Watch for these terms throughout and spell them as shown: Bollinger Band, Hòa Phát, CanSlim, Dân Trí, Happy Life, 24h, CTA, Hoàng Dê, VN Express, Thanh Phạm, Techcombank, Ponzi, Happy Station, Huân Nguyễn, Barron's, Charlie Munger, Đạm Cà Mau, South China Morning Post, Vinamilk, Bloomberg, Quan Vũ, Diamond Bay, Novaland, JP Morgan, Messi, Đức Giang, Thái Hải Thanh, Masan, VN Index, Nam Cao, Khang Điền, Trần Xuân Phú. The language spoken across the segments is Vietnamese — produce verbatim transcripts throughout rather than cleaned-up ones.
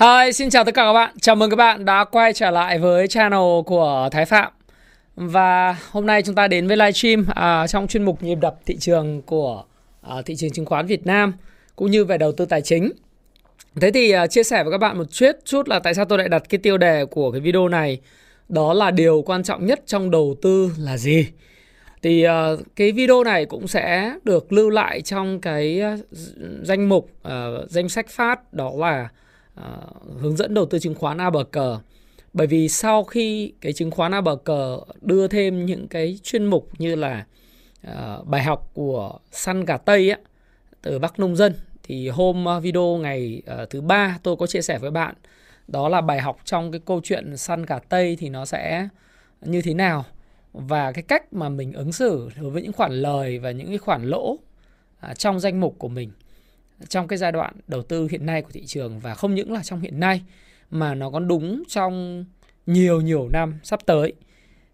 Hi, xin chào tất cả các bạn. Chào mừng các bạn đã quay trở lại với channel của Thái Phạm. Và hôm nay chúng ta đến với livestream à, trong chuyên mục nhịp đập thị trường của à, thị trường chứng khoán Việt Nam cũng như về đầu tư tài chính. Thế thì à, chia sẻ với các bạn một chút chút là tại sao tôi lại đặt cái tiêu đề của cái video này, đó là điều quan trọng nhất trong đầu tư là gì. Thì à, cái video này cũng sẽ được lưu lại trong cái danh mục à, danh sách phát, đó là À, hướng dẫn đầu tư chứng khoán A bờ cờ. Bởi vì sau khi cái chứng khoán A bờ cờ đưa thêm những cái chuyên mục như là à, bài học của săn gà Tây á, từ Bắc Nông Dân, thì hôm video ngày à, thứ ba tôi có chia sẻ với bạn, đó là bài học trong cái câu chuyện săn gà Tây thì nó sẽ như thế nào, và cái cách mà mình ứng xử đối với những khoản lời và những cái khoản lỗ à, trong danh mục của mình trong cái giai đoạn đầu tư hiện nay của thị trường. Và không những là trong hiện nay mà nó còn đúng trong nhiều nhiều năm sắp tới.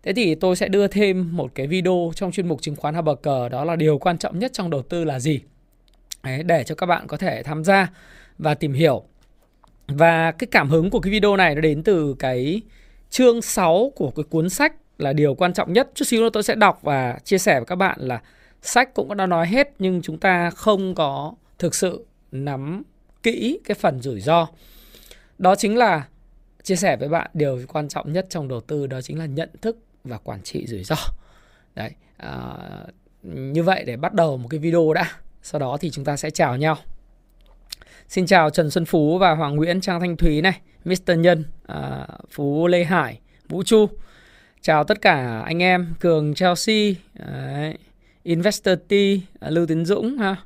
Thế thì tôi sẽ đưa thêm một cái video trong chuyên mục chứng khoán Happy Life, đó là điều quan trọng nhất trong đầu tư là gì. Đấy, để cho các bạn có thể tham gia và tìm hiểu. Và cái cảm hứng của cái video này nó đến từ cái chương sáu của cái cuốn sách là điều quan trọng nhất. Chút xíu nữa tôi sẽ đọc và chia sẻ với các bạn là sách cũng đã nói hết, nhưng chúng ta không có thực sự nắm kỹ cái phần rủi ro. Đó chính là chia sẻ với bạn điều quan trọng nhất trong đầu tư, đó chính là nhận thức và quản trị rủi ro. Đấy, à, như vậy để bắt đầu một cái video đã, sau đó thì chúng ta sẽ chào nhau. Xin chào Trần Xuân Phú và Hoàng Nguyễn, Trang Thanh Thúy này, mít tơ Nhân, à, Phú Lê Hải, Vũ Chu. Chào tất cả anh em, Cường Chelsea, đấy, Investor T, Lưu Tiến Dũng ha.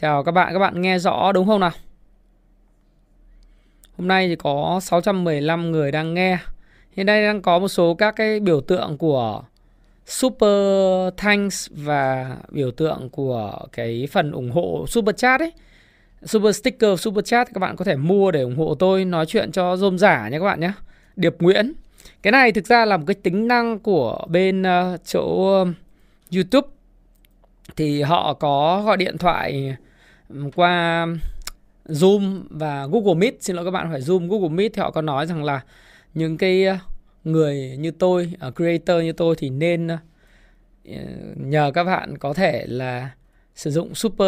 Chào các bạn, các bạn nghe rõ đúng không nào? Hôm nay thì có sáu trăm mười lăm người đang nghe. Hiện nay đang có một số các cái biểu tượng của Super Thanks và biểu tượng của cái phần ủng hộ Super Chat ấy. Super Sticker, Super Chat các bạn có thể mua để ủng hộ tôi nói chuyện cho rôm giả nha các bạn nhé. Điệp Nguyễn. Cái này thực ra là một cái tính năng của bên uh, chỗ uh, YouTube. Thì họ có gọi điện thoại qua Zoom và Google Meet. Xin lỗi các bạn, phải Zoom, Google Meet. Thì họ có nói rằng là những cái người như tôi, creator như tôi thì nên nhờ các bạn có thể là sử dụng Super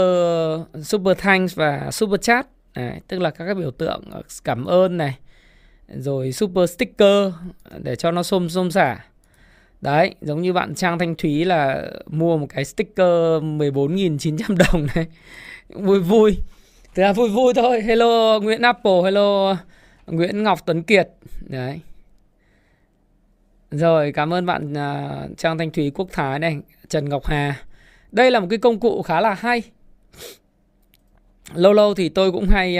Super Thanks và Super Chat. Đấy, tức là các cái biểu tượng cảm ơn này, rồi Super Sticker để cho nó xôm xôm xả. Đấy, giống như bạn Trang Thanh Thúy là mua một cái sticker mười bốn nghìn chín trăm đồng này. Vui vui. Thực ra vui vui thôi. Hello Nguyễn Apple, hello Nguyễn Ngọc Tuấn Kiệt. Đấy. Rồi, cảm ơn bạn uh, Trang Thanh Thúy, Quốc Thái này, Trần Ngọc Hà. Đây là một cái công cụ khá là hay. Lâu lâu thì tôi cũng hay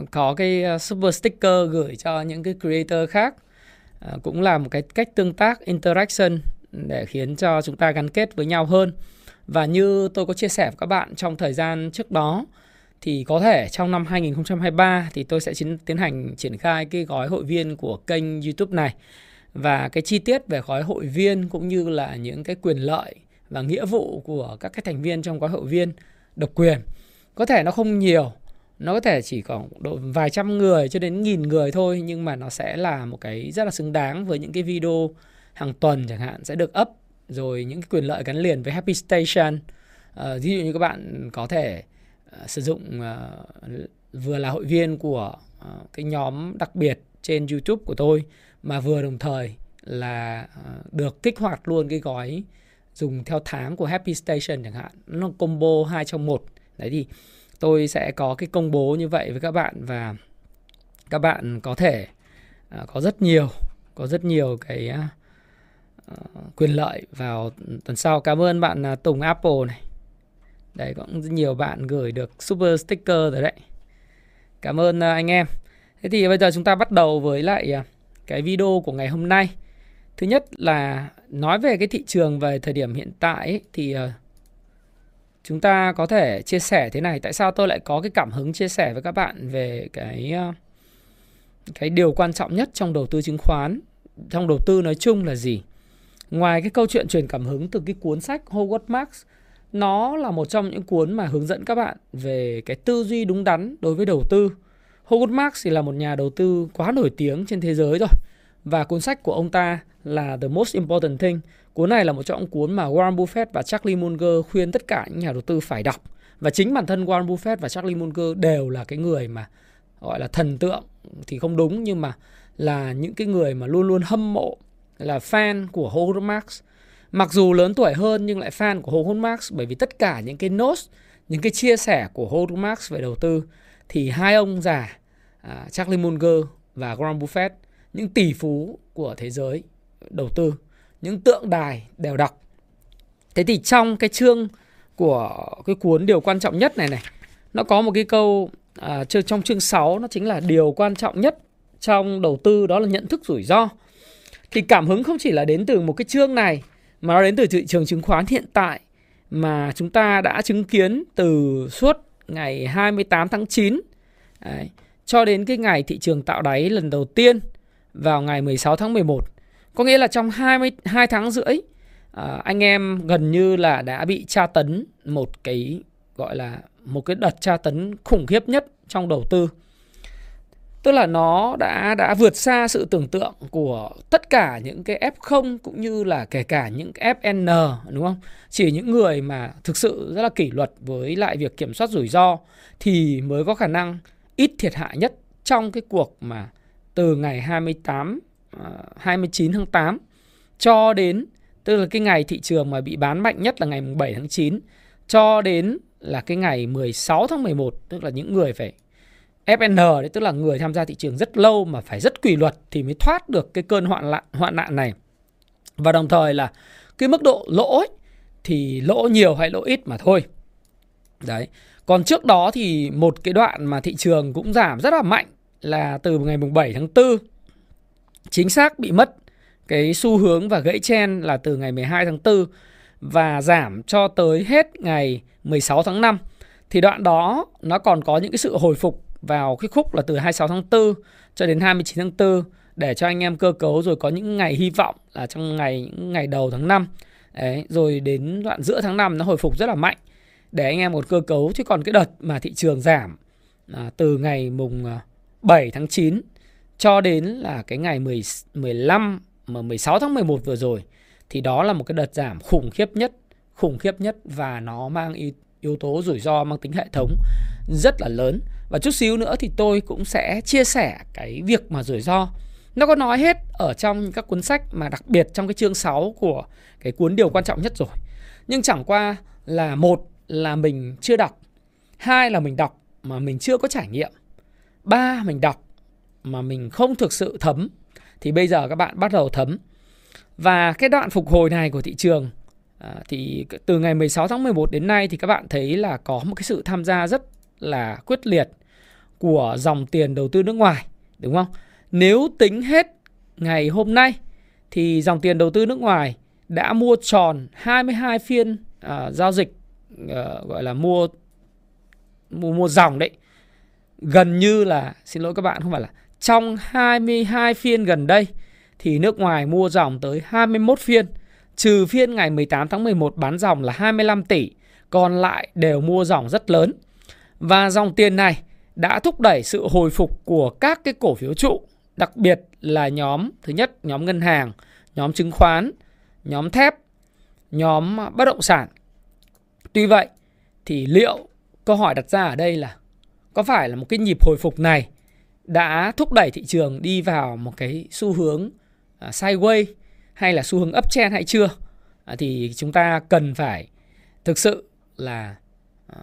uh, có cái super sticker gửi cho những cái creator khác. À, cũng là một cái cách tương tác, interaction để khiến cho chúng ta gắn kết với nhau hơn. Và như tôi có chia sẻ với các bạn trong thời gian trước đó, thì có thể trong năm hai nghìn không trăm hai mươi ba thì tôi sẽ tiến hành triển khai cái gói hội viên của kênh YouTube này. Và cái chi tiết về gói hội viên cũng như là những cái quyền lợi và nghĩa vụ của các cái thành viên trong gói hội viên độc quyền, có thể nó không nhiều, nó có thể chỉ có độ vài trăm người cho đến nghìn người thôi, nhưng mà nó sẽ là một cái rất là xứng đáng với những cái video hàng tuần chẳng hạn sẽ được up, rồi những cái quyền lợi gắn liền với Happy Station. À, ví dụ như các bạn có thể uh, sử dụng uh, vừa là hội viên của uh, cái nhóm đặc biệt trên YouTube của tôi, mà vừa đồng thời là uh, được kích hoạt luôn cái gói dùng theo tháng của Happy Station chẳng hạn. Nó combo hai trong một. Đấy thì tôi sẽ có cái công bố như vậy với các bạn, và các bạn có thể uh, có rất nhiều có rất nhiều cái uh, quyền lợi vào tuần sau. Cảm ơn bạn uh, Tùng Apple này. Đấy, cũng rất nhiều bạn gửi được super sticker rồi đấy. Cảm ơn uh, anh em. Thế thì bây giờ chúng ta bắt đầu với lại uh, cái video của ngày hôm nay. Thứ nhất là nói về cái thị trường về thời điểm hiện tại ấy, thì uh, chúng ta có thể chia sẻ thế này. Tại sao tôi lại có cái cảm hứng chia sẻ với các bạn về cái cái điều quan trọng nhất trong đầu tư chứng khoán, trong đầu tư nói chung là gì? Ngoài cái câu chuyện truyền cảm hứng từ cái cuốn sách Howard Marks, nó là một trong những cuốn mà hướng dẫn các bạn về cái tư duy đúng đắn đối với đầu tư. Howard Marks thì là một nhà đầu tư quá nổi tiếng trên thế giới rồi. Và cuốn sách của ông ta là The Most Important Thing. Cuốn này là một trong những cuốn mà Warren Buffett và Charlie Munger khuyên tất cả những nhà đầu tư phải đọc. Và chính bản thân Warren Buffett và Charlie Munger đều là cái người mà gọi là thần tượng thì không đúng, nhưng mà là những cái người mà luôn luôn hâm mộ, là fan của Howard Marks. Mặc dù lớn tuổi hơn nhưng lại fan của Howard Marks, bởi vì tất cả những cái notes, những cái chia sẻ của Howard Marks về đầu tư thì hai ông già à, Charlie Munger và Warren Buffett, những tỷ phú của thế giới đầu tư, những tượng đài đều đọc. Thế thì trong cái chương của cái cuốn Điều Quan Trọng Nhất này này, nó có một cái câu à, trong chương sáu, nó chính là điều quan trọng nhất trong đầu tư đó là nhận thức rủi ro. Thì cảm hứng không chỉ là đến từ một cái chương này mà nó đến từ thị trường chứng khoán hiện tại mà chúng ta đã chứng kiến từ suốt ngày hai mươi tám tháng chín đấy, cho đến cái ngày thị trường tạo đáy lần đầu tiên vào ngày mười sáu tháng mười một. Có nghĩa là trong hai mươi hai tháng rưỡi à, anh em gần như là đã bị tra tấn một cái gọi là một cái đợt tra tấn khủng khiếp nhất trong đầu tư. Tức là nó đã đã vượt xa sự tưởng tượng của tất cả những cái ép không cũng như là kể cả những cái ép en, đúng không? Chỉ những người mà thực sự rất là kỷ luật với lại việc kiểm soát rủi ro thì mới có khả năng ít thiệt hại nhất trong cái cuộc mà từ ngày hai mươi tám, hai mươi chín tháng tám cho đến, tức là cái ngày thị trường mà bị bán mạnh nhất là ngày bảy tháng chín cho đến là cái ngày mười sáu tháng mười một, tức là những người phải ép en đấy, tức là người tham gia thị trường rất lâu mà phải rất kỷ luật thì mới thoát được cái cơn hoạn nạn, hoạn nạn này. Và đồng thời là cái mức độ lỗ ấy, thì lỗ nhiều hay lỗ ít mà thôi. Đấy. Còn trước đó thì một cái đoạn mà thị trường cũng giảm rất là mạnh là từ ngày bảy tháng tư. Chính xác bị mất cái xu hướng và gãy trend là từ ngày mười hai tháng tư và giảm cho tới hết ngày mười sáu tháng năm. Thì đoạn đó nó còn có những cái sự hồi phục vào cái khúc là từ hai mươi sáu tháng tư cho đến hai mươi chín tháng tư để cho anh em cơ cấu, rồi có những ngày hy vọng là trong ngày những ngày đầu tháng năm. Đấy, rồi đến đoạn giữa tháng năm nó hồi phục rất là mạnh để anh em một cơ cấu. Chứ còn cái đợt mà thị trường giảm à, từ ngày mùng bảy tháng chín cho đến là cái ngày mười lăm, mười sáu tháng mười một vừa rồi thì đó là một cái đợt giảm khủng khiếp nhất, khủng khiếp nhất và nó mang ý yếu tố rủi ro mang tính hệ thống rất là lớn. Và chút xíu nữa thì tôi cũng sẽ chia sẻ cái việc mà rủi ro. Nó có nói hết ở trong các cuốn sách mà đặc biệt trong cái chương sáu của cái cuốn Điều Quan Trọng Nhất rồi. Nhưng chẳng qua là một là mình chưa đọc, hai là mình đọc mà mình chưa có trải nghiệm, ba mình đọc mà mình không thực sự thấm. Thì bây giờ các bạn bắt đầu thấm. Và cái đoạn phục hồi này của thị trường À, thì từ ngày mười sáu tháng mười một đến nay thì các bạn thấy là có một cái sự tham gia rất là quyết liệt của dòng tiền đầu tư nước ngoài, đúng không? Nếu tính hết ngày hôm nay thì dòng tiền đầu tư nước ngoài đã mua tròn hai mươi hai phiên à, giao dịch à, gọi là mua, mua mua dòng đấy. Gần như là, xin lỗi các bạn, không phải là trong hai mươi hai phiên gần đây thì nước ngoài mua dòng tới hai mươi mốt phiên. Trừ phiên ngày mười tám tháng mười một bán dòng là hai mươi lăm tỷ, còn lại đều mua dòng rất lớn. Và dòng tiền này đã thúc đẩy sự hồi phục của các cái cổ phiếu trụ, đặc biệt là nhóm thứ nhất, nhóm ngân hàng, nhóm chứng khoán, nhóm thép, nhóm bất động sản. Tuy vậy thì liệu câu hỏi đặt ra ở đây là có phải là một cái nhịp hồi phục này đã thúc đẩy thị trường đi vào một cái xu hướng uh, sideways hay là xu hướng uptrend hay chưa? À, thì chúng ta cần phải thực sự là à,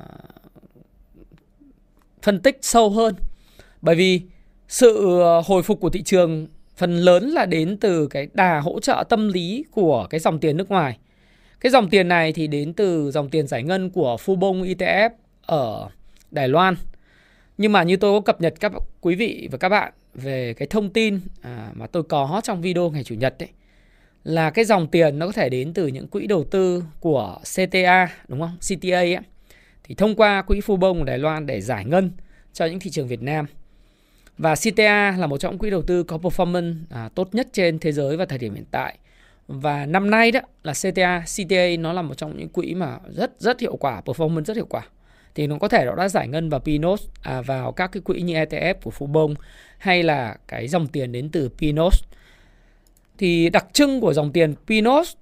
phân tích sâu hơn. Bởi vì sự hồi phục của thị trường phần lớn là đến từ cái đà hỗ trợ tâm lý của cái dòng tiền nước ngoài. Cái dòng tiền này thì đến từ dòng tiền giải ngân của Fubon i tê ép ở Đài Loan. Nhưng mà như tôi có cập nhật các quý vị và các bạn về cái thông tin à, mà tôi có trong video ngày Chủ nhật ấy, là cái dòng tiền nó có thể đến từ những quỹ đầu tư của xê tê a, đúng không? xê tê a ấy, thì thông qua quỹ Fubon của Đài Loan để giải ngân cho những thị trường Việt Nam. Và xê tê a là một trong những quỹ đầu tư có performance à, tốt nhất trên thế giới vào thời điểm hiện tại. Và năm nay đó là xê tê a, xê tê a nó là một trong những quỹ mà rất rất hiệu quả, performance rất hiệu quả. thì nó có thể nó đã giải ngân vào Pinos, à, vào các cái quỹ như e tê ép của Fubon hay là cái dòng tiền đến từ Pinos. Thì đặc trưng của dòng tiền Pinos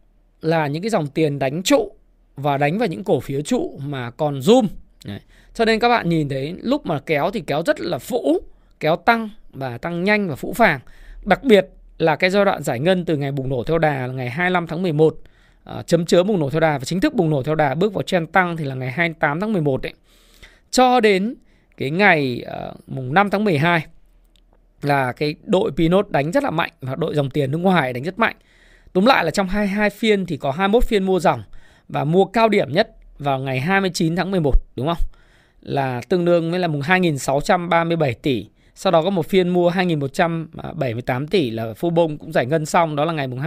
là những cái dòng tiền đánh trụ và đánh vào những cổ phiếu trụ mà còn zoom. Đấy. Cho nên các bạn nhìn thấy lúc mà kéo thì kéo rất là phũ, kéo tăng và tăng nhanh và phũ phàng. Đặc biệt là cái giai đoạn giải ngân từ ngày bùng nổ theo đà là ngày hai mươi lăm tháng mười một, à, chấm chứa bùng nổ theo đà và chính thức bùng nổ theo đà bước vào trend tăng thì là ngày hai mươi tám tháng mười một ấy. Cho đến cái ngày à, mùng năm tháng mười hai là cái đội Pinot đánh rất là mạnh và đội dòng tiền nước ngoài đánh rất mạnh. Tóm lại là trong hai mươi hai phiên thì có hai mươi mốt phiên mua dòng và mua cao điểm nhất vào ngày hai mươi chín tháng mười một, đúng không? Là tương đương với là mùng hai nghìn sáu trăm ba mươi bảy tỷ. Sau đó có một phiên mua hai nghìn một trăm bảy mươi tám tỷ là Fubon cũng giải ngân xong, đó là ngày mùng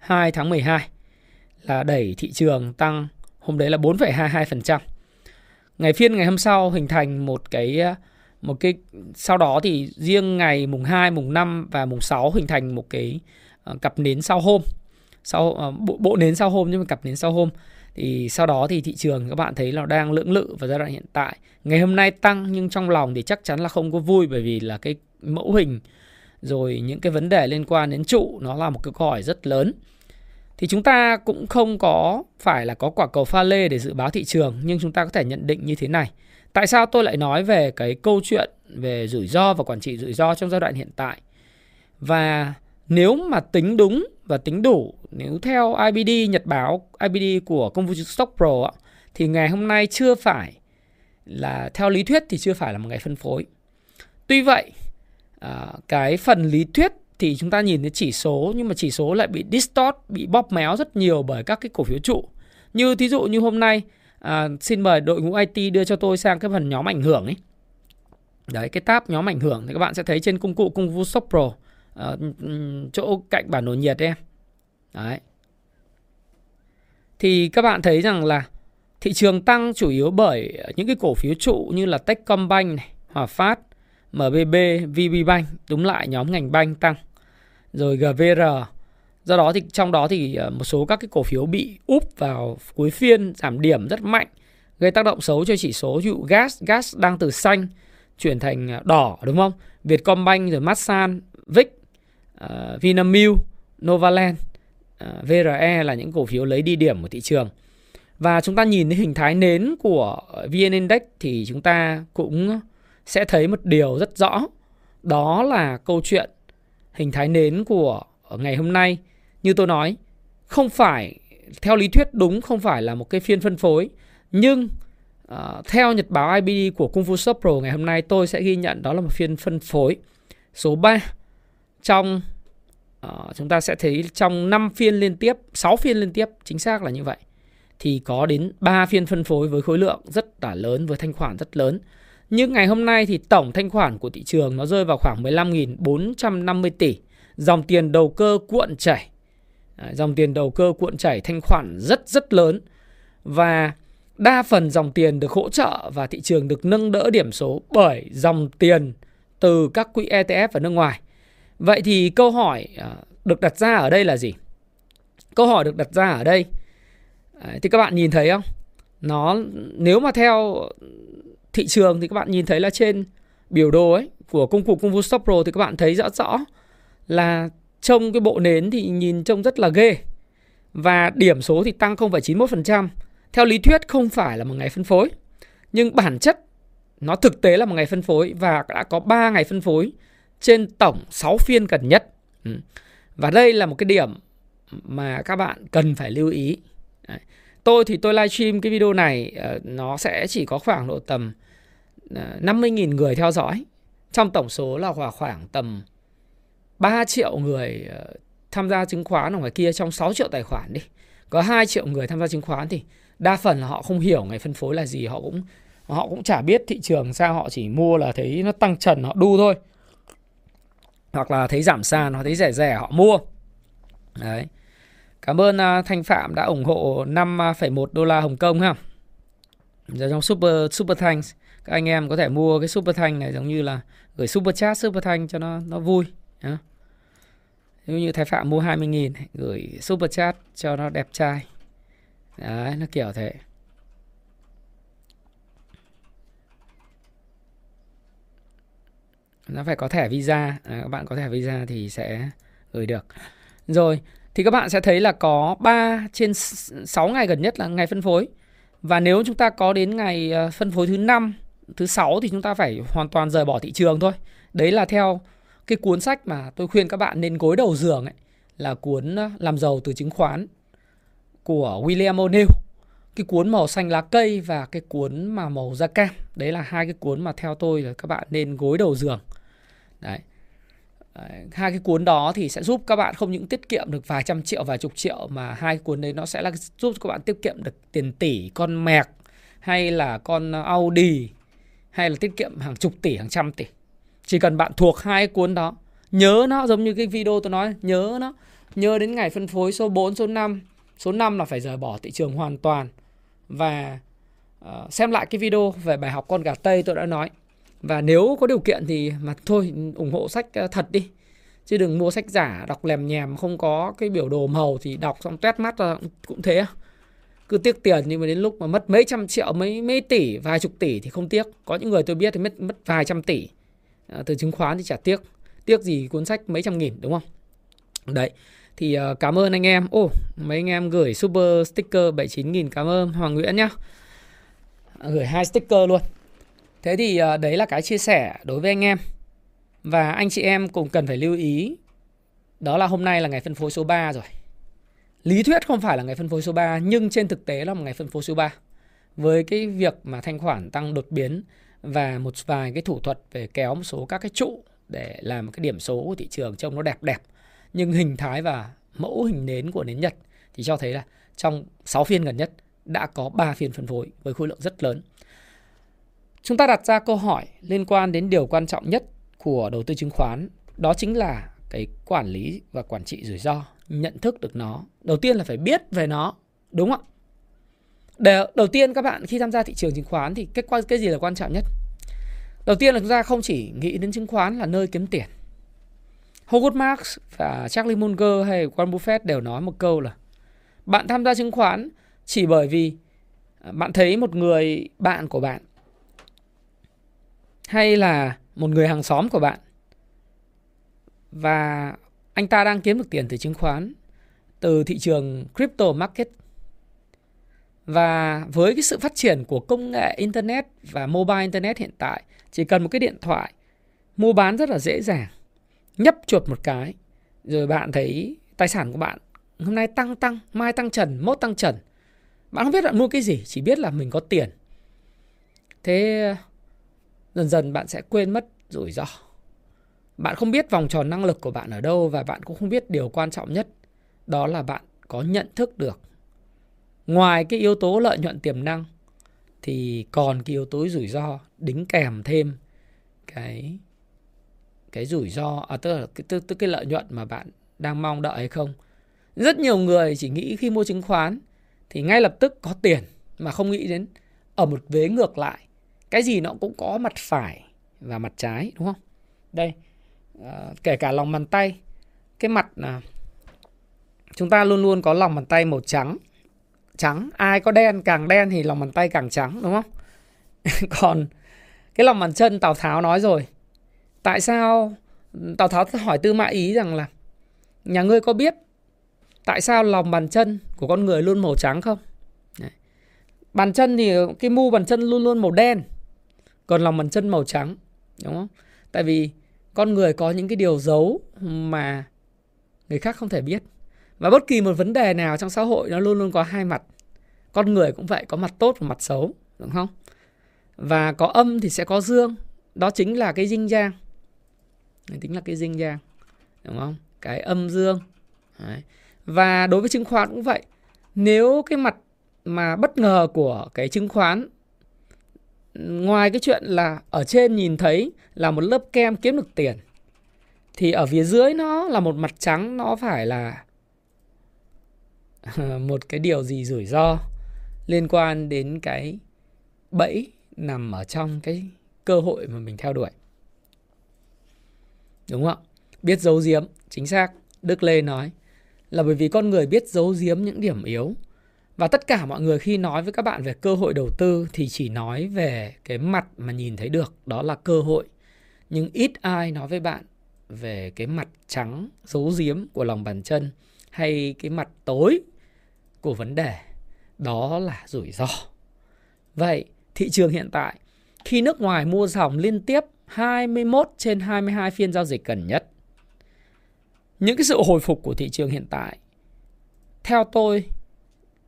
hai tháng mười hai là đẩy thị trường tăng, hôm đấy là bốn phẩy hai mươi hai phần trăm. Ngày phiên ngày hôm sau hình thành một cái một cái sau đó thì riêng ngày mùng hai, mùng năm và mùng sáu hình thành một cái cặp nến sau hôm. Sau bộ, bộ nến sau hôm nhưng mà cặp nến sau hôm. Thì sau đó thì thị trường các bạn thấy là đang lưỡng lự vào giai đoạn hiện tại. Ngày hôm nay tăng nhưng trong lòng thì chắc chắn là không có vui, bởi vì là cái mẫu hình rồi những cái vấn đề liên quan đến trụ nó là một cái câu hỏi rất lớn. Thì chúng ta cũng không có phải là có quả cầu pha lê để dự báo thị trường, nhưng chúng ta có thể nhận định như thế này. Tại sao tôi lại nói về cái câu chuyện về rủi ro và quản trị rủi ro trong giai đoạn hiện tại? Và nếu mà tính đúng và tính đủ, nếu theo i bê đê, nhật báo i bê đê của Kung Fu Stock Pro, thì ngày hôm nay chưa phải là, theo lý thuyết thì chưa phải là một ngày phân phối. Tuy vậy, cái phần lý thuyết thì chúng ta nhìn thấy chỉ số, nhưng mà chỉ số lại bị distort, bị bóp méo rất nhiều bởi các cái cổ phiếu trụ. Như thí dụ như hôm nay, à, xin mời đội ngũ i tê đưa cho tôi sang cái phần nhóm ảnh hưởng ấy. Đấy, cái tab nhóm ảnh hưởng thì các bạn sẽ thấy trên công cụ Kung Fu Stock Pro, à, chỗ cạnh bản đồ nhiệt em. Đấy. Thì các bạn thấy rằng là thị trường tăng chủ yếu bởi những cái cổ phiếu trụ như là Techcombank này, Hòa Phát, em bê bê, vê bê Bank, đúng lại nhóm ngành banh tăng. Rồi giê vê rờ. Do đó thì trong đó thì một số các cái cổ phiếu bị úp vào cuối phiên giảm điểm rất mạnh, gây tác động xấu cho chỉ số. Dụ gas, gas đang từ xanh chuyển thành đỏ, đúng không? Vietcombank, rồi Masan, Vic, uh, Vinamilk, Novaland, uh, vê rờ e là những cổ phiếu lấy đi điểm của thị trường. Và chúng ta nhìn thấy hình thái nến của vê en Index thì chúng ta cũng sẽ thấy một điều rất rõ. Đó là câu chuyện hình thái nến của ngày hôm nay. Như tôi nói, không phải, theo lý thuyết đúng không phải là một cái phiên phân phối. Nhưng uh, theo nhật báo i bê đê của Kung Fu Stock Pro ngày hôm nay, tôi sẽ ghi nhận đó là một phiên phân phối số ba. Trong uh, chúng ta sẽ thấy trong năm phiên liên tiếp, sáu phiên liên tiếp, chính xác là như vậy, thì có đến ba phiên phân phối với khối lượng rất là lớn, với thanh khoản rất lớn. Nhưng ngày hôm nay thì tổng thanh khoản của thị trường nó rơi vào khoảng mười lăm nghìn bốn trăm năm mươi tỷ. Dòng tiền đầu cơ cuộn chảy. Dòng tiền đầu cơ cuộn chảy thanh khoản rất rất lớn. Và đa phần dòng tiền được hỗ trợ và thị trường được nâng đỡ điểm số bởi dòng tiền từ các quỹ e tê ép và nước ngoài. Vậy thì câu hỏi được đặt ra ở đây là gì? Câu hỏi được đặt ra ở đây thì các bạn nhìn thấy không? Nó, nếu mà theo thị trường thì các bạn nhìn thấy là trên biểu đồ ấy của công cụ Kung Fu Stock Pro thì các bạn thấy rõ rõ là trông cái bộ nến thì nhìn trông rất là ghê. Và điểm số thì tăng không phẩy chín mươi mốt phần trăm. Theo lý thuyết không phải là một ngày phân phối, nhưng bản chất nó thực tế là một ngày phân phối. Và đã có ba ngày phân phối trên tổng sáu phiên gần nhất. Và đây là một cái điểm mà các bạn cần phải lưu ý. Tôi thì tôi live stream cái video này, nó sẽ chỉ có khoảng độ tầm năm mươi nghìn người theo dõi. Trong tổng số là khoảng tầm ba triệu người tham gia chứng khoán ở ngoài kia, trong sáu triệu tài khoản đi. Có hai triệu người tham gia chứng khoán thì đa phần là họ không hiểu ngày phân phối là gì. Họ cũng họ cũng chả biết thị trường sao, họ chỉ mua là thấy nó tăng trần họ đu thôi. Hoặc là thấy giảm sàn, họ thấy rẻ rẻ họ mua. Đấy. Cảm ơn uh, Thanh Phạm đã ủng hộ năm phẩy một đô la Hồng Kông ha. Giờ trong Super, Super Thanks, các anh em có thể mua cái Super Thanks này giống như là gửi Super Chat, Super Thanks cho nó, nó vui. Nếu yeah. như Thái Phạm mua hai mươi nghìn gửi Super Chat cho nó đẹp trai. Đấy, nó kiểu thế. nó phải có thẻ Visa. À, các bạn có thẻ Visa thì sẽ gửi được. Rồi, thì các bạn sẽ thấy là có ba trên sáu ngày gần nhất là ngày phân phối. Và nếu chúng ta có đến ngày phân phối thứ năm, thứ sáu thì chúng ta phải hoàn toàn rời bỏ thị trường thôi. Đấy là theo cái cuốn sách mà tôi khuyên các bạn nên gối đầu giường ấy, là cuốn Làm Giàu Từ Chứng Khoán của William O'Neill. Cái cuốn màu xanh lá cây và cái cuốn mà màu da cam. Đấy là hai cái cuốn mà theo tôi là các bạn nên gối đầu giường. Đấy. Hai cái cuốn đó thì sẽ giúp các bạn không những tiết kiệm được vài trăm triệu, vài chục triệu, mà hai cái cuốn đấy nó sẽ là giúp các bạn tiết kiệm được tiền tỷ, con mẹc hay là con Audi, hay là tiết kiệm hàng chục tỷ, hàng trăm tỷ. Chỉ cần bạn thuộc hai cái cuốn đó, nhớ nó giống như cái video tôi nói, nhớ nó, nhớ đến ngày phân phối số bốn, số năm. Số năm là phải rời bỏ thị trường hoàn toàn. Và uh, xem lại cái video về bài học con gà Tây tôi đã nói. Và nếu có điều kiện thì mà thôi ủng hộ sách thật đi, chứ đừng mua sách giả đọc lèm nhèm, không có cái biểu đồ màu thì đọc xong tuét mắt ra cũng thế. Cứ tiếc tiền, nhưng mà đến lúc mà mất mấy trăm triệu, mấy mấy tỷ, vài chục tỷ thì không tiếc. Có những người tôi biết thì mất, mất vài trăm tỷ à, từ chứng khoán thì chả tiếc. Tiếc gì cuốn sách mấy trăm nghìn, đúng không? Đấy. Thì uh, cảm ơn anh em. Ô, oh, mấy anh em gửi super sticker bảy mươi chín nghìn. Cảm ơn Hoàng Nguyễn nhá. Gửi hai sticker luôn. Thế thì uh, đấy là cái chia sẻ đối với anh em. Và anh chị em cũng cần phải lưu ý. Đó là hôm nay là ngày phân phối số ba rồi. Lý thuyết không phải là ngày phân phối số ba, nhưng trên thực tế là một ngày phân phối số ba. Với cái việc mà thanh khoản tăng đột biến và một vài cái thủ thuật về kéo một số các cái trụ để làm cái điểm số của thị trường trông nó đẹp đẹp. Nhưng hình thái và mẫu hình nến của nến Nhật thì cho thấy là trong sáu phiên gần nhất đã có ba phiên phân phối với khối lượng rất lớn. Chúng ta đặt ra câu hỏi liên quan đến điều quan trọng nhất của đầu tư chứng khoán, đó chính là cái quản lý và quản trị rủi ro, nhận thức được nó. Đầu tiên là phải biết về nó, đúng không ạ? Đầu tiên các bạn khi tham gia thị trường chứng khoán thì cái, cái gì là quan trọng nhất? Đầu tiên là chúng ta không chỉ nghĩ đến chứng khoán là nơi kiếm tiền. Howard Marks và Charlie Munger hay Warren Buffett đều nói một câu là bạn tham gia chứng khoán chỉ bởi vì bạn thấy một người bạn của bạn hay là một người hàng xóm của bạn và anh ta đang kiếm được tiền từ chứng khoán, từ thị trường crypto market. Và với cái sự phát triển của công nghệ Internet và mobile Internet hiện tại, chỉ cần một cái điện thoại, mua bán rất là dễ dàng. Nhấp chuột một cái, rồi bạn thấy tài sản của bạn hôm nay tăng tăng, mai tăng trần, mốt tăng trần. Bạn không biết bạn mua cái gì, chỉ biết là mình có tiền. Thế dần dần bạn sẽ quên mất rủi ro. Bạn không biết vòng tròn năng lực của bạn ở đâu và bạn cũng không biết điều quan trọng nhất. Đó là bạn có nhận thức được. Ngoài cái yếu tố lợi nhuận tiềm năng thì còn cái yếu tố rủi ro đính kèm thêm cái... cái rủi ro, à, tức, là, tức, tức cái lợi nhuận mà bạn đang mong đợi hay không. Rất nhiều người chỉ nghĩ khi mua chứng khoán thì ngay lập tức có tiền mà không nghĩ đến ở một vế ngược lại. Cái gì nó cũng có mặt phải và mặt trái, đúng không? Đây, à, kể cả lòng bàn tay. Cái mặt à, chúng ta luôn luôn có lòng bàn tay màu trắng. Trắng, ai có đen, càng đen thì lòng bàn tay càng trắng, đúng không? Còn cái lòng bàn chân Tào Tháo nói rồi. Tại sao Tào Tháo hỏi Tư Mã Ý rằng là nhà ngươi có biết tại sao lòng bàn chân của con người luôn màu trắng không? Đấy. Bàn chân thì cái mu bàn chân luôn luôn màu đen, còn lòng bàn chân màu trắng, đúng không? Tại vì con người có những cái điều giấu mà người khác không thể biết. Và bất kỳ một vấn đề nào trong xã hội nó luôn luôn có hai mặt. Con người cũng vậy, có mặt tốt và mặt xấu, đúng không? Và có âm thì sẽ có dương. Đó chính là cái dinh giang. Tính là cái dinh giang, đúng không? Cái âm dương. Đấy. Và đối với chứng khoán cũng vậy. Nếu cái mặt mà bất ngờ của cái chứng khoán, ngoài cái chuyện là ở trên nhìn thấy là một lớp kem kiếm được tiền, thì ở phía dưới nó là một mặt trắng, nó phải là một cái điều gì rủi ro liên quan đến cái bẫy nằm ở trong cái cơ hội mà mình theo đuổi. Đúng không? Biết giấu giếm, chính xác. Đức Lê nói là bởi vì con người biết giấu giếm những điểm yếu. Và tất cả mọi người khi nói với các bạn về cơ hội đầu tư thì chỉ nói về cái mặt mà nhìn thấy được, đó là cơ hội. nhưng ít ai nói với bạn về cái mặt trắng giấu giếm của lòng bàn chân hay cái mặt tối của vấn đề, đó là rủi ro. Vậy thị trường hiện tại, khi nước ngoài mua dòng liên tiếp hai mươi mốt trên hai mươi hai phiên giao dịch gần nhất, những cái sự hồi phục của thị trường hiện tại theo tôi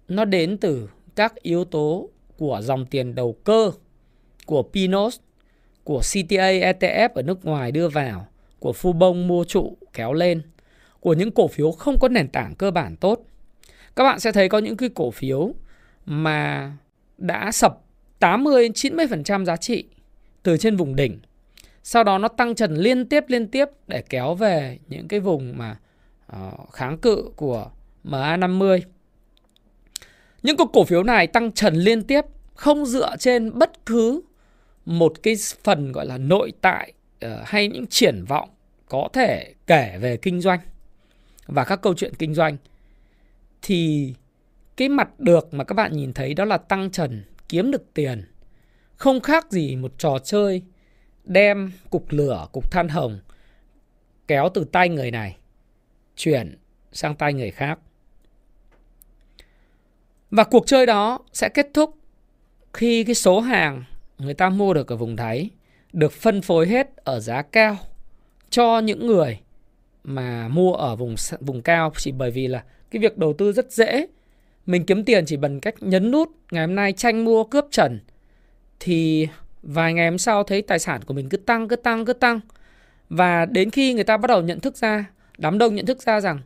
nó đến từ các yếu tố của dòng tiền đầu cơ, của Pinos, của xê tê a e tê ép ở nước ngoài đưa vào, của Fubon mua trụ kéo lên, của những cổ phiếu không có nền tảng cơ bản tốt. Các bạn sẽ thấy có những cái cổ phiếu mà đã sập tám mươi đến chín mươi phần trăm giá trị từ trên vùng đỉnh. Sau đó nó tăng trần liên tiếp liên tiếp để kéo về những cái vùng mà uh, kháng cự của em a năm mươi. Những cái cổ phiếu này tăng trần liên tiếp không dựa trên bất cứ một cái phần gọi là nội tại uh, hay những triển vọng có thể kể về kinh doanh và các câu chuyện kinh doanh. Thì cái mặt được mà các bạn nhìn thấy đó là tăng trần kiếm được tiền, không khác gì một trò chơi đem cục lửa, cục than hồng kéo từ tay người này chuyển sang tay người khác. Và cuộc chơi đó sẽ kết thúc khi cái số hàng người ta mua được ở vùng đáy được phân phối hết ở giá cao cho những người mà mua ở vùng, vùng cao. Chỉ bởi vì là cái việc đầu tư rất dễ, mình kiếm tiền chỉ bằng cách nhấn nút ngày hôm nay tranh mua cướp trần, thì vài ngày hôm sau thấy tài sản của mình cứ tăng, cứ tăng, cứ tăng. Và đến khi người ta bắt đầu nhận thức ra, đám đông nhận thức ra rằng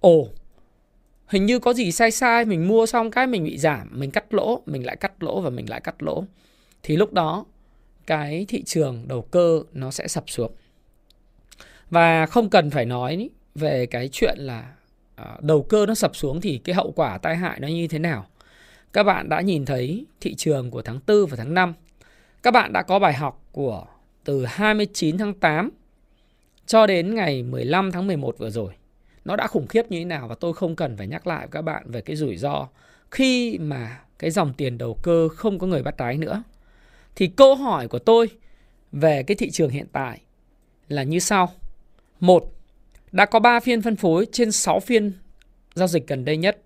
ồ, hình như có gì sai sai, mình mua xong cái mình bị giảm, mình cắt lỗ, mình lại cắt lỗ và mình lại cắt lỗ. Thì lúc đó cái thị trường đầu cơ nó sẽ sập xuống. Và không cần phải nói về cái chuyện là đầu cơ nó sập xuống thì cái hậu quả tai hại nó như thế nào. Các bạn đã nhìn thấy thị trường của tháng tư và tháng năm. Các bạn đã có bài học của từ hai mươi chín tháng tám cho đến ngày mười lăm tháng mười một vừa rồi. Nó đã khủng khiếp như thế nào và tôi không cần phải nhắc lại các bạn về cái rủi ro khi mà cái dòng tiền đầu cơ không có người bắt đáy nữa. Thì câu hỏi của tôi về cái thị trường hiện tại là như sau. Một, đã có ba phiên phân phối trên sáu phiên giao dịch gần đây nhất,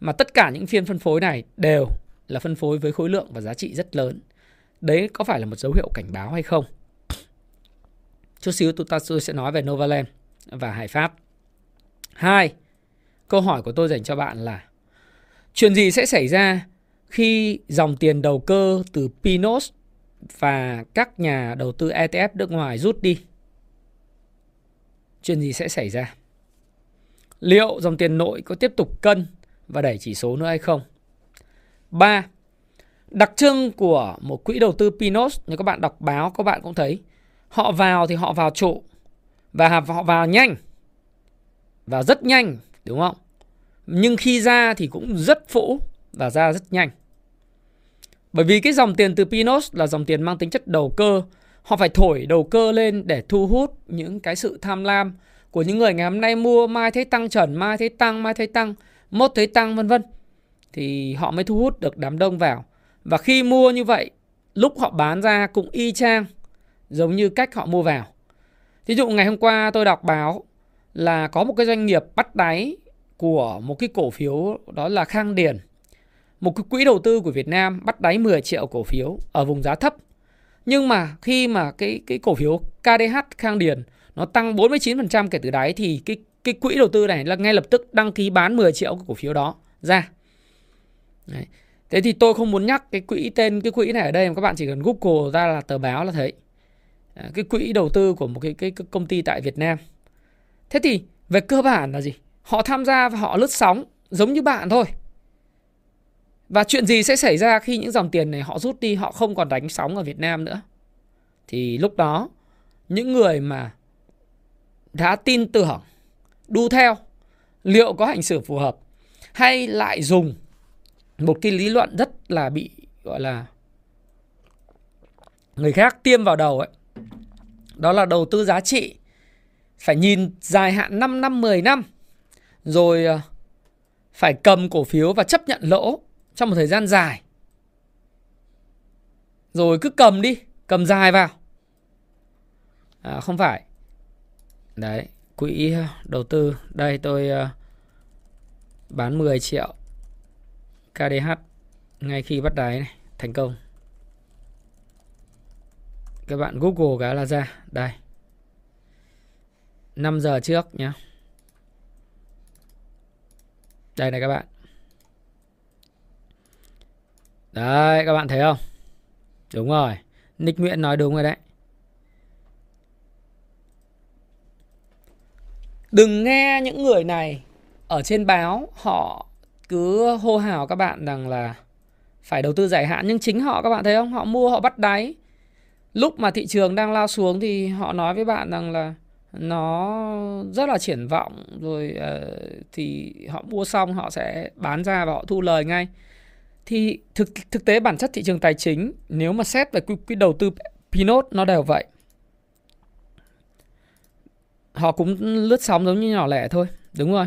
mà tất cả những phiên phân phối này đều là phân phối với khối lượng và giá trị rất lớn. Đấy có phải là một dấu hiệu cảnh báo hay không? Chút xíu tôi, ta, tôi sẽ nói về Novaland và Hải Pháp. Hai, câu hỏi của tôi dành cho bạn là chuyện gì sẽ xảy ra khi dòng tiền đầu cơ từ Pinos và các nhà đầu tư e tê ép nước ngoài rút đi? Chuyện gì sẽ xảy ra? Liệu dòng tiền nội có tiếp tục cân và đẩy chỉ số nữa hay không? Ba, đặc trưng của một quỹ đầu tư Pinos, nếu các bạn đọc báo các bạn cũng thấy, họ vào thì họ vào trụ và họ vào nhanh, vào rất nhanh, đúng không? Nhưng khi ra thì cũng rất phũ và ra rất nhanh. Bởi vì cái dòng tiền từ Pinos là dòng tiền mang tính chất đầu cơ. Họ phải thổi đầu cơ lên để thu hút những cái sự tham lam của những người ngày hôm nay mua, mai thấy tăng trần, mai thấy tăng, mai thấy tăng, mốt thấy tăng, vân vân. Thì họ mới thu hút được đám đông vào. Và khi mua như vậy, lúc họ bán ra cũng y chang, giống như cách họ mua vào. Thí dụ ngày hôm qua tôi đọc báo là có một cái doanh nghiệp bắt đáy của một cái cổ phiếu, đó là Khang Điền. Một cái quỹ đầu tư của Việt Nam bắt đáy mười triệu cổ phiếu ở vùng giá thấp. Nhưng mà khi mà cái, cái cổ phiếu ca đê hát Khang Điền nó tăng bốn mươi chín phần trăm kể từ đáy thì cái, cái quỹ đầu tư này là ngay lập tức đăng ký bán mười triệu cổ phiếu đó ra. Đấy. Thế thì tôi không muốn nhắc cái quỹ, tên cái quỹ này ở đây, mà các bạn chỉ cần Google ra là tờ báo là thấy. Cái quỹ đầu tư của một cái, cái, cái công ty tại Việt Nam. Thế thì về cơ bản là gì? Họ tham gia và họ lướt sóng giống như bạn thôi. Và chuyện gì sẽ xảy ra khi những dòng tiền này họ rút đi, họ không còn đánh sóng ở Việt Nam nữa? Thì lúc đó, những người mà đã tin tưởng, đu theo, liệu có hành xử phù hợp hay lại dùng một cái lý luận rất là bị gọi là người khác tiêm vào đầu ấy. Đó là đầu tư giá trị, phải nhìn dài hạn năm năm, mười năm, rồi phải cầm cổ phiếu và chấp nhận lỗ trong một thời gian dài, rồi cứ cầm đi, cầm dài vào. à, không phải. Đấy, quỹ đầu tư. Đây tôi uh, bán mười triệu ca đê hát ngay khi bắt đáy này, thành công. Các bạn Google cái là ra. Đây, năm giờ trước nhé. Đây này các bạn. Đấy, các bạn thấy không? Đúng rồi, Nick Nguyễn nói đúng rồi đấy. Đừng nghe những người này ở trên báo, họ cứ hô hào các bạn rằng là phải đầu tư dài hạn. Nhưng chính họ, các bạn thấy không? Họ mua, họ bắt đáy. Lúc mà thị trường đang lao xuống thì họ nói với bạn rằng là nó rất là triển vọng. Rồi uh, thì họ mua xong họ sẽ bán ra và họ thu lời ngay. Thì thực, thực tế bản chất thị trường tài chính, nếu mà xét về quỹ đầu tư Pinot nó đều vậy. Họ cũng lướt sóng giống như nhỏ lẻ thôi. Đúng rồi.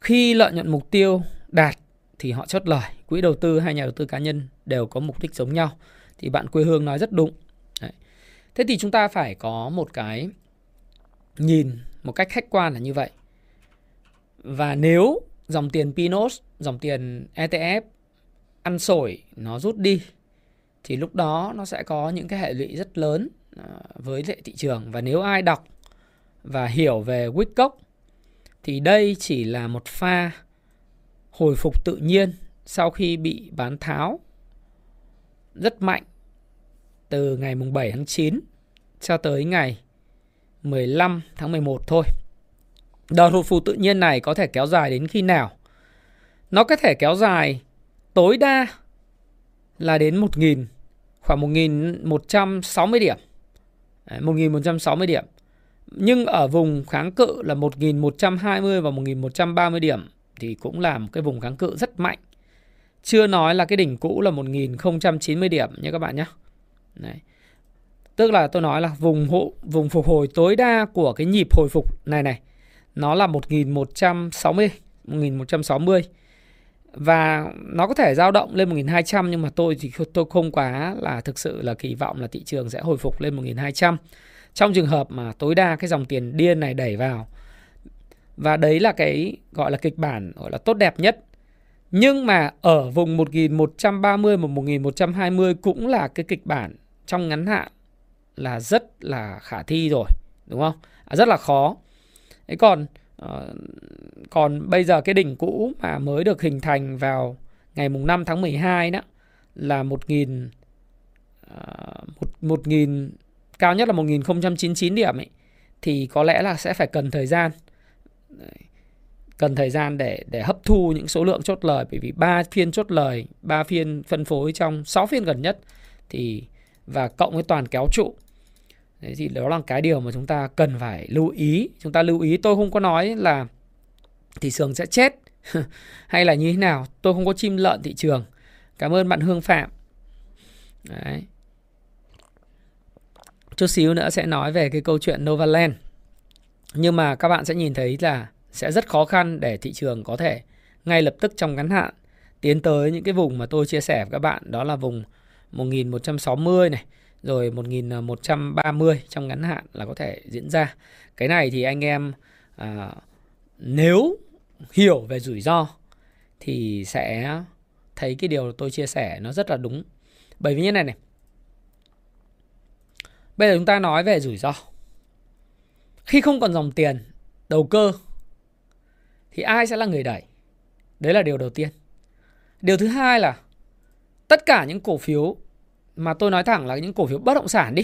Khi lợi nhuận mục tiêu đạt thì họ chốt lời. Quỹ đầu tư hay nhà đầu tư cá nhân đều có mục đích giống nhau. Thì bạn Quê Hương nói rất đúng. Đấy. Thế thì chúng ta phải có một cái nhìn một cách khách quan là như vậy. Và nếu dòng tiền Pinot, dòng tiền e tê ép ăn sổi nó rút đi thì lúc đó nó sẽ có những cái hệ lụy rất lớn với lệ thị trường. Và nếu ai đọc và hiểu về Wyckoff thì đây chỉ là một pha hồi phục tự nhiên sau khi bị bán tháo rất mạnh từ ngày bảy tháng chín cho tới ngày mười lăm tháng mười một thôi. Đợt hồi phục tự nhiên này có thể kéo dài đến khi nào? Nó có thể kéo dài tối đa là đến một nghìn, khoảng một nghìn một trăm sáu mươi điểm. một nghìn một trăm sáu mươi điểm. Nhưng ở vùng kháng cự là một nghìn một trăm hai mươi và một nghìn một trăm ba mươi điểm thì cũng là một cái vùng kháng cự rất mạnh. Chưa nói là cái đỉnh cũ là một nghìn không trăm chín mươi điểm nha các bạn nhé. Đấy. Tức là tôi nói là vùng hộ, vùng phục hồi tối đa của cái nhịp hồi phục này này nó là một nghìn một trăm sáu mươi. Và nó có thể dao động lên một nghìn hai trăm, nhưng mà tôi thì tôi không quá là thực sự là kỳ vọng là thị trường sẽ hồi phục lên một nghìn hai trăm. Trong trường hợp mà tối đa cái dòng tiền điên này đẩy vào. Và đấy là cái gọi là kịch bản gọi là tốt đẹp nhất. Nhưng mà ở vùng một nghìn một trăm ba mươi và một nghìn một trăm hai mươi cũng là cái kịch bản trong ngắn hạn là rất là khả thi rồi, đúng không? À, rất là khó. Thế còn còn bây giờ cái đỉnh cũ mà mới được hình thành vào ngày năm tháng mười hai đó là một nghìn, một nghìn, cao nhất là một nghìn không trăm chín mươi chín điểm ấy, thì có lẽ là sẽ phải cần thời gian. Cần thời gian để, để hấp thu những số lượng chốt lời, bởi vì ba phiên chốt lời, ba phiên phân phối trong sáu phiên gần nhất thì và cộng với toàn kéo trụ. Đấy thì đó là cái điều mà chúng ta cần phải lưu ý. Chúng ta lưu ý, tôi không có nói là thị trường sẽ chết hay là như thế nào. Tôi không có chim lợn thị trường. Cảm ơn bạn Hương Phạm. Đấy. Chút xíu nữa sẽ nói về cái câu chuyện Novaland. Nhưng mà các bạn sẽ nhìn thấy là sẽ rất khó khăn để thị trường có thể ngay lập tức trong ngắn hạn tiến tới những cái vùng mà tôi chia sẻ với các bạn. Đó là vùng một nghìn một trăm sáu mươi này, rồi một nghìn một trăm ba mươi trong ngắn hạn là có thể diễn ra. Cái này thì anh em à, nếu hiểu về rủi ro thì sẽ thấy cái điều tôi chia sẻ nó rất là đúng. Bởi vì như này này, bây giờ chúng ta nói về rủi ro. Khi không còn dòng tiền đầu cơ thì ai sẽ là người đẩy? Đấy là điều đầu tiên. Điều thứ hai là tất cả những cổ phiếu, mà tôi nói thẳng là những cổ phiếu bất động sản đi,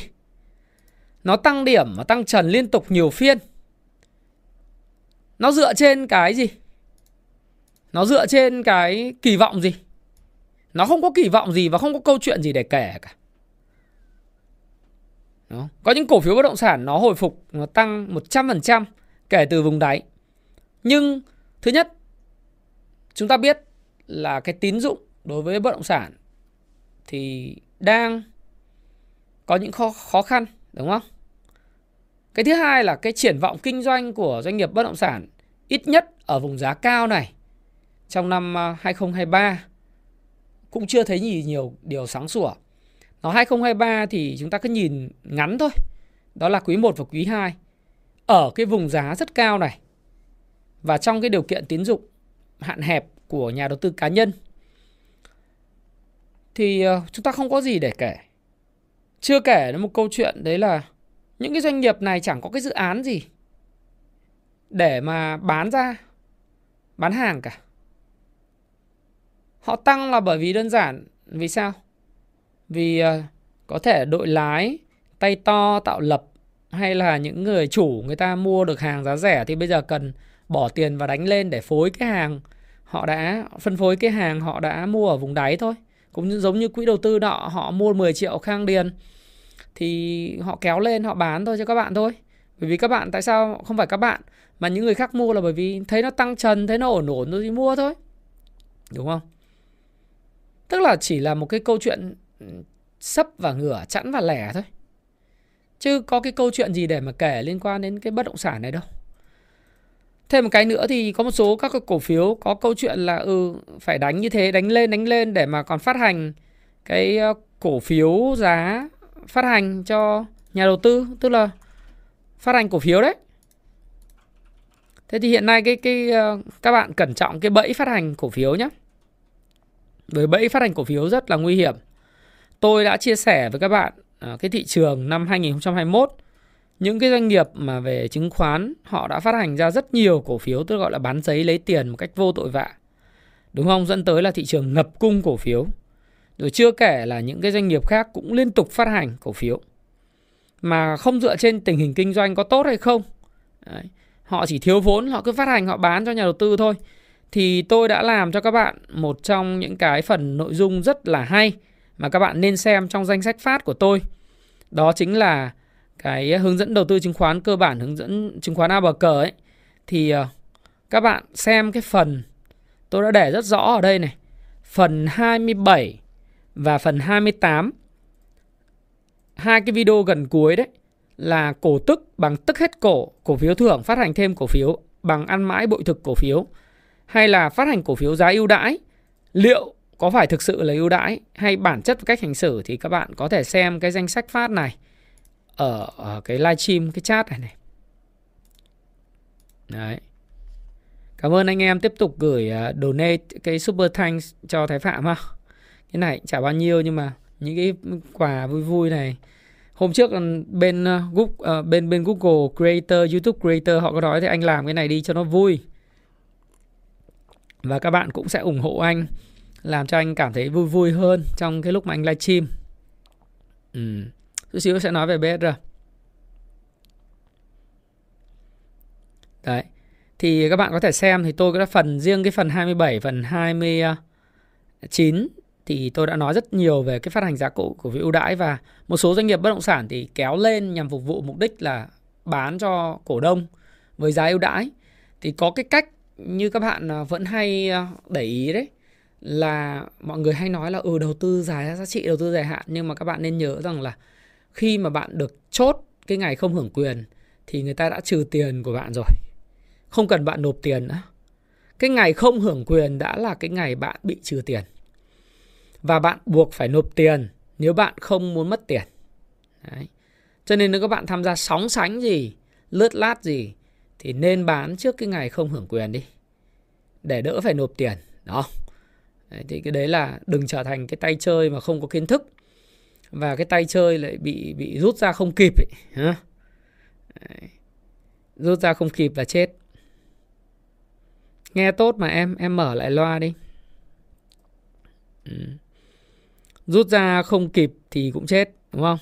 nó tăng điểm và tăng trần liên tục nhiều phiên. Nó dựa trên cái gì? Nó dựa trên cái kỳ vọng gì? Nó không có kỳ vọng gì và không có câu chuyện gì để kể cả. Đó. Có những cổ phiếu bất động sản nó hồi phục, nó tăng một trăm phần trăm kể từ vùng đáy. Nhưng thứ nhất, chúng ta biết là cái tín dụng đối với bất động sản thì đang có những khó, khó khăn, đúng không? Cái thứ hai là cái triển vọng kinh doanh của doanh nghiệp bất động sản, ít nhất ở vùng giá cao này, trong năm hai nghìn không trăm hai mươi ba cũng chưa thấy gì nhiều điều sáng sủa. Nó hai nghìn không trăm hai mươi ba thì chúng ta cứ nhìn ngắn thôi, đó là quý một và quý hai ở cái vùng giá rất cao này, và trong cái điều kiện tín dụng hạn hẹp của nhà đầu tư cá nhân thì chúng ta không có gì để kể. Chưa kể đến một câu chuyện đấy là những cái doanh nghiệp này chẳng có cái dự án gì để mà bán ra, bán hàng cả. Họ tăng là bởi vì đơn giản, vì sao? Vì có thể đội lái, tay to tạo lập hay là những người chủ người ta mua được hàng giá rẻ thì bây giờ cần bỏ tiền và đánh lên để phối cái hàng họ đã phân phối cái hàng họ đã mua ở vùng đáy thôi. Cũng giống như quỹ đầu tư nọ, họ mua mười triệu Khang Điền thì họ kéo lên họ bán thôi cho các bạn thôi. Bởi vì các bạn, tại sao không phải các bạn mà những người khác mua là bởi vì thấy nó tăng trần, thấy nó ổn ổn rồi thì mua thôi. Đúng không? Tức là chỉ là một cái câu chuyện sấp và ngửa, chẵn và lẻ thôi. Chứ có cái câu chuyện gì để mà kể liên quan đến cái bất động sản này đâu. Thêm một cái nữa thì có một số các cái cổ phiếu có câu chuyện là ừ phải đánh như thế, đánh lên, đánh lên để mà còn phát hành cái cổ phiếu giá phát hành cho nhà đầu tư, tức là phát hành cổ phiếu đấy. Thế thì hiện nay cái cái các bạn cẩn trọng cái bẫy phát hành cổ phiếu nhé. Bởi bẫy phát hành cổ phiếu rất là nguy hiểm. Tôi đã chia sẻ với các bạn cái thị trường năm hai nghìn không trăm hai mươi mốt, những cái doanh nghiệp mà về chứng khoán họ đã phát hành ra rất nhiều cổ phiếu, tức gọi là bán giấy lấy tiền một cách vô tội vạ. Đúng không? Dẫn tới là thị trường ngập cung cổ phiếu. Rồi chưa kể là những cái doanh nghiệp khác cũng liên tục phát hành cổ phiếu mà không dựa trên tình hình kinh doanh có tốt hay không. Đấy. Họ chỉ thiếu vốn, họ cứ phát hành, họ bán cho nhà đầu tư thôi. Thì tôi đã làm cho các bạn một trong những cái phần nội dung rất là hay mà các bạn nên xem trong danh sách phát của tôi. Đó chính là cái hướng dẫn đầu tư chứng khoán cơ bản, hướng dẫn chứng khoán A bờ cờ ấy. Thì các bạn xem cái phần tôi đã để rất rõ ở đây này, phần hai mươi bảy và phần hai mươi tám, hai cái video gần cuối đấy, là cổ tức bằng tức hết cổ, cổ phiếu thưởng phát hành thêm cổ phiếu bằng ăn mãi bội thực cổ phiếu, hay là phát hành cổ phiếu giá ưu đãi liệu có phải thực sự là ưu đãi hay bản chất và cách hành xử. Thì các bạn có thể xem cái danh sách phát này ở, ở cái live stream, cái chat này này. Đấy. Cảm ơn anh em tiếp tục gửi uh, donate cái super thanks cho Thái Phạm ha. Cái này chả bao nhiêu nhưng mà những cái quà vui vui này. Hôm trước bên uh, Google, uh, bên bên Google Creator, YouTube Creator họ có nói thì anh làm cái này đi cho nó vui. Và các bạn cũng sẽ ủng hộ anh, làm cho anh cảm thấy vui vui hơn trong cái lúc mà anh live stream. Ừ. Chút xíu sẽ nói về bê ét rờ. Đấy. Thì các bạn có thể xem, thì tôi đã phần riêng cái phần hai mươi bảy, phần hai mươi chín thì tôi đã nói rất nhiều về cái phát hành giá cổ của phiếu ưu đãi, và một số doanh nghiệp bất động sản thì kéo lên nhằm phục vụ mục đích là bán cho cổ đông với giá ưu đãi. Thì có cái cách như các bạn vẫn hay để ý đấy, là mọi người hay nói là ừ đầu tư dài giá trị, đầu tư dài hạn, nhưng mà các bạn nên nhớ rằng là khi mà bạn được chốt cái ngày không hưởng quyền thì người ta đã trừ tiền của bạn rồi, không cần bạn nộp tiền nữa. Cái ngày không hưởng quyền đã là cái ngày bạn bị trừ tiền, và bạn buộc phải nộp tiền nếu bạn không muốn mất tiền. Đấy. Cho nên nếu các bạn tham gia sóng sánh gì, lướt lát gì thì nên bán trước cái ngày không hưởng quyền đi, để đỡ phải nộp tiền. Đó. Đấy, thì cái đấy là đừng trở thành cái tay chơi mà không có kiến thức, và cái tay chơi lại bị bị rút ra không kịp ấy. Hả? Đấy. Rút ra không kịp là chết. Nghe tốt mà em, em mở lại loa đi. Ừ. Rút ra không kịp thì cũng chết, đúng không?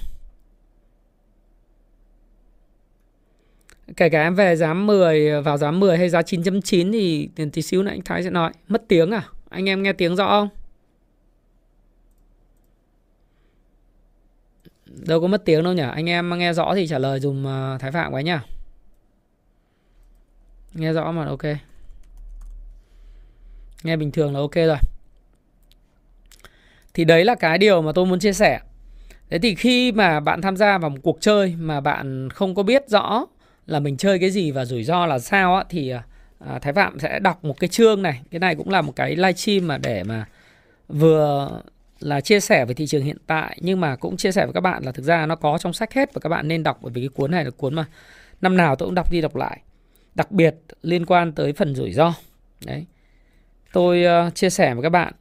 Kể cả em về giá mười, vào giá mười hay giá chín chấm chín thì tí xíu nữa anh Thái sẽ nói. Mất tiếng à? Anh em nghe tiếng rõ không? Đâu có mất tiếng đâu nhỉ? Anh em nghe rõ thì trả lời dùm Thái Phạm quá nhỉ? Nghe rõ mà, ok. Nghe bình thường là ok rồi. Thì đấy là cái điều mà tôi muốn chia sẻ. Thế thì khi mà bạn tham gia vào một cuộc chơi mà bạn không có biết rõ là mình chơi cái gì và rủi ro là sao á, thì à, Thái Phạm sẽ đọc một cái chương này. Cái này cũng là một cái live stream mà để mà vừa là chia sẻ về thị trường hiện tại, nhưng mà cũng chia sẻ với các bạn là thực ra nó có trong sách hết và các bạn nên đọc, bởi vì cái cuốn này là cuốn mà năm nào tôi cũng đọc đi đọc lại, đặc biệt liên quan tới phần rủi ro. Đấy. Tôi uh, chia sẻ với các bạn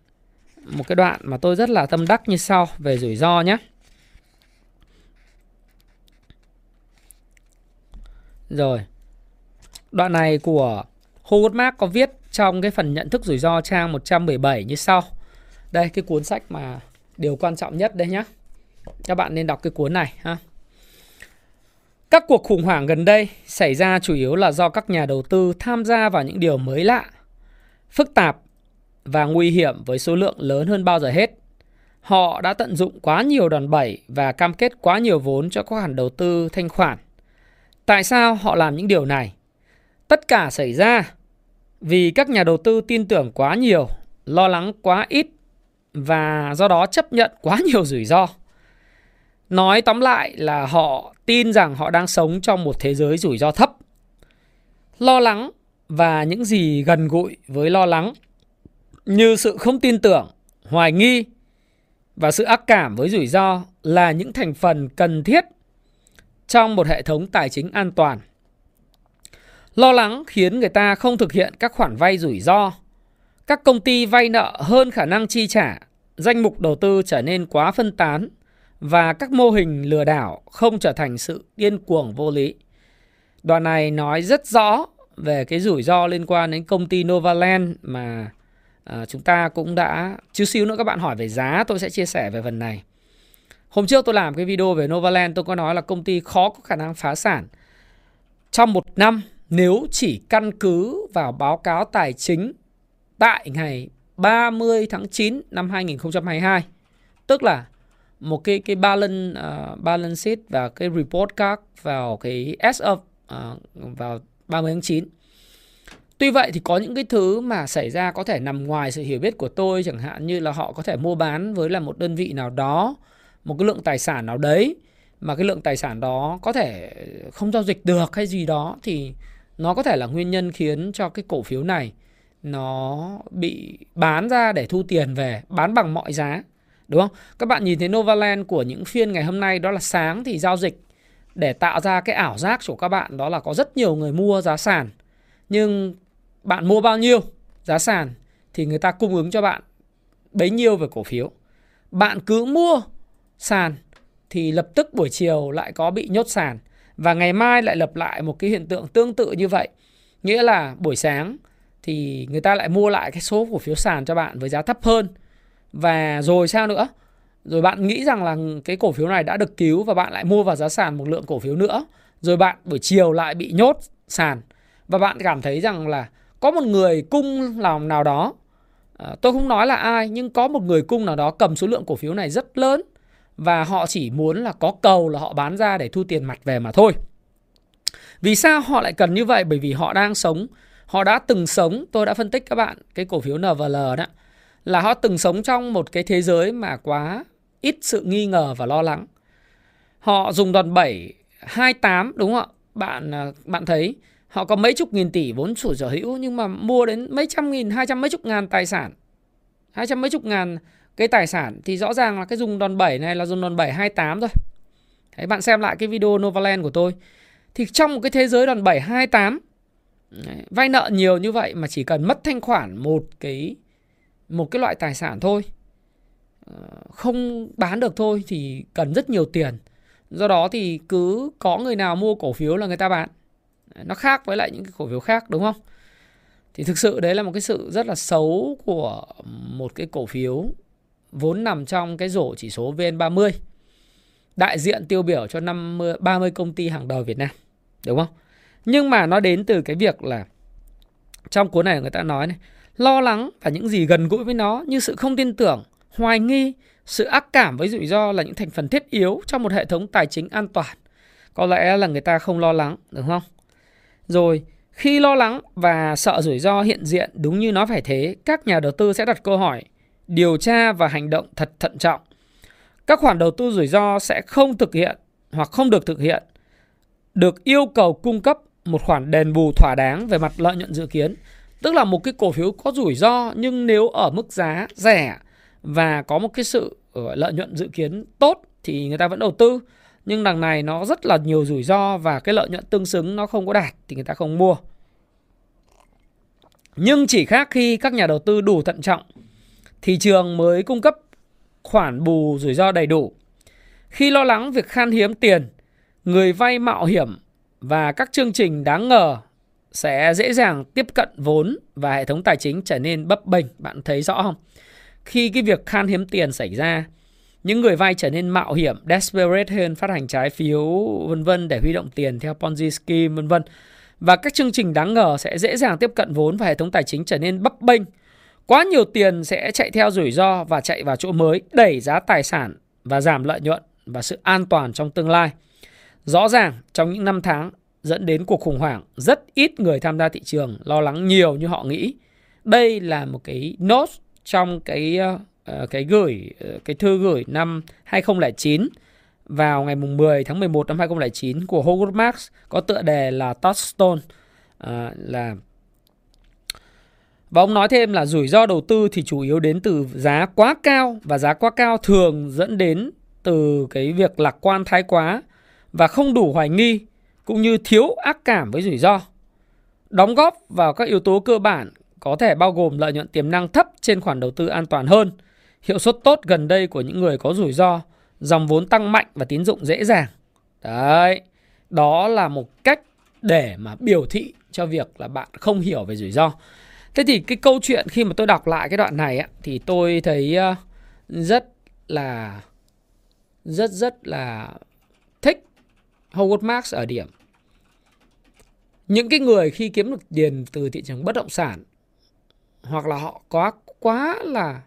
một cái đoạn mà tôi rất là tâm đắc như sau về rủi ro nhé. Rồi. Đoạn này của Howard Marks có viết trong cái phần nhận thức rủi ro trang một trăm mười bảy như sau. Đây, cái cuốn sách mà điều quan trọng nhất đây nhé. Các bạn nên đọc cái cuốn này ha. Các cuộc khủng hoảng gần đây xảy ra chủ yếu là do các nhà đầu tư tham gia vào những điều mới lạ, phức tạp và nguy hiểm với số lượng lớn hơn bao giờ hết. Họ đã tận dụng quá nhiều đòn bẩy và cam kết quá nhiều vốn cho các khoản đầu tư thanh khoản. Tại sao họ làm những điều này? Tất cả xảy ra vì các nhà đầu tư tin tưởng quá nhiều, lo lắng quá ít và do đó chấp nhận quá nhiều rủi ro. Nói tóm lại là họ tin rằng họ đang sống trong một thế giới rủi ro thấp. Lo lắng và những gì gần gũi với lo lắng như sự không tin tưởng, hoài nghi và sự ác cảm với rủi ro là những thành phần cần thiết trong một hệ thống tài chính an toàn. Lo lắng khiến người ta không thực hiện các khoản vay rủi ro. Các công ty vay nợ hơn khả năng chi trả, danh mục đầu tư trở nên quá phân tán và các mô hình lừa đảo không trở thành sự điên cuồng vô lý. Đoạn này nói rất rõ về cái rủi ro liên quan đến công ty Novaland mà à, chúng ta cũng đã... Chút xíu nữa các bạn hỏi về giá, tôi sẽ chia sẻ về phần này. Hôm trước tôi làm cái video về Novaland, tôi có nói là công ty khó có khả năng phá sản trong một năm nếu chỉ căn cứ vào báo cáo tài chính tại ngày ba mươi tháng chín năm hai nghìn không trăm hai mươi hai. Tức là một cái, cái balance, uh, balance sheet và cái report card vào cái as of uh, vào ba mươi tháng chín. Tuy vậy thì có những cái thứ mà xảy ra có thể nằm ngoài sự hiểu biết của tôi, chẳng hạn như là họ có thể mua bán với là một đơn vị nào đó, một cái lượng tài sản nào đấy, mà cái lượng tài sản đó có thể không giao dịch được hay gì đó, thì nó có thể là nguyên nhân khiến cho cái cổ phiếu này nó bị bán ra để thu tiền về, bán bằng mọi giá, đúng không? Các bạn nhìn thấy Novaland của những phiên ngày hôm nay, đó là sáng thì giao dịch để tạo ra cái ảo giác của các bạn, đó là có rất nhiều người mua giá sàn. Nhưng bạn mua bao nhiêu giá sàn thì người ta cung ứng cho bạn bấy nhiêu về cổ phiếu. Bạn cứ mua sàn thì lập tức buổi chiều lại có bị nhốt sàn. Và ngày mai lại lặp lại một cái hiện tượng tương tự như vậy. Nghĩa là buổi sáng thì người ta lại mua lại cái số cổ phiếu sàn cho bạn với giá thấp hơn. Và rồi sao nữa? Rồi bạn nghĩ rằng là cái cổ phiếu này đã được cứu và bạn lại mua vào giá sàn một lượng cổ phiếu nữa. Rồi bạn buổi chiều lại bị nhốt sàn. Và bạn cảm thấy rằng là có một người cung lòng nào đó, tôi không nói là ai, nhưng có một người cung nào đó cầm số lượng cổ phiếu này rất lớn. Và họ chỉ muốn là có cầu là họ bán ra để thu tiền mặt về mà thôi. Vì sao họ lại cần như vậy? Bởi vì họ đang sống, họ đã từng sống, tôi đã phân tích các bạn cái cổ phiếu en vê lờ đó, là họ từng sống trong một cái thế giới mà quá ít sự nghi ngờ và lo lắng. Họ dùng đòn bẩy hai mươi tám, đúng không ạ? Bạn, bạn thấy họ có mấy chục nghìn tỷ vốn chủ sở hữu, nhưng mà mua đến mấy trăm nghìn, hai trăm mấy chục ngàn tài sản. Hai trăm mấy chục ngàn cái tài sản thì rõ ràng là cái dùng đòn bẩy này là dùng đòn bẩy hai mươi tám thôi. Đấy, bạn xem lại cái video Novaland của tôi. Thì trong một cái thế giới đòn bẩy hai mươi tám, vay nợ nhiều như vậy mà chỉ cần mất thanh khoản một cái một cái loại tài sản thôi, không bán được thôi, thì cần rất nhiều tiền. Do đó thì cứ có người nào mua cổ phiếu là người ta bán. Nó khác với lại những cái cổ phiếu khác, đúng không? Thì thực sự đấy là một cái sự rất là xấu của một cái cổ phiếu vốn nằm trong cái rổ chỉ số vê en ba mươi, đại diện tiêu biểu cho năm mươi, ba mươi công ty hàng đầu Việt Nam, đúng không? Nhưng mà nó đến từ cái việc là trong cuốn này người ta nói này, lo lắng và những gì gần gũi với nó như sự không tin tưởng, hoài nghi, sự ác cảm với rủi ro là những thành phần thiết yếu trong một hệ thống tài chính an toàn. Có lẽ là người ta không lo lắng, đúng không? Rồi, khi lo lắng và sợ rủi ro hiện diện đúng như nó phải thế, các nhà đầu tư sẽ đặt câu hỏi, điều tra và hành động thật thận trọng. Các khoản đầu tư rủi ro sẽ không thực hiện hoặc không được thực hiện, được yêu cầu cung cấp một khoản đền bù thỏa đáng về mặt lợi nhuận dự kiến. Tức là một cái cổ phiếu có rủi ro nhưng nếu ở mức giá rẻ và có một cái sự lợi nhuận dự kiến tốt thì người ta vẫn đầu tư. Nhưng đằng này nó rất là nhiều rủi ro và cái lợi nhuận tương xứng nó không có đạt thì người ta không mua. Nhưng chỉ khác khi các nhà đầu tư đủ thận trọng, thị trường mới cung cấp khoản bù rủi ro đầy đủ. Khi lo lắng việc khan hiếm tiền, người vay mạo hiểm và các chương trình đáng ngờ sẽ dễ dàng tiếp cận vốn và hệ thống tài chính trở nên bấp bênh. Bạn thấy rõ không? Khi cái việc khan hiếm tiền xảy ra, những người vay trở nên mạo hiểm, desperate hơn, phát hành trái phiếu vân vân để huy động tiền theo Ponzi scheme vân vân. Và các chương trình đáng ngờ sẽ dễ dàng tiếp cận vốn và hệ thống tài chính trở nên bấp bênh. Quá nhiều tiền sẽ chạy theo rủi ro và chạy vào chỗ mới, đẩy giá tài sản và giảm lợi nhuận và sự an toàn trong tương lai. Rõ ràng, trong những năm tháng dẫn đến cuộc khủng hoảng, rất ít người tham gia thị trường lo lắng nhiều như họ nghĩ. Đây là một cái note trong cái cái gửi cái thư gửi năm hai không không chín vào ngày mười tháng mười một năm hai không không chín của Howard Marks có tựa đề là Touchstone, à, là và ông nói thêm là rủi ro đầu tư thì chủ yếu đến từ giá quá cao, và giá quá cao thường dẫn đến từ cái việc lạc quan thái quá và không đủ hoài nghi cũng như thiếu ác cảm với rủi ro. Đóng góp vào các yếu tố cơ bản có thể bao gồm lợi nhuận tiềm năng thấp trên khoản đầu tư an toàn hơn, hiệu suất tốt gần đây của những người có rủi ro, dòng vốn tăng mạnh và tín dụng dễ dàng. Đấy, đó là một cách để mà biểu thị cho việc là bạn không hiểu về rủi ro. Thế thì cái câu chuyện khi mà tôi đọc lại cái đoạn này ấy, thì tôi thấy rất là rất rất là thích Howard Marks ở điểm những cái người khi kiếm được tiền từ thị trường bất động sản, hoặc là họ quá quá là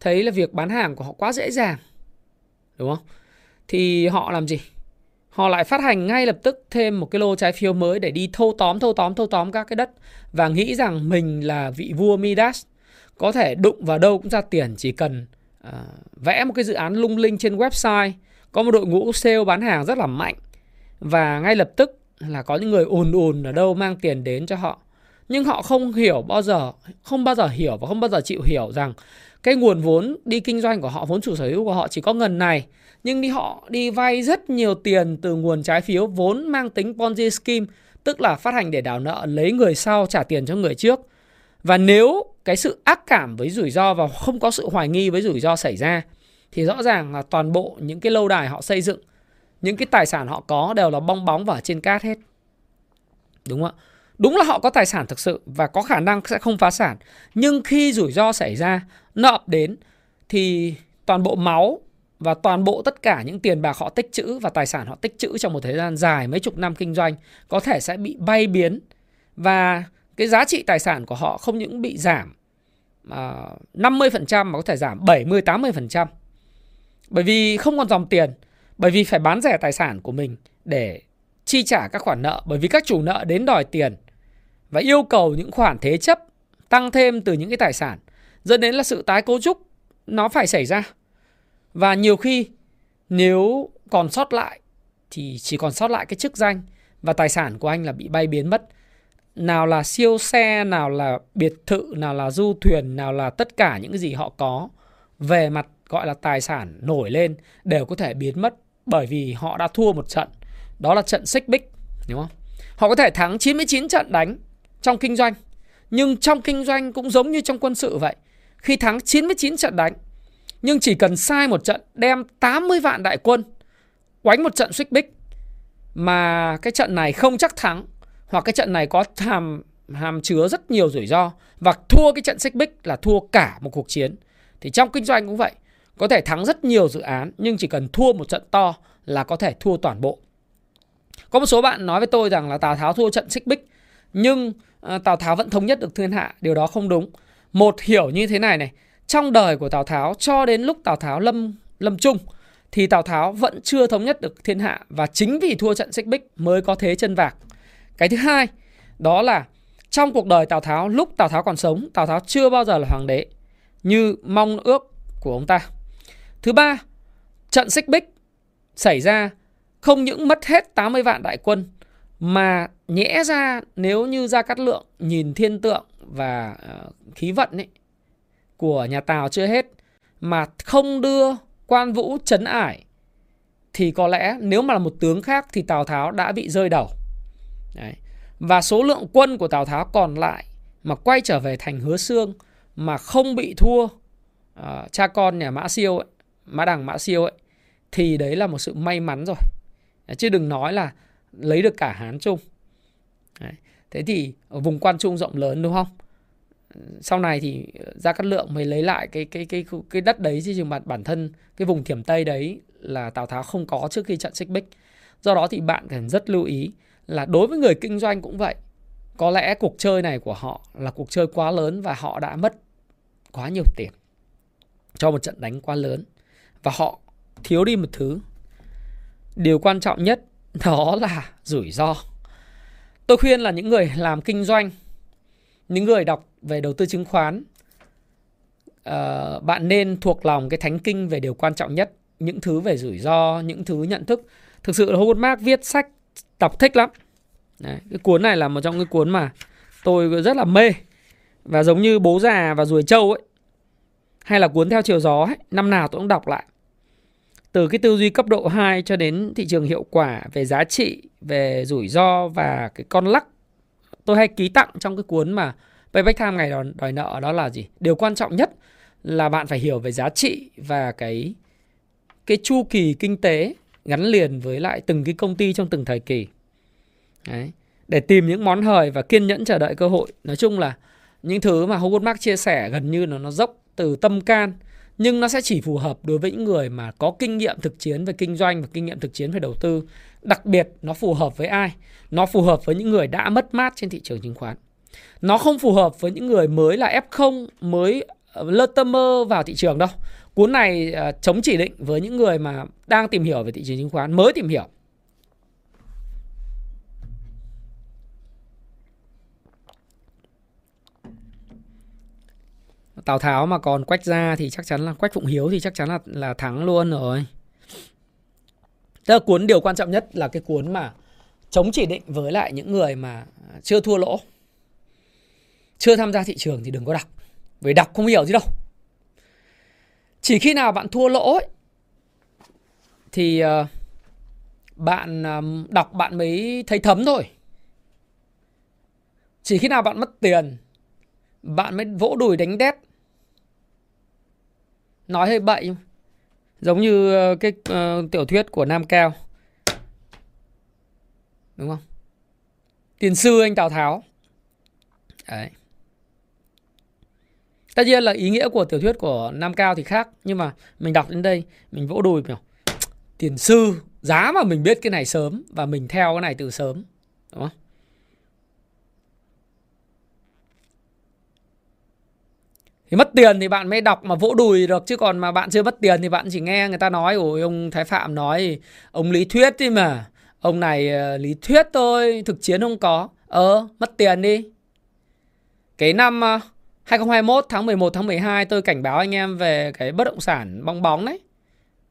thấy là việc bán hàng của họ quá dễ dàng, đúng không? Thì họ làm gì? Họ lại phát hành ngay lập tức thêm một cái lô trái phiếu mới để đi thâu tóm, thâu tóm, thâu tóm các cái đất, và nghĩ rằng mình là vị vua Midas, có thể đụng vào đâu cũng ra tiền, chỉ cần uh, vẽ một cái dự án lung linh trên website, có một đội ngũ sale bán hàng rất là mạnh, và ngay lập tức là có những người ùn ùn ở đâu mang tiền đến cho họ. Nhưng họ không hiểu bao giờ, không bao giờ hiểu và không bao giờ chịu hiểu rằng cái nguồn vốn đi kinh doanh của họ, vốn chủ sở hữu của họ chỉ có ngần này. Nhưng đi họ đi vay rất nhiều tiền từ nguồn trái phiếu vốn mang tính Ponzi scheme, tức là phát hành để đảo nợ, lấy người sau trả tiền cho người trước. Và nếu cái sự ác cảm với rủi ro và không có sự hoài nghi với rủi ro xảy ra, thì rõ ràng là toàn bộ những cái lâu đài họ xây dựng, những cái tài sản họ có đều là bong bóng và ở trên cát hết. Đúng không ạ? Đúng là họ có tài sản thực sự và có khả năng sẽ không phá sản. Nhưng khi rủi ro xảy ra, nó ập đến, thì toàn bộ máu và toàn bộ tất cả những tiền bạc họ tích trữ và tài sản họ tích trữ trong một thời gian dài, mấy chục năm kinh doanh, có thể sẽ bị bay biến. Và cái giá trị tài sản của họ không những bị giảm uh, năm mươi phần trăm mà có thể giảm bảy mươi đến tám mươi phần trăm. Bởi vì không còn dòng tiền, bởi vì phải bán rẻ tài sản của mình để chi trả các khoản nợ, bởi vì các chủ nợ đến đòi tiền và yêu cầu những khoản thế chấp tăng thêm từ những cái tài sản, dẫn đến là sự tái cấu trúc nó phải xảy ra. Và nhiều khi nếu còn sót lại thì chỉ còn sót lại cái chức danh và tài sản của anh là bị bay biến mất. Nào là siêu xe, nào là biệt thự, nào là du thuyền, nào là tất cả những cái gì họ có về mặt gọi là tài sản nổi lên đều có thể biến mất, bởi vì họ đã thua một trận. Đó là trận xích bích, đúng không? Họ có thể thắng chín mươi chín trận đánh trong kinh doanh, nhưng trong kinh doanh cũng giống như trong quân sự vậy. Khi thắng chín mươi chín trận đánh, nhưng chỉ cần sai một trận đem tám mươi vạn đại quân oánh một trận xích bích, mà cái trận này không chắc thắng, hoặc cái trận này có hàm, hàm chứa rất nhiều rủi ro, và thua cái trận xích bích là thua cả một cuộc chiến. Thì trong kinh doanh cũng vậy, có thể thắng rất nhiều dự án, nhưng chỉ cần thua một trận to là có thể thua toàn bộ. Có một số bạn nói với tôi rằng là Tào Tháo thua trận xích bích, nhưng Tào Tháo vẫn thống nhất được thiên hạ. Điều đó không đúng. Một, hiểu như thế này này, trong đời của Tào Tháo cho đến lúc Tào Tháo lâm, lâm chung thì Tào Tháo vẫn chưa thống nhất được thiên hạ, và chính vì thua trận xích bích mới có thế chân vạc. Cái thứ hai, đó là trong cuộc đời Tào Tháo, lúc Tào Tháo còn sống, Tào Tháo chưa bao giờ là hoàng đế như mong ước của ông ta. Thứ ba, trận xích bích xảy ra không những mất hết tám mươi vạn đại quân, mà nhẽ ra nếu như Gia Cát Lượng nhìn thiên tượng và khí vận ấy, của nhà Tào chưa hết, mà không đưa Quan Vũ trấn ải thì có lẽ nếu mà là một tướng khác thì Tào Tháo đã bị rơi đầu. Đấy. Và số lượng quân của Tào Tháo còn lại mà quay trở về thành Hứa Xương mà không bị thua uh, cha con nhà Mã Siêu ấy, Mã Đằng Mã Siêu ấy, thì đấy là một sự may mắn rồi. Chứ đừng nói là lấy được cả Hán Trung. Đấy. Thế thì ở vùng Quan Trung rộng lớn đúng không? Sau này thì Gia Cát Lượng mới lấy lại cái, cái, cái, cái đất đấy, chứ bản, bản thân cái vùng Thiểm Tây đấy là Tào Tháo không có trước khi trận Xích Bích. Do đó thì bạn cần rất lưu ý là đối với người kinh doanh cũng vậy. Có lẽ cuộc chơi này của họ là cuộc chơi quá lớn và họ đã mất quá nhiều tiền cho một trận đánh quá lớn. Và họ thiếu đi một thứ. Điều quan trọng nhất đó là rủi ro. Tôi khuyên là những người làm kinh doanh, những người đọc về đầu tư chứng khoán, uh, bạn nên thuộc lòng cái thánh kinh về điều quan trọng nhất, những thứ về rủi ro, những thứ nhận thức. Thực sự Howard Marks viết sách đọc thích lắm. Đấy, cái cuốn này là một trong cái cuốn mà tôi rất là mê. Và giống như Bố Già và Ruồi Trâu ấy, hay là cuốn Theo Chiều Gió ấy, năm nào tôi cũng đọc lại. Từ cái tư duy cấp độ hai cho đến thị trường hiệu quả, về giá trị, về rủi ro và cái con lắc. Tôi hay ký tặng trong cái cuốn mà Payback Time Ngày Đòi, đòi Nợ, đó là gì? Điều quan trọng nhất là bạn phải hiểu về giá trị và cái, cái chu kỳ kinh tế gắn liền với lại từng cái công ty trong từng thời kỳ. Đấy. Để tìm những món hời và kiên nhẫn chờ đợi cơ hội. Nói chung là những thứ mà Howard Marks chia sẻ gần như nó, nó dốc từ tâm can. Nhưng nó sẽ chỉ phù hợp đối với những người mà có kinh nghiệm thực chiến về kinh doanh và kinh nghiệm thực chiến về đầu tư. Đặc biệt nó phù hợp với ai? Nó phù hợp với những người đã mất mát trên thị trường chứng khoán. Nó không phù hợp với những người mới là ép không, mới lơ tơ mơ vào thị trường đâu. Cuốn này chống chỉ định với những người mà đang tìm hiểu về thị trường chứng khoán, mới tìm hiểu. Tào Tháo mà còn Quách ra thì chắc chắn là Quách Phụng Hiếu thì chắc chắn là, là thắng luôn rồi. Tức là cuốn điều quan trọng nhất là cái cuốn mà chống chỉ định với lại những người mà chưa thua lỗ, chưa tham gia thị trường thì đừng có đọc. Vì đọc không hiểu gì đâu. Chỉ khi nào bạn thua lỗ ấy, thì bạn đọc bạn mới thấy thấm thôi. Chỉ khi nào bạn mất tiền, bạn mới vỗ đùi đánh đét. Nói hơi bậy. Giống như cái uh, tiểu thuyết của Nam Cao, đúng không? Tiền sư anh Tào Tháo. Đấy. Tất nhiên là ý nghĩa của tiểu thuyết của Nam Cao thì khác. Nhưng mà mình đọc đến đây, mình vỗ đùi mình. Tiền sư, giá mà mình biết cái này sớm và mình theo cái này từ sớm, đúng không? Thì mất tiền thì bạn mới đọc mà vỗ đùi được. Chứ còn mà bạn chưa mất tiền thì bạn chỉ nghe người ta nói. Ôi ông Thái Phạm nói, ông lý thuyết đi mà. Ông này lý thuyết thôi, thực chiến không có. Ờ, mất tiền đi. Cái năm hai không hai mốt, tháng mười một, tháng mười hai tôi cảnh báo anh em về cái bất động sản bong bóng đấy.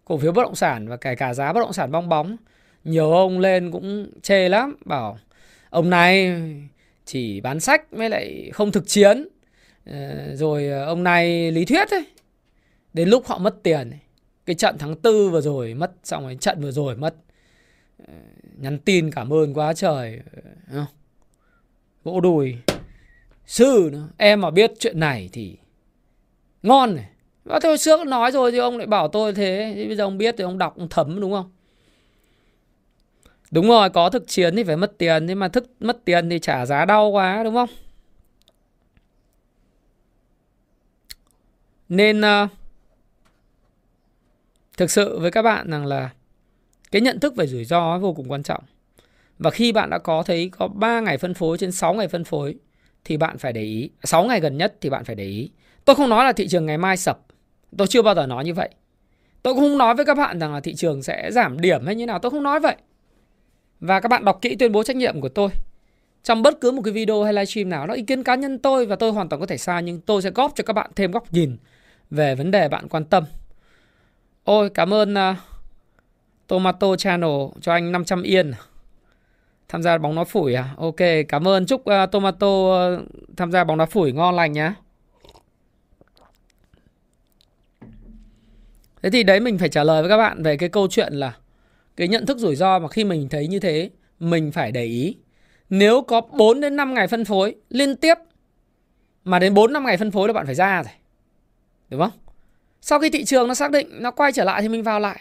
Cổ phiếu bất động sản và kể cả giá bất động sản bong bóng. Nhiều ông lên cũng chê lắm. Bảo ông này chỉ bán sách mới lại không thực chiến. Rồi ông này lý thuyết ấy. Đến lúc họ mất tiền. Cái trận tháng tư vừa rồi mất. Xong rồi trận vừa rồi mất. Nhắn tin cảm ơn quá trời. Vỗ đùi. Sư nữa. Em mà biết chuyện này thì ngon này. Tôi trước nói rồi thì ông lại bảo tôi thế. Bây giờ ông biết thì ông đọc ông thấm, đúng không? Đúng rồi, có thực chiến thì phải mất tiền. Nhưng mà thức mất tiền thì trả giá đau quá, đúng không? Nên uh, thực sự với các bạn rằng là cái nhận thức về rủi ro vô cùng quan trọng. Và khi bạn đã có thấy có ba ngày phân phối trên sáu ngày phân phối thì bạn phải để ý. sáu ngày gần nhất thì bạn phải để ý. Tôi không nói là thị trường ngày mai sập. Tôi chưa bao giờ nói như vậy. Tôi cũng không nói với các bạn rằng là thị trường sẽ giảm điểm hay như nào. Tôi không nói vậy. Và các bạn đọc kỹ tuyên bố trách nhiệm của tôi. Trong bất cứ một cái video hay livestream nào, nó ý kiến cá nhân tôi và tôi hoàn toàn có thể sai. Nhưng tôi sẽ góp cho các bạn thêm góc nhìn về vấn đề bạn quan tâm. Ôi cảm ơn uh, Tomato Channel cho anh năm trăm yên. Tham gia bóng đá phủi à? Ok, cảm ơn. Chúc uh, Tomato uh, tham gia bóng đá phủi ngon lành nhá. Thế thì đấy, mình phải trả lời với các bạn về cái câu chuyện là cái nhận thức rủi ro mà khi mình thấy như thế, mình phải để ý. Nếu có bốn đến năm ngày phân phối liên tiếp mà đến bốn đến năm ngày phân phối là bạn phải ra rồi. Đúng không? Sau khi thị trường nó xác định, nó quay trở lại thì mình vào lại.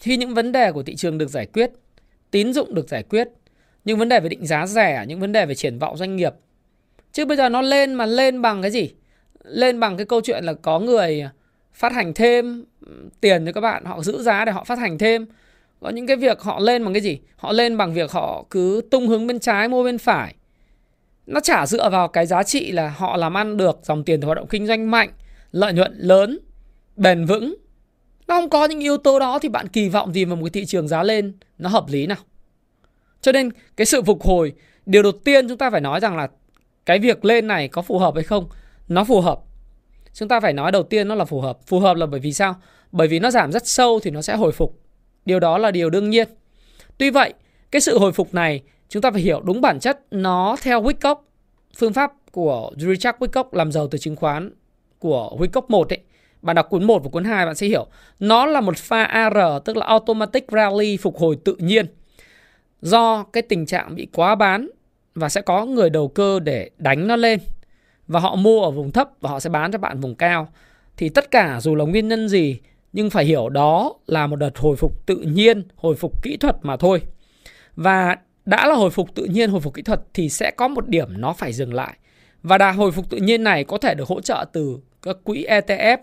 Thì những vấn đề của thị trường được giải quyết, tín dụng được giải quyết, những vấn đề về định giá rẻ, những vấn đề về triển vọng doanh nghiệp. Chứ bây giờ nó lên mà lên bằng cái gì? Lên bằng cái câu chuyện là có người phát hành thêm tiền cho các bạn, họ giữ giá để họ phát hành thêm. Có những cái việc họ lên bằng cái gì? Họ lên bằng việc họ cứ tung hướng bên trái, mua bên phải. Nó chả dựa vào cái giá trị là họ làm ăn được, dòng tiền từ hoạt động kinh doanh mạnh, lợi nhuận lớn, bền vững. Nó không có những yếu tố đó thì bạn kỳ vọng gì vào một cái thị trường giá lên nó hợp lý nào? Cho nên cái sự phục hồi, điều đầu tiên chúng ta phải nói rằng là cái việc lên này có phù hợp hay không? Nó phù hợp. Chúng ta phải nói đầu tiên nó là phù hợp. Phù hợp là bởi vì sao? Bởi vì nó giảm rất sâu thì nó sẽ hồi phục. Điều đó là điều đương nhiên. Tuy vậy, cái sự hồi phục này chúng ta phải hiểu đúng bản chất nó theo Wyckoff, phương pháp của Richard Wyckoff làm giàu từ chứng khoán của Wyckoff một ấy. Bạn đọc cuốn một và cuốn hai bạn sẽ hiểu. Nó là một pha A R, tức là Automatic Rally, phục hồi tự nhiên. Do cái tình trạng bị quá bán và sẽ có người đầu cơ để đánh nó lên. Và họ mua ở vùng thấp và họ sẽ bán cho bạn vùng cao. Thì tất cả dù là nguyên nhân gì, nhưng phải hiểu đó là một đợt hồi phục tự nhiên, hồi phục kỹ thuật mà thôi. Và đã là hồi phục tự nhiên, hồi phục kỹ thuật thì sẽ có một điểm nó phải dừng lại. Và đà hồi phục tự nhiên này có thể được hỗ trợ từ các quỹ E T F,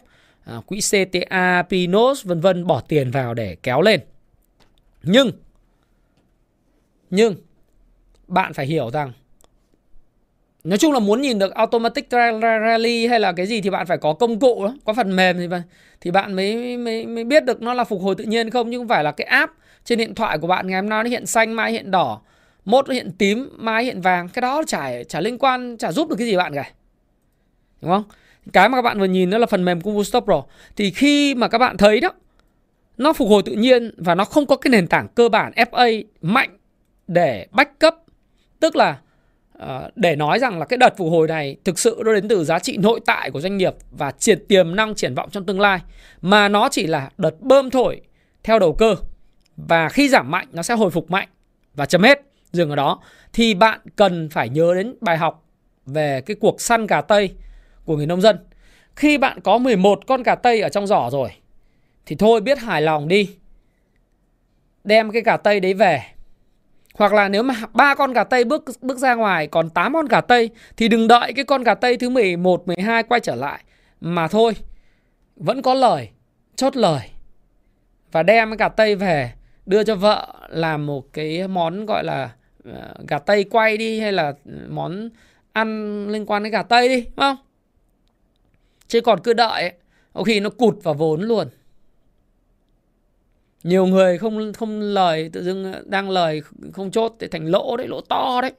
quỹ C T A, Pinos, vân vân, bỏ tiền vào để kéo lên. Nhưng, nhưng bạn phải hiểu rằng, nói chung là muốn nhìn được automatic rally hay là cái gì thì bạn phải có công cụ, có phần mềm thì bạn, thì bạn mới, mới, mới biết được nó là phục hồi tự nhiên không. Nhưng không phải là cái app trên điện thoại của bạn ngày hôm nay nó hiện xanh, mai hiện đỏ, mốt nó hiện tím, mai hiện vàng. Cái đó chả, chả liên quan, chả giúp được cái gì bạn cả. Đúng không? Cái mà các bạn vừa nhìn đó là phần mềm Kung Fu Stock Pro. Thì khi mà các bạn thấy đó, nó phục hồi tự nhiên và nó không có cái nền tảng cơ bản F A mạnh để backup. Tức là để nói rằng là cái đợt phục hồi này thực sự nó đến từ giá trị nội tại của doanh nghiệp và triển tiềm năng triển vọng trong tương lai, mà nó chỉ là đợt bơm thổi theo đầu cơ. Và khi giảm mạnh nó sẽ hồi phục mạnh và chấm hết, dừng ở đó. Thì bạn cần phải nhớ đến bài học về cái cuộc săn gà tây của người nông dân. Khi bạn có mười một con gà tây ở trong giỏ rồi thì thôi biết hài lòng đi, đem cái gà tây đấy về. Hoặc là nếu mà ba con gà tây bước bước ra ngoài còn tám con gà tây thì đừng đợi cái con gà tây thứ mười một, mười hai quay trở lại mà thôi. Vẫn có lời, chốt lời và đem cái gà tây về đưa cho vợ làm một cái món gọi là gà tây quay đi, hay là món ăn liên quan đến gà tây đi, đúng không? Chứ còn cứ đợi có khi nó cụt vào vốn luôn. Nhiều người không không lời, tự dưng đang lời không chốt thì thành lỗ đấy, lỗ to đấy.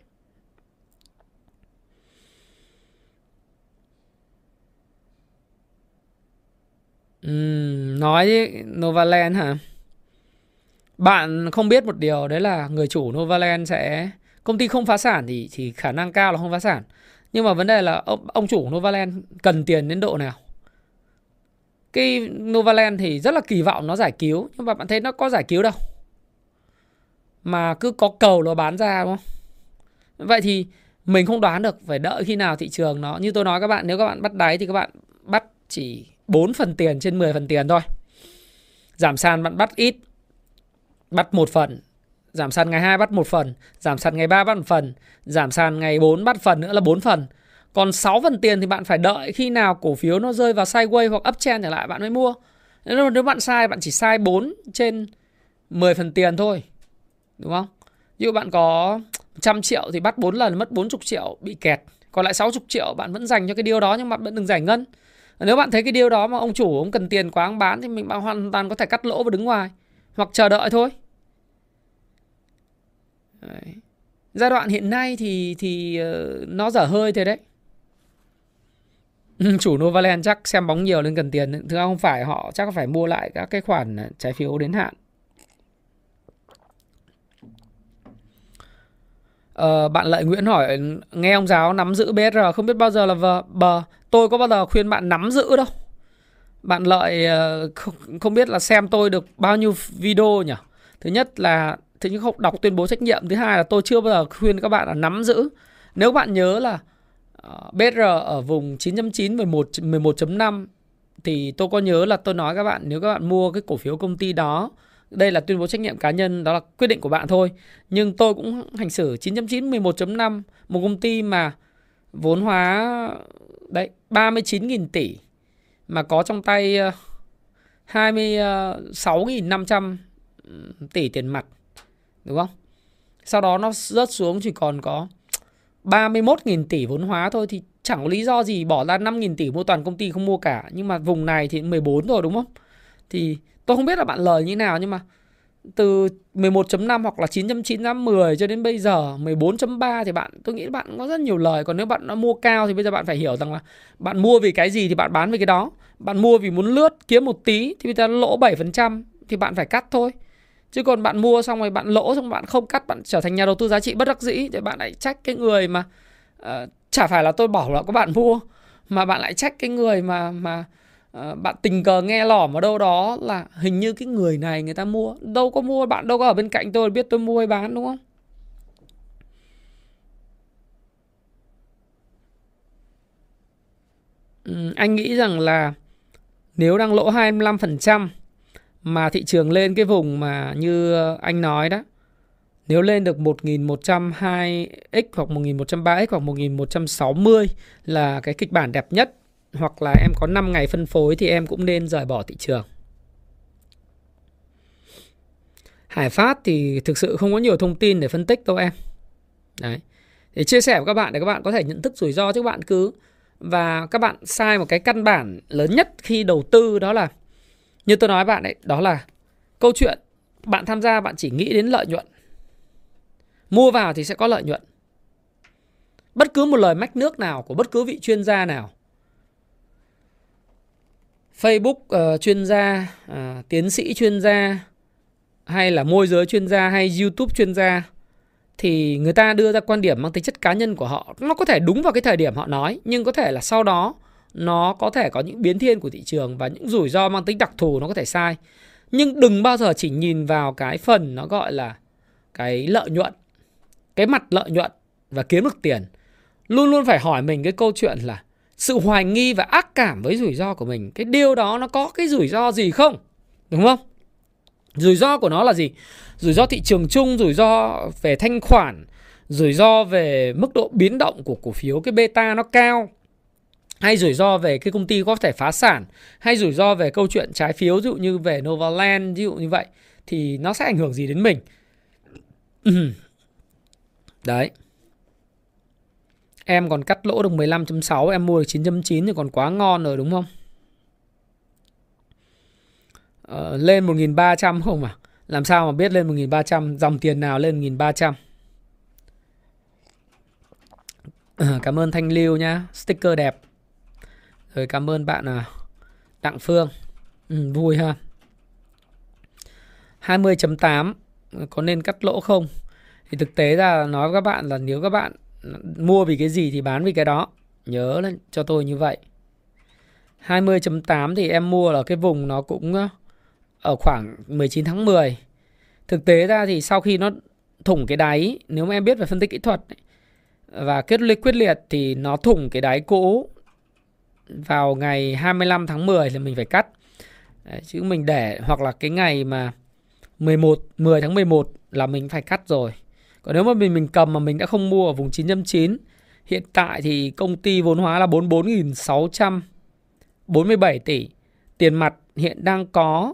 Uhm, nói với Novaland hả? Bạn không biết một điều đấy là người chủ Novaland sẽ... Công ty không phá sản thì, thì khả năng cao là không phá sản. Nhưng mà vấn đề là ông, ông chủ Novaland cần tiền đến độ nào? Cái Novaland thì rất là kỳ vọng nó giải cứu, nhưng mà bạn thấy nó có giải cứu đâu. Mà cứ có cầu nó bán ra, đúng không? Vậy thì mình không đoán được, phải đợi khi nào thị trường nó... Như tôi nói các bạn, nếu các bạn bắt đáy thì các bạn bắt chỉ bốn phần tiền trên mười phần tiền thôi. Giảm sàn bạn bắt ít, bắt một phần. Giảm sàn ngày hai bắt một phần, giảm sàn ngày ba bắt một phần, giảm sàn ngày bốn bắt phần nữa là bốn phần. Còn sáu phần tiền thì bạn phải đợi khi nào cổ phiếu nó rơi vào sideways hoặc uptrend trở lại bạn mới mua. Nếu, nếu bạn sai, bạn chỉ sai bốn trên mười phần tiền thôi. Đúng không? Ví dụ bạn có một trăm triệu thì bắt bốn lần mất bốn mươi triệu bị kẹt. Còn lại sáu mươi triệu bạn vẫn dành cho cái điều đó, nhưng bạn vẫn đừng giải ngân. Nếu bạn thấy cái điều đó mà ông chủ ông cần tiền quá ông bán thì mình hoàn toàn có thể cắt lỗ và đứng ngoài. Hoặc chờ đợi thôi. Đấy. Giai đoạn hiện nay thì, thì nó dở hơi thế đấy. Chủ Novaland chắc xem bóng nhiều nên cần tiền. Thực ra không phải, họ chắc phải mua lại các cái khoản trái phiếu đến hạn. Ờ, bạn Lợi Nguyễn hỏi, nghe ông giáo nắm giữ B S R không biết bao giờ là vờ bờ. Tôi có bao giờ khuyên bạn nắm giữ đâu. Bạn Lợi không biết là xem tôi được bao nhiêu video nhỉ? Thứ nhất là thế nhưng không đọc tuyên bố trách nhiệm. Thứ hai là tôi chưa bao giờ khuyên các bạn là nắm giữ. Nếu bạn nhớ là bê rờ ở vùng chín chấm chín, mười một, mười một chấm năm thì tôi có nhớ là tôi nói các bạn nếu các bạn mua cái cổ phiếu công ty đó, đây là tuyên bố trách nhiệm cá nhân, đó là quyết định của bạn thôi. Nhưng tôi cũng hành xử chín chấm chín, mười một chấm năm, một công ty mà vốn hóa đấy ba mươi chín nghìn tỷ mà có trong tay hai mươi sáu nghìn năm trăm tỷ tiền mặt, đúng không? Sau đó nó rớt xuống chỉ còn có ba mươi mốt nghìn tỷ vốn hóa thôi, thì chẳng có lý do gì bỏ ra năm nghìn tỷ mua toàn công ty không mua cả. Nhưng mà vùng này thì mười bốn rồi, đúng không? Thì tôi không biết là bạn Lời như thế nào, nhưng mà từ mười một chấm năm hoặc là chín chấm chín năm mười cho đến bây giờ mười bốn chấm ba thì bạn, tôi nghĩ bạn có rất nhiều lời. Còn nếu bạn đã mua cao thì bây giờ bạn phải hiểu rằng là bạn mua vì cái gì thì bạn bán vì cái đó. Bạn mua vì muốn lướt kiếm một tí thì bây giờ lỗ bảy phần trăm thì bạn phải cắt thôi. Chứ còn bạn mua xong rồi bạn lỗ, xong bạn không cắt, bạn trở thành nhà đầu tư giá trị bất đắc dĩ. Thì bạn lại trách cái người mà uh, chả phải là tôi bảo là các bạn mua, mà bạn lại trách cái người mà mà uh, bạn tình cờ nghe lỏm ở đâu đó là hình như cái người này người ta mua. Đâu có mua, bạn đâu có ở bên cạnh tôi biết tôi mua hay bán, đúng không? Ừ, anh nghĩ rằng là nếu đang lỗ hai mươi lăm phần trăm mà thị trường lên cái vùng mà như anh nói đó, nếu lên được một nghìn một trăm hai mươi x hoặc một nghìn một trăm ba mươi x hoặc một nghìn một trăm sáu mươi là cái kịch bản đẹp nhất. Hoặc là em có năm ngày phân phối thì em cũng nên rời bỏ thị trường. Hải Phát thì thực sự không có nhiều thông tin để phân tích đâu em. Đấy, để chia sẻ với các bạn để các bạn có thể nhận thức rủi ro, chứ các bạn cứ... Và các bạn sai một cái căn bản lớn nhất khi đầu tư, đó là như tôi nói bạn ấy, đó là câu chuyện bạn tham gia bạn chỉ nghĩ đến lợi nhuận. Mua vào thì sẽ có lợi nhuận. Bất cứ một lời mách nước nào của bất cứ vị chuyên gia nào, Facebook uh, chuyên gia, uh, tiến sĩ chuyên gia, hay là môi giới chuyên gia, hay YouTube chuyên gia, thì người ta đưa ra quan điểm mang tính chất cá nhân của họ. Nó có thể đúng vào cái thời điểm họ nói, nhưng có thể là sau đó nó có thể có những biến thiên của thị trường và những rủi ro mang tính đặc thù, nó có thể sai. Nhưng đừng bao giờ chỉ nhìn vào cái phần nó gọi là cái lợi nhuận, cái mặt lợi nhuận và kiếm được tiền. Luôn luôn phải hỏi mình cái câu chuyện là sự hoài nghi và ác cảm với rủi ro của mình, cái điều đó nó có cái rủi ro gì không? Đúng không? Rủi ro của nó là gì? Rủi ro thị trường chung, rủi ro về thanh khoản, rủi ro về mức độ biến động của cổ phiếu, cái beta nó cao, hay rủi ro về cái công ty có thể phá sản, hay rủi ro về câu chuyện trái phiếu, ví dụ như về Novaland, ví dụ như vậy, thì nó sẽ ảnh hưởng gì đến mình. Đấy, em còn cắt lỗ được mười lăm chấm sáu, em mua được chín chấm chín thì còn quá ngon rồi, đúng không? Ờ, lên một nghìn ba trăm không à? Làm sao mà biết lên một nghìn ba trăm, dòng tiền nào lên một nghìn ba trăm? Ờ, cảm ơn Thanh Lưu nhá, sticker đẹp. Rồi cảm ơn bạn à, Đặng Phương. Ừ, vui ha. Hai mươi chấm tám có nên cắt lỗ không? Thì thực tế ra nói với các bạn là nếu các bạn mua vì cái gì thì bán vì cái đó. Nhớ là cho tôi như vậy. Hai mươi chấm tám thì em mua là cái vùng nó cũng ở khoảng mười chín tháng mười. Thực tế ra thì sau khi nó thủng cái đáy, nếu mà em biết về phân tích kỹ thuật và kết luận quyết liệt, thì nó thủng cái đáy cũ vào ngày hai mươi lăm tháng mười là mình phải cắt. Đấy, chứ mình để hoặc là cái ngày mà mười một, mười tháng mười một là mình phải cắt rồi. Còn nếu mà mình mình cầm mà mình đã không mua ở vùng chín chấm chín, hiện tại thì công ty vốn hóa là bốn mươi bốn nghìn sáu trăm bốn mươi bảy tỷ, tiền mặt hiện đang có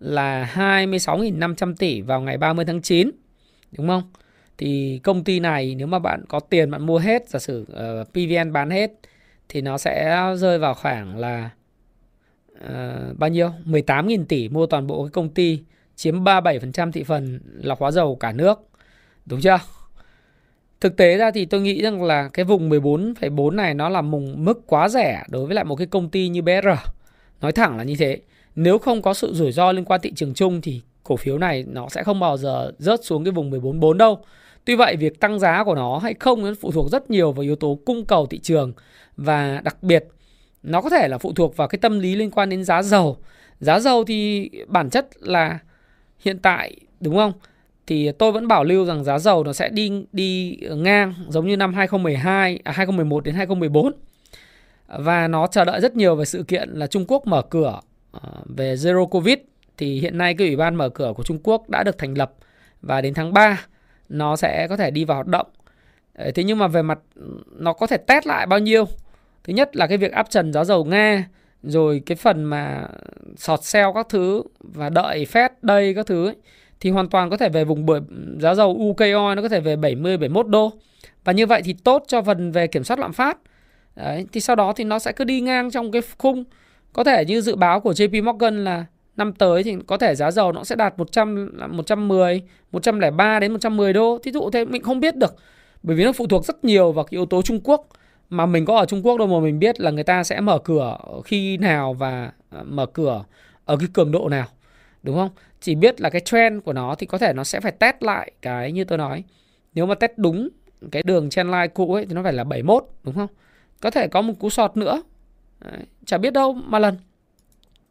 là hai mươi sáu nghìn năm trăm tỷ vào ngày ba mươi tháng chín, đúng không? Thì công ty này nếu mà bạn có tiền bạn mua hết, giả sử uh, pê vê en bán hết thì nó sẽ rơi vào khoảng là uh, bao nhiêu? mười tám nghìn tỷ, mua toàn bộ cái công ty, chiếm ba mươi bảy phần trăm thị phần lọc hóa dầu cả nước, đúng chưa? Thực tế ra thì tôi nghĩ rằng là cái vùng mười bốn phẩy bốn này nó là một mức quá rẻ đối với lại một cái công ty như bê rờ. Nói thẳng là như thế. Nếu không có sự rủi ro liên quan thị trường chung thì cổ phiếu này nó sẽ không bao giờ rớt xuống cái vùng mười bốn phẩy bốn đâu. Tuy vậy việc tăng giá của nó hay không nó phụ thuộc rất nhiều vào yếu tố cung cầu thị trường, và đặc biệt nó có thể là phụ thuộc vào cái tâm lý liên quan đến giá dầu. Giá dầu thì bản chất là hiện tại, đúng không? Thì tôi vẫn bảo lưu rằng giá dầu nó sẽ đi đi ngang giống như năm hai không một hai, à hai không một một đến hai không một bốn. Và nó chờ đợi rất nhiều về sự kiện là Trung Quốc mở cửa về Zero Covid. Thì hiện nay cái ủy ban mở cửa của Trung Quốc đã được thành lập và đến tháng ba nó sẽ có thể đi vào hoạt động. Thế nhưng mà về mặt nó có thể test lại bao nhiêu? Thứ nhất là cái việc áp trần giá dầu Nga, rồi cái phần mà sọt sell các thứ và đợi Fed đây các thứ ấy, thì hoàn toàn có thể về vùng bởi giá dầu u ca oil nó có thể về bảy mươi, bảy mươi mốt đô. Và như vậy thì tốt cho phần về kiểm soát lạm phát. Đấy, thì sau đó thì nó sẽ cứ đi ngang trong cái khung. Có thể như dự báo của gi pê Morgan là năm tới thì có thể giá dầu nó sẽ đạt một trăm, một trăm mười, một trăm lẻ ba đến một trăm mười đô. Thí dụ thế mình không biết được, bởi vì nó phụ thuộc rất nhiều vào cái yếu tố Trung Quốc. Mà mình có ở Trung Quốc đâu mà mình biết là người ta sẽ mở cửa khi nào và mở cửa ở cái cường độ nào, đúng không? Chỉ biết là cái trend của nó thì có thể nó sẽ phải test lại cái như tôi nói. Nếu mà test đúng cái đường trend line cũ ấy thì nó phải là bảy mươi mốt, đúng không? Có thể có một cú sọt nữa. Đấy, chả biết đâu mà lần.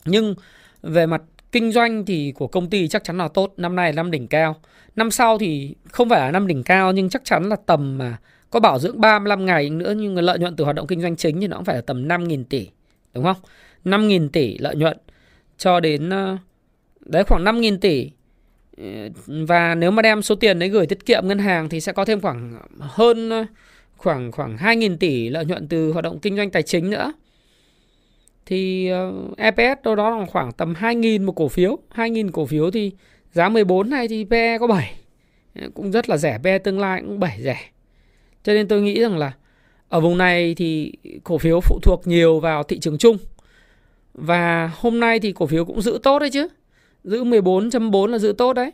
Nhưng về mặt kinh doanh thì của công ty chắc chắn là tốt. Năm nay là năm đỉnh cao. Năm sau thì không phải là năm đỉnh cao, nhưng chắc chắn là tầm mà có bảo dưỡng ba mươi lăm ngày nữa, nhưng lợi nhuận từ hoạt động kinh doanh chính thì nó cũng phải là tầm năm nghìn tỷ, đúng không? năm nghìn tỷ lợi nhuận cho đến đấy, khoảng năm nghìn tỷ. Và nếu mà đem số tiền đấy gửi tiết kiệm ngân hàng thì sẽ có thêm khoảng hơn khoảng khoảng hai nghìn tỷ lợi nhuận từ hoạt động kinh doanh tài chính nữa. Thì e pê ét đâu đó là khoảng tầm hai nghìn một cổ phiếu, hai nghìn cổ phiếu thì giá mười bốn này thì pê e có bảy. Cũng rất là rẻ, pê e tương lai cũng bảy rẻ. Cho nên tôi nghĩ rằng là ở vùng này thì cổ phiếu phụ thuộc nhiều vào thị trường chung. Và hôm nay thì cổ phiếu cũng giữ tốt đấy chứ. Giữ mười bốn chấm bốn là giữ tốt đấy.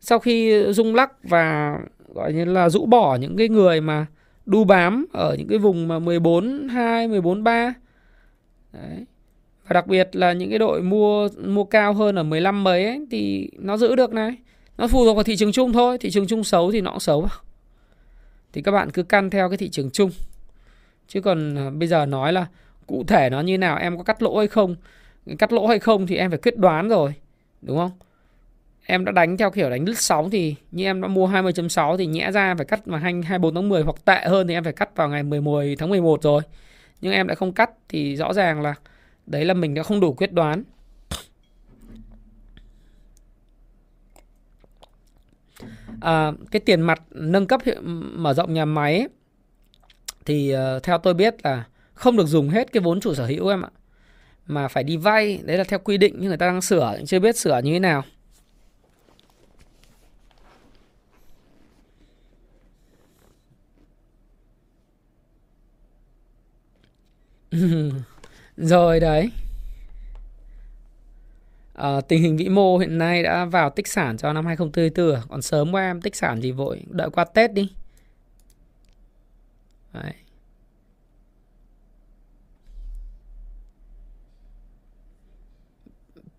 Sau khi rung lắc và gọi như là rũ bỏ những cái người mà đu bám ở những cái vùng mà mười bốn hai, mười bốn ba. Đấy. Và đặc biệt là những cái đội mua mua cao hơn ở mười lăm mấy ấy, thì nó giữ được này. Nó phụ thuộc vào thị trường chung thôi. Thị trường chung xấu thì nó cũng xấu. Thì các bạn cứ căn theo cái thị trường chung. Chứ còn bây giờ nói là cụ thể nó như nào, em có cắt lỗ hay không. Cắt lỗ hay không thì em phải quyết đoán rồi, đúng không? Em đã đánh theo kiểu đánh lướt sóng thì như em đã mua hai mươi chấm sáu thì nhẽ ra phải cắt vào hai mươi bốn tháng mười, hoặc tệ hơn thì em phải cắt vào ngày mười tháng mười một rồi. Nhưng em đã không cắt thì rõ ràng là đấy là mình đã không đủ quyết đoán. À, cái tiền mặt nâng cấp mở rộng nhà máy ấy, thì uh, theo tôi biết là không được dùng hết cái vốn chủ sở hữu em ạ, mà phải đi vay. Đấy là theo quy định, nhưng người ta đang sửa, chưa biết sửa như thế nào. Rồi đấy. À, tình hình vĩ mô hiện nay đã vào tích sản cho năm hai không hai tư. Còn sớm quá em, tích sản gì vội, đợi qua Tết đi. Đấy.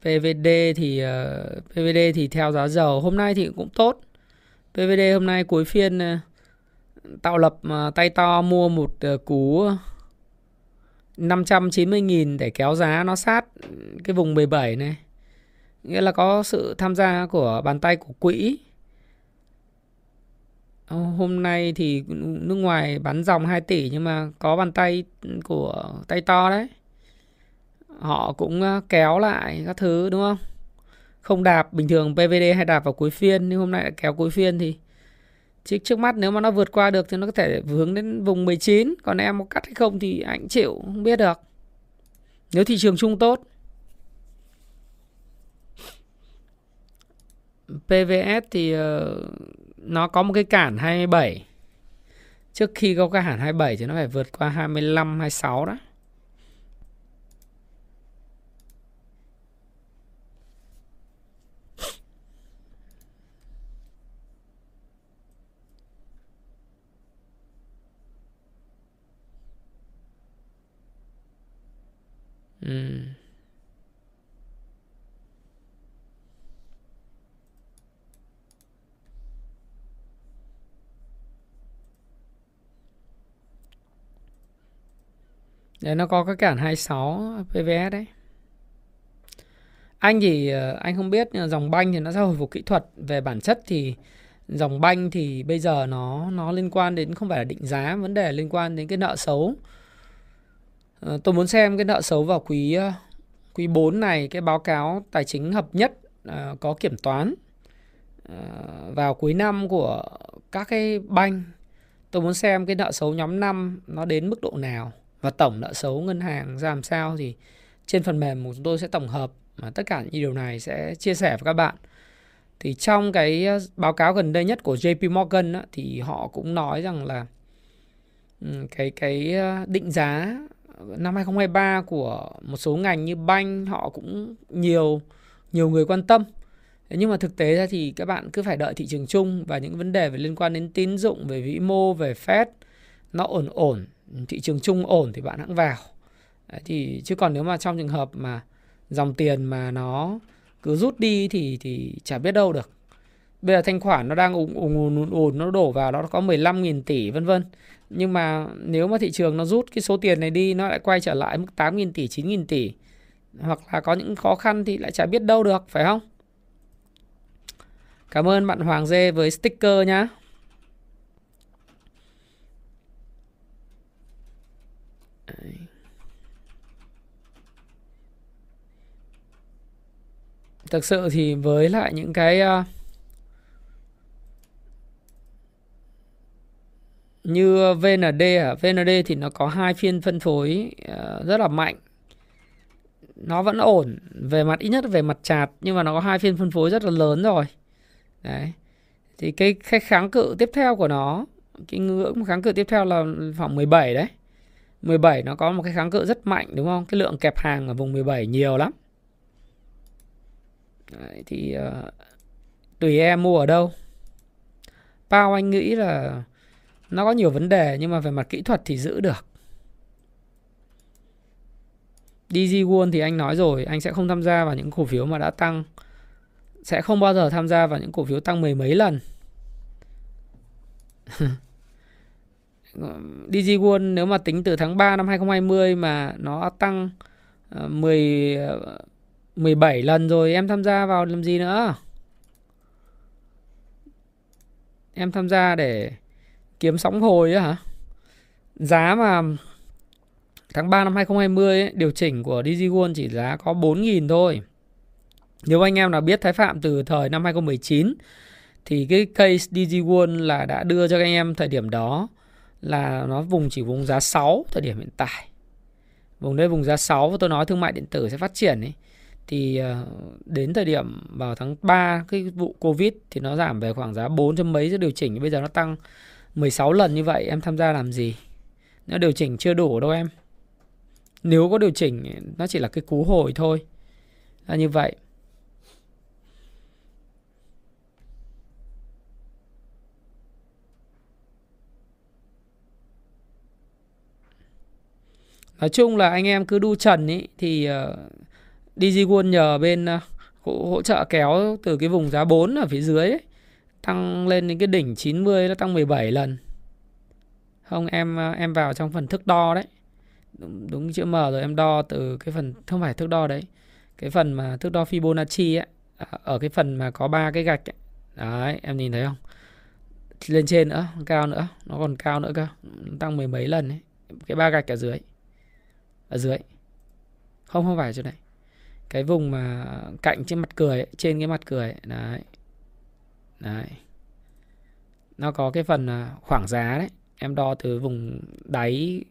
pê vê đê thì uh, pê vê đê thì theo giá dầu hôm nay thì cũng tốt. pê vê đê hôm nay cuối phiên uh, tạo lập uh, tay to mua một uh, cú năm trăm chín mươi nghìn để kéo giá nó sát cái vùng mười bảy này. Nghĩa là có sự tham gia của bàn tay của quỹ. Hôm nay thì nước ngoài bán dòng hai tỷ, nhưng mà có bàn tay của tay to đấy. Họ cũng kéo lại các thứ, đúng không? Không đạp, bình thường pê vê đê hay đạp vào cuối phiên, nhưng hôm nay lại kéo cuối phiên thì chứ trước mắt nếu mà nó vượt qua được thì nó có thể hướng đến vùng mười chín. Còn em có cắt hay không thì anh chịu, không biết được. Nếu thị trường chung tốt. pê vê ét thì nó có một cái cản hai mươi bảy. Trước khi có cái cản hai mươi bảy thì nó phải vượt qua hai mươi lăm, hai mươi sáu đó. Ừ. Đấy, nó có cái cản hai mươi sáu pê vê ét đấy. Anh thì anh không biết, nhưng dòng banh thì nó sẽ hồi phục kỹ thuật. Về bản chất thì dòng banh thì bây giờ nó nó liên quan đến không phải là định giá, vấn đề liên quan đến cái nợ xấu. Tôi muốn xem cái nợ xấu vào quý quý bốn này, cái báo cáo tài chính hợp nhất có kiểm toán vào cuối năm của các cái banh. Tôi muốn xem cái nợ xấu nhóm năm nó đến mức độ nào và tổng nợ xấu ngân hàng ra làm sao, thì trên phần mềm của chúng tôi sẽ tổng hợp mà tất cả những điều này sẽ chia sẻ với các bạn. Thì trong cái báo cáo gần đây nhất của jê pê Morgan á, thì họ cũng nói rằng là cái cái định giá năm hai không hai ba của một số ngành như banh họ cũng nhiều nhiều người quan tâm. Nhưng mà thực tế ra thì các bạn cứ phải đợi thị trường chung và những vấn đề về liên quan đến tín dụng, về vĩ mô, về Fed nó ổn ổn, thị trường chung ổn thì bạn hãng vào. Đấy, thì chứ còn nếu mà trong trường hợp mà dòng tiền mà nó cứ rút đi thì thì chả biết đâu được. Bây giờ thanh khoản nó đang ùn ùn ùn ùn nó đổ vào, nó có mười lăm nghìn tỷ vân vân. Nhưng mà nếu mà thị trường nó rút cái số tiền này đi, nó lại quay trở lại mức tám nghìn tỷ, chín nghìn tỷ, hoặc là có những khó khăn thì lại chả biết đâu được, phải không? Cảm ơn bạn Hoàng Dê với sticker nhá. Thực sự thì với lại những cái uh, như vê en đê, vê en đê thì nó có hai phiên phân phối uh, rất là mạnh. Nó vẫn ổn về mặt, ít nhất về mặt chart, nhưng mà nó có hai phiên phân phối rất là lớn rồi. Đấy. Thì cái kháng cự tiếp theo của nó, cái ngưỡng kháng cự tiếp theo là khoảng mười bảy đấy. mười bảy nó có một cái kháng cự rất mạnh đúng không? Cái lượng kẹp hàng ở vùng mười bảy nhiều lắm. Đấy, thì uh, tùy em mua ở đâu. Pao anh nghĩ là nó có nhiều vấn đề, nhưng mà về mặt kỹ thuật thì giữ được. đê giê World thì anh nói rồi, anh sẽ không tham gia vào những cổ phiếu mà đã tăng. Sẽ không bao giờ tham gia vào những cổ phiếu tăng mười mấy lần. đê giê World nếu mà tính từ tháng ba năm hai không hai không mà nó tăng mười, mười bảy lần rồi, em tham gia vào làm gì nữa? Em tham gia để kiếm sóng hồi á hả? Giá mà tháng ba năm hai không hai không ấy, điều chỉnh của đê giê World chỉ giá có bốn nghìn thôi. Nếu anh em nào biết Thái Phạm từ thời năm hai không một chín thì cái case đê giê World là đã đưa cho các anh em thời điểm đó là nó vùng chỉ vùng giá sáu thời điểm hiện tại. Vùng đây vùng giá sáu, và tôi nói thương mại điện tử sẽ phát triển ấy. Thì đến thời điểm vào tháng ba cái vụ Covid thì nó giảm về khoảng giá bốn cho mấy, điều chỉnh bây giờ nó tăng mười sáu lần như vậy, em tham gia làm gì? Nó điều chỉnh chưa đủ đâu em. Nếu có điều chỉnh nó chỉ là cái cú hồi thôi. Là như vậy. Nói chung là anh em cứ đu trần ý, thì uh, đê giê World nhờ bên uh, hỗ trợ kéo từ cái vùng giá bốn ở phía dưới ấy, tăng lên đến cái đỉnh chín mươi, nó tăng mười bảy lần. Không, em em vào trong phần thước đo đấy. Đúng, đúng chữ M rồi, em đo từ cái phần, không phải thước đo đấy. Cái phần mà thước đo Fibonacci ấy, ở cái phần mà có ba cái gạch ấy. Đấy, em nhìn thấy không? Lên trên nữa, cao nữa, nó còn cao nữa cơ, tăng mười mấy lần ấy. Cái ba gạch ở dưới. Ở dưới không không phải chỗ này, cái vùng mà cạnh trên mặt cười ấy, trên cái mặt cười ấy. Đấy, đấy, nó có cái phần khoảng giá đấy, em đo từ vùng đáy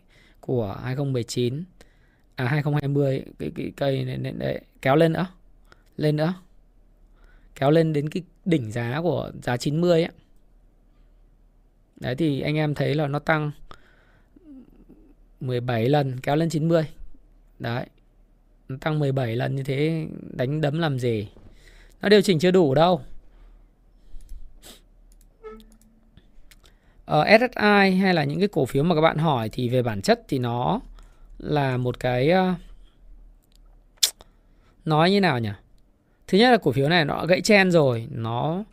của hai không một chín à hai không hai không, cái cái cây này, này, này kéo lên nữa, lên nữa, kéo lên đến cái đỉnh giá của giá chín mươi ấy. Đấy thì anh em thấy là nó tăng mười bảy lần, kéo lên chín mươi. Đấy, nó tăng mười bảy lần như thế, đánh đấm làm gì? Nó điều chỉnh chưa đủ đâu. Ở ét ét i hay là những cái cổ phiếu mà các bạn hỏi thì về bản chất thì nó là một cái, nói như nào nhỉ? Thứ nhất là cổ phiếu này nó gãy trend rồi, Nó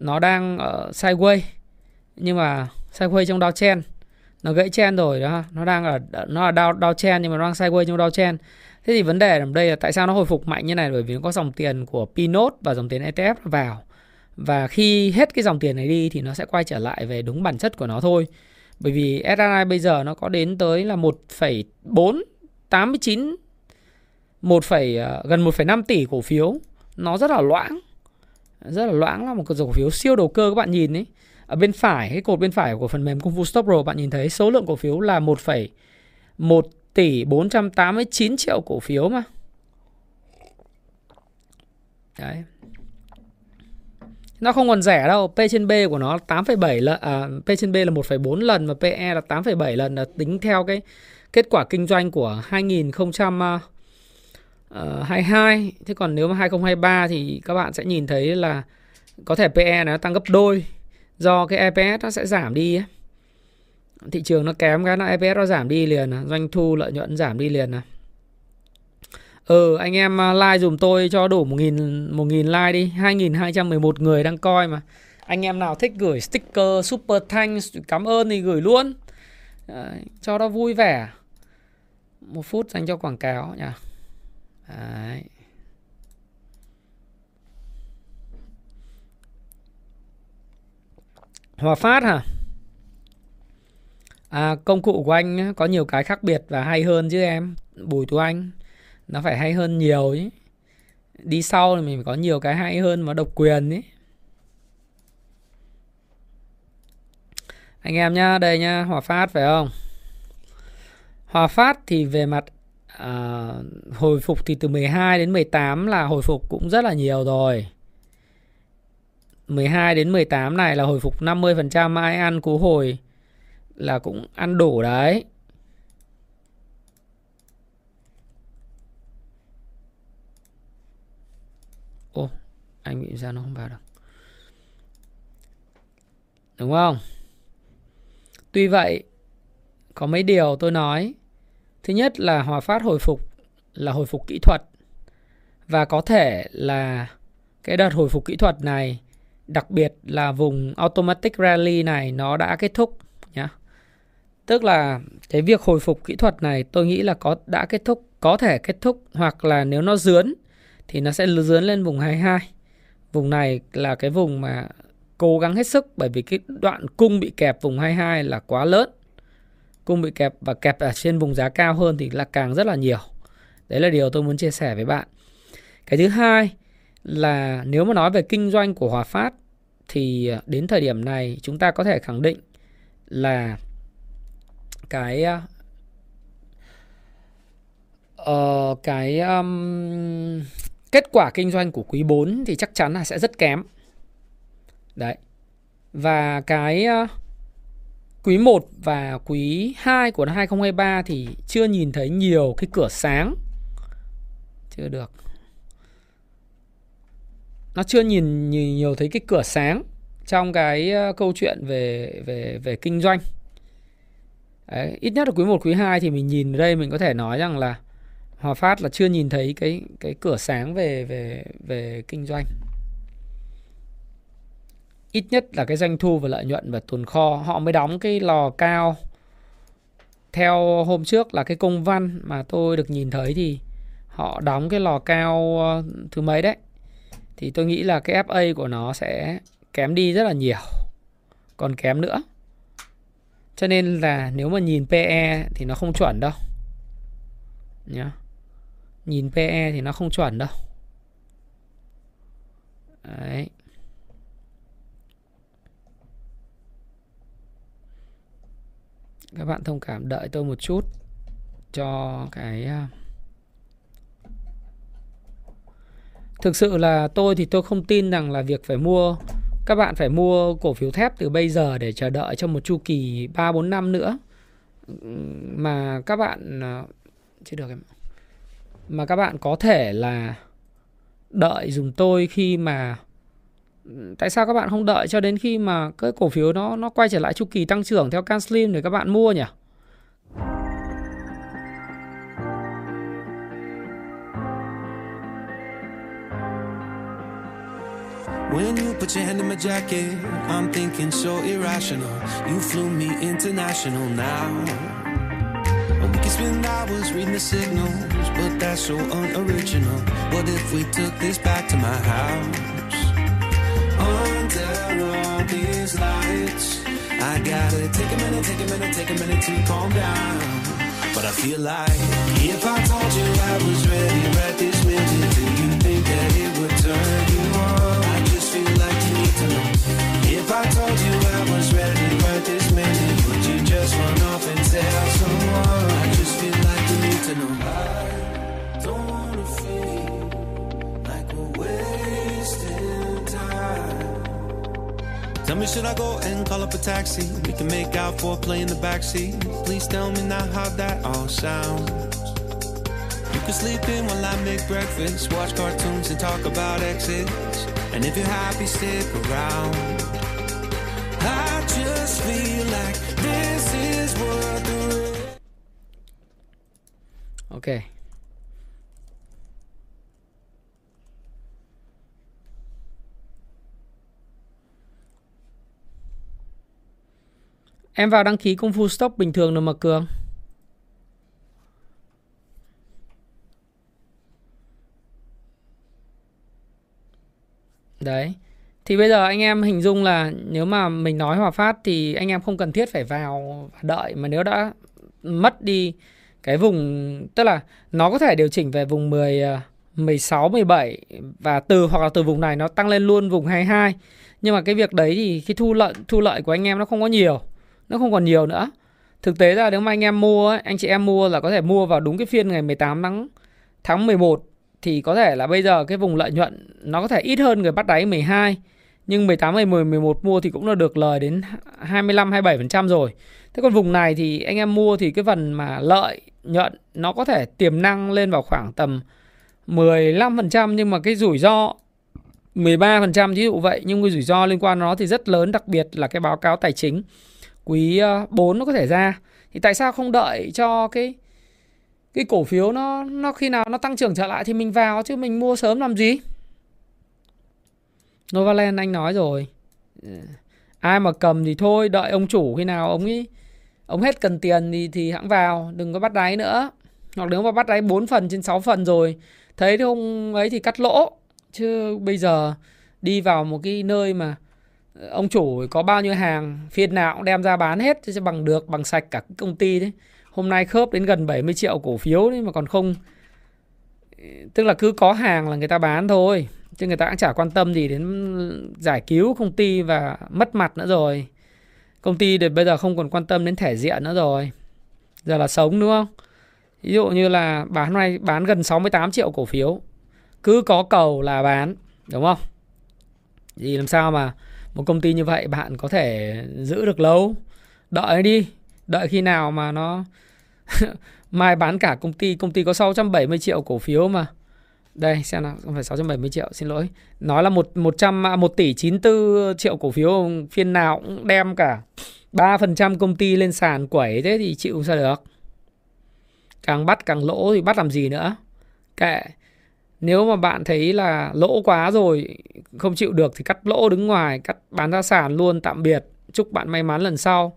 Nó đang ở sideways, nhưng mà sideways trong downtrend. nó gãy trend rồi đó, nó đang ở nó là down, down trend nhưng mà nó đang sideways trong down trend. Thế thì vấn đề ở đây là tại sao nó hồi phục mạnh như này, bởi vì nó có dòng tiền của P-note và dòng tiền E T F vào. Và khi hết cái dòng tiền này đi thì nó sẽ quay trở lại về đúng bản chất của nó thôi. Bởi vì ét and pê bây giờ nó có đến tới là một phẩy bốn tám chín gần một phẩy năm tỷ cổ phiếu. Nó rất là loãng. Rất là loãng là một cổ phiếu siêu đầu cơ các bạn nhìn ấy. Ở bên phải, cái cột bên phải của phần mềm Kung Fu Stock Pro bạn nhìn thấy số lượng cổ phiếu là một phẩy một tỷ bốn trăm tám mươi chín triệu cổ phiếu mà. Đấy. Nó không còn rẻ đâu, P trên B của nó tám phẩy bảy lần, à, P trên B là một phẩy bốn lần và P E là tám phẩy bảy lần, là tính theo cái kết quả kinh doanh của hai nghìn không trăm hai mươi hai. Thế còn nếu mà hai không hai ba thì các bạn sẽ nhìn thấy là có thể P E nó tăng gấp đôi do cái E P S nó sẽ giảm đi ấy. Thị trường nó kém cái nó E P S nó giảm đi liền, doanh thu lợi nhuận giảm đi liền. Ừ, anh em like dùm tôi cho đủ một nghìn like đi, hai nghìn hai trăm mười một người đang coi mà. Anh em nào thích gửi sticker super thanks cảm ơn thì gửi luôn. Đấy, cho nó vui vẻ. Một phút dành cho quảng cáo nhỉ. Đấy. Hòa Phát hả? À, công cụ của anh có nhiều cái khác biệt và hay hơn chứ em. Bùi Tú Anh. Nó phải hay hơn nhiều chứ. Đi sau thì mình phải có nhiều cái hay hơn và độc quyền ấy. Anh em nhá, đây nhá, Hòa Phát phải không? Hòa Phát thì về mặt à, hồi phục thì từ mười hai đến mười tám là hồi phục cũng rất là nhiều rồi. mười hai đến mười tám này là hồi phục năm mươi phần trăm, ai ăn cú hồi là cũng ăn đủ đấy. Ô, anh bị ra nó không vào được. Đúng không? Tuy vậy, có mấy điều tôi nói. Thứ nhất là Hòa Phát hồi phục là hồi phục kỹ thuật. Và có thể là cái đợt hồi phục kỹ thuật này, đặc biệt là vùng automatic rally này, nó đã kết thúc nhá. Tức là cái việc hồi phục kỹ thuật này tôi nghĩ là có đã kết thúc, có thể kết thúc, hoặc là nếu nó dướn thì nó sẽ dướn lên vùng hai mươi hai. Vùng này là cái vùng mà cố gắng hết sức, bởi vì cái đoạn cung bị kẹp vùng hai mươi hai là quá lớn. Cung bị kẹp và kẹp ở trên vùng giá cao hơn thì là càng rất là nhiều. Đấy là điều tôi muốn chia sẻ với bạn. Cái thứ hai là nếu mà nói về kinh doanh của Hòa Phát thì đến thời điểm này chúng ta có thể khẳng định là cái uh, cái um, kết quả kinh doanh của quý bốn thì chắc chắn là sẽ rất kém. Đấy. Và cái uh, quý một và quý hai của năm hai không hai ba thì chưa nhìn thấy nhiều cái cửa sáng. Chưa được. Nó chưa nhìn nhiều thấy cái cửa sáng trong cái câu chuyện về về về kinh doanh. Đấy, ít nhất là quý một, quý hai thì mình nhìn ở đây mình có thể nói rằng là Hòa Phát là chưa nhìn thấy cái cái cửa sáng về về về kinh doanh. Ít nhất là cái doanh thu và lợi nhuận và tồn kho, họ mới đóng cái lò cao. Theo hôm trước là cái công văn mà tôi được nhìn thấy thì họ đóng cái lò cao thứ mấy đấy. Thì tôi nghĩ là cái ép a của nó sẽ kém đi rất là nhiều. Còn kém nữa. Cho nên là nếu mà nhìn P E thì nó không chuẩn đâu. Nhá. Nhìn P E thì nó không chuẩn đâu. Đấy. Các bạn thông cảm đợi tôi một chút cho cái... Thực sự là tôi thì tôi không tin rằng là việc phải mua, các bạn phải mua cổ phiếu thép từ bây giờ để chờ đợi trong một chu kỳ ba bốn năm nữa mà các bạn chưa được em. Mà các bạn có thể là đợi dùm tôi khi mà tại sao các bạn không đợi cho đến khi mà cái cổ phiếu nó nó quay trở lại chu kỳ tăng trưởng theo CanSlim để các bạn mua nhỉ? When you put your hand in my jacket, I'm thinking so irrational. You flew me international now. We could spend hours reading the signals, but that's so unoriginal. What if we took this back to my house? Under all these lights, I gotta take a minute, take a minute, take a minute to calm down. But I feel like if I told you I was ready right this minute, do you think that it would turn you on? I just feel like you need to know. If I told you I was ready right this minute, would you just run off and tell someone? I just feel like you need to know. I don't wanna feel like we're wasting time. Tell me, should I go and call up a taxi? We can make out for a play in the backseat. Please tell me now how that all sounds. You can sleep in while I make breakfast, watch cartoons and talk about exits. And if you're happy, stick around. I just feel like this is worth the risk. Okay. Em vào đăng ký Kung Fu Stock bình thường được mà Cường. Đấy. Thì bây giờ anh em hình dung là nếu mà mình nói Hòa Phát thì anh em không cần thiết phải vào và đợi. Mà nếu đã mất đi cái vùng, tức là nó có thể điều chỉnh về vùng mười, mười sáu, mười bảy. Và từ hoặc là từ vùng này nó tăng lên luôn vùng hai mươi hai. Nhưng mà cái việc đấy thì cái thu lợi, thu lợi của anh em nó không có nhiều. Nó không còn nhiều nữa. Thực tế ra nếu mà anh em mua ấy, anh chị em mua là có thể mua vào đúng cái phiên ngày mười tám tháng mười một. Thì có thể là bây giờ cái vùng lợi nhuận nó có thể ít hơn người bắt đáy mười hai. Nhưng mười tám, mười, mười một mua thì cũng là được lời đến hai mươi lăm, hai mươi bảy phần trăm rồi. Thế còn vùng này thì anh em mua thì cái phần mà lợi nhuận nó có thể tiềm năng lên vào khoảng tầm mười lăm phần trăm. Nhưng mà cái rủi ro mười ba phần trăm ví dụ vậy. Nhưng cái rủi ro liên quan nó thì rất lớn. Đặc biệt là cái báo cáo tài chính quý bốn nó có thể ra. Thì tại sao không đợi cho cái cái cổ phiếu nó nó khi nào nó tăng trưởng trở lại thì mình vào, chứ mình mua sớm làm gì? Novaland anh nói rồi. Ai mà cầm thì thôi, đợi ông chủ khi nào ông ấy ông hết cần tiền thì thì hãng vào, đừng có bắt đáy nữa. Hoặc nếu mà bắt đáy bốn phần trên sáu phần rồi, thấy ông ấy thì cắt lỗ, chứ bây giờ đi vào một cái nơi mà ông chủ có bao nhiêu hàng, phiên nào cũng đem ra bán hết cho bằng được, bằng sạch cả cái công ty đấy. Hôm nay khớp đến gần bảy mươi triệu cổ phiếu đấy mà còn không. Tức là cứ có hàng là người ta bán thôi, chứ người ta cũng chả quan tâm gì đến giải cứu công ty và mất mặt nữa rồi. Công ty thì bây giờ không còn quan tâm đến thể diện nữa rồi. Giờ là sống đúng không? Ví dụ như là bán này bán gần sáu mươi tám triệu cổ phiếu. Cứ có cầu là bán, đúng không? Thì làm sao mà một công ty như vậy bạn có thể giữ được lâu. Đợi đi. Đợi khi nào mà nó mai bán cả công ty. Công ty có sáu trăm bảy mươi triệu cổ phiếu mà. Đây xem nào. Không phải sáu trăm bảy mươi triệu, xin lỗi. Nói là một tỷ chín mươi tư triệu cổ phiếu. Phiên nào cũng đem cả ba phần trăm công ty lên sàn quẩy. Thế thì chịu sao được. Càng bắt càng lỗ thì bắt làm gì nữa. Kệ. Nếu mà bạn thấy là lỗ quá rồi, không chịu được thì cắt lỗ đứng ngoài, cắt bán ra sàn luôn, tạm biệt. Chúc bạn may mắn lần sau.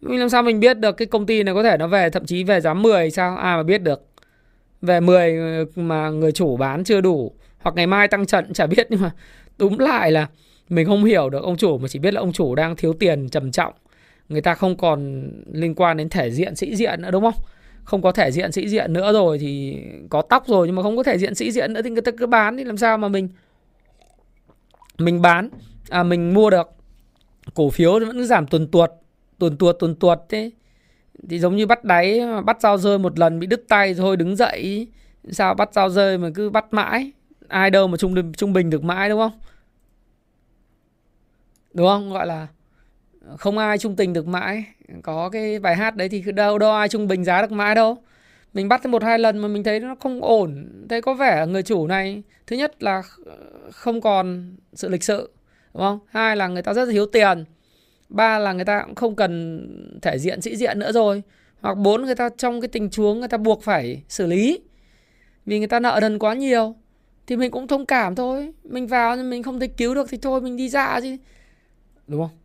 Mình làm sao mình biết được cái công ty này có thể nó về, thậm chí về giá mười sao? Ai mà biết được. Về mười mà người chủ bán chưa đủ. Hoặc ngày mai tăng trận chả biết. Nhưng mà đúng lại là mình không hiểu được ông chủ, mà chỉ biết là ông chủ đang thiếu tiền trầm trọng. Người ta không còn liên quan đến thể diện, sĩ diện nữa đúng không? Không có thể diện sĩ diện nữa rồi thì có tóc rồi, nhưng mà không có thể diện sĩ diện nữa thì người ta cứ bán. Thì làm sao mà mình mình bán à, mình mua được cổ phiếu vẫn cứ giảm tuần tuột tuần tuột tuần tuột thế. Thì giống như bắt đáy, bắt dao rơi một lần bị đứt tay thôi đứng dậy. Sao bắt dao rơi mà cứ bắt mãi, ai đâu mà trung trung bình được mãi, đúng không? Đúng không? Gọi là không ai trung tình được mãi. Có cái bài hát đấy thì đâu đâu ai trung bình giá được mãi đâu. Mình bắt một hai lần mà mình thấy nó không ổn, thấy có vẻ người chủ này, thứ nhất là không còn sự lịch sự, đúng không? Hai là người ta rất là thiếu tiền. Ba là người ta cũng không cần thể diện sĩ diện nữa rồi. Hoặc bốn, người ta trong cái tình huống người ta buộc phải xử lý vì người ta nợ nần quá nhiều. thì mình cũng thông cảm thôi. Mình vào nhưng mình không thể cứu được thì thôi mình đi ra chứ, đúng không?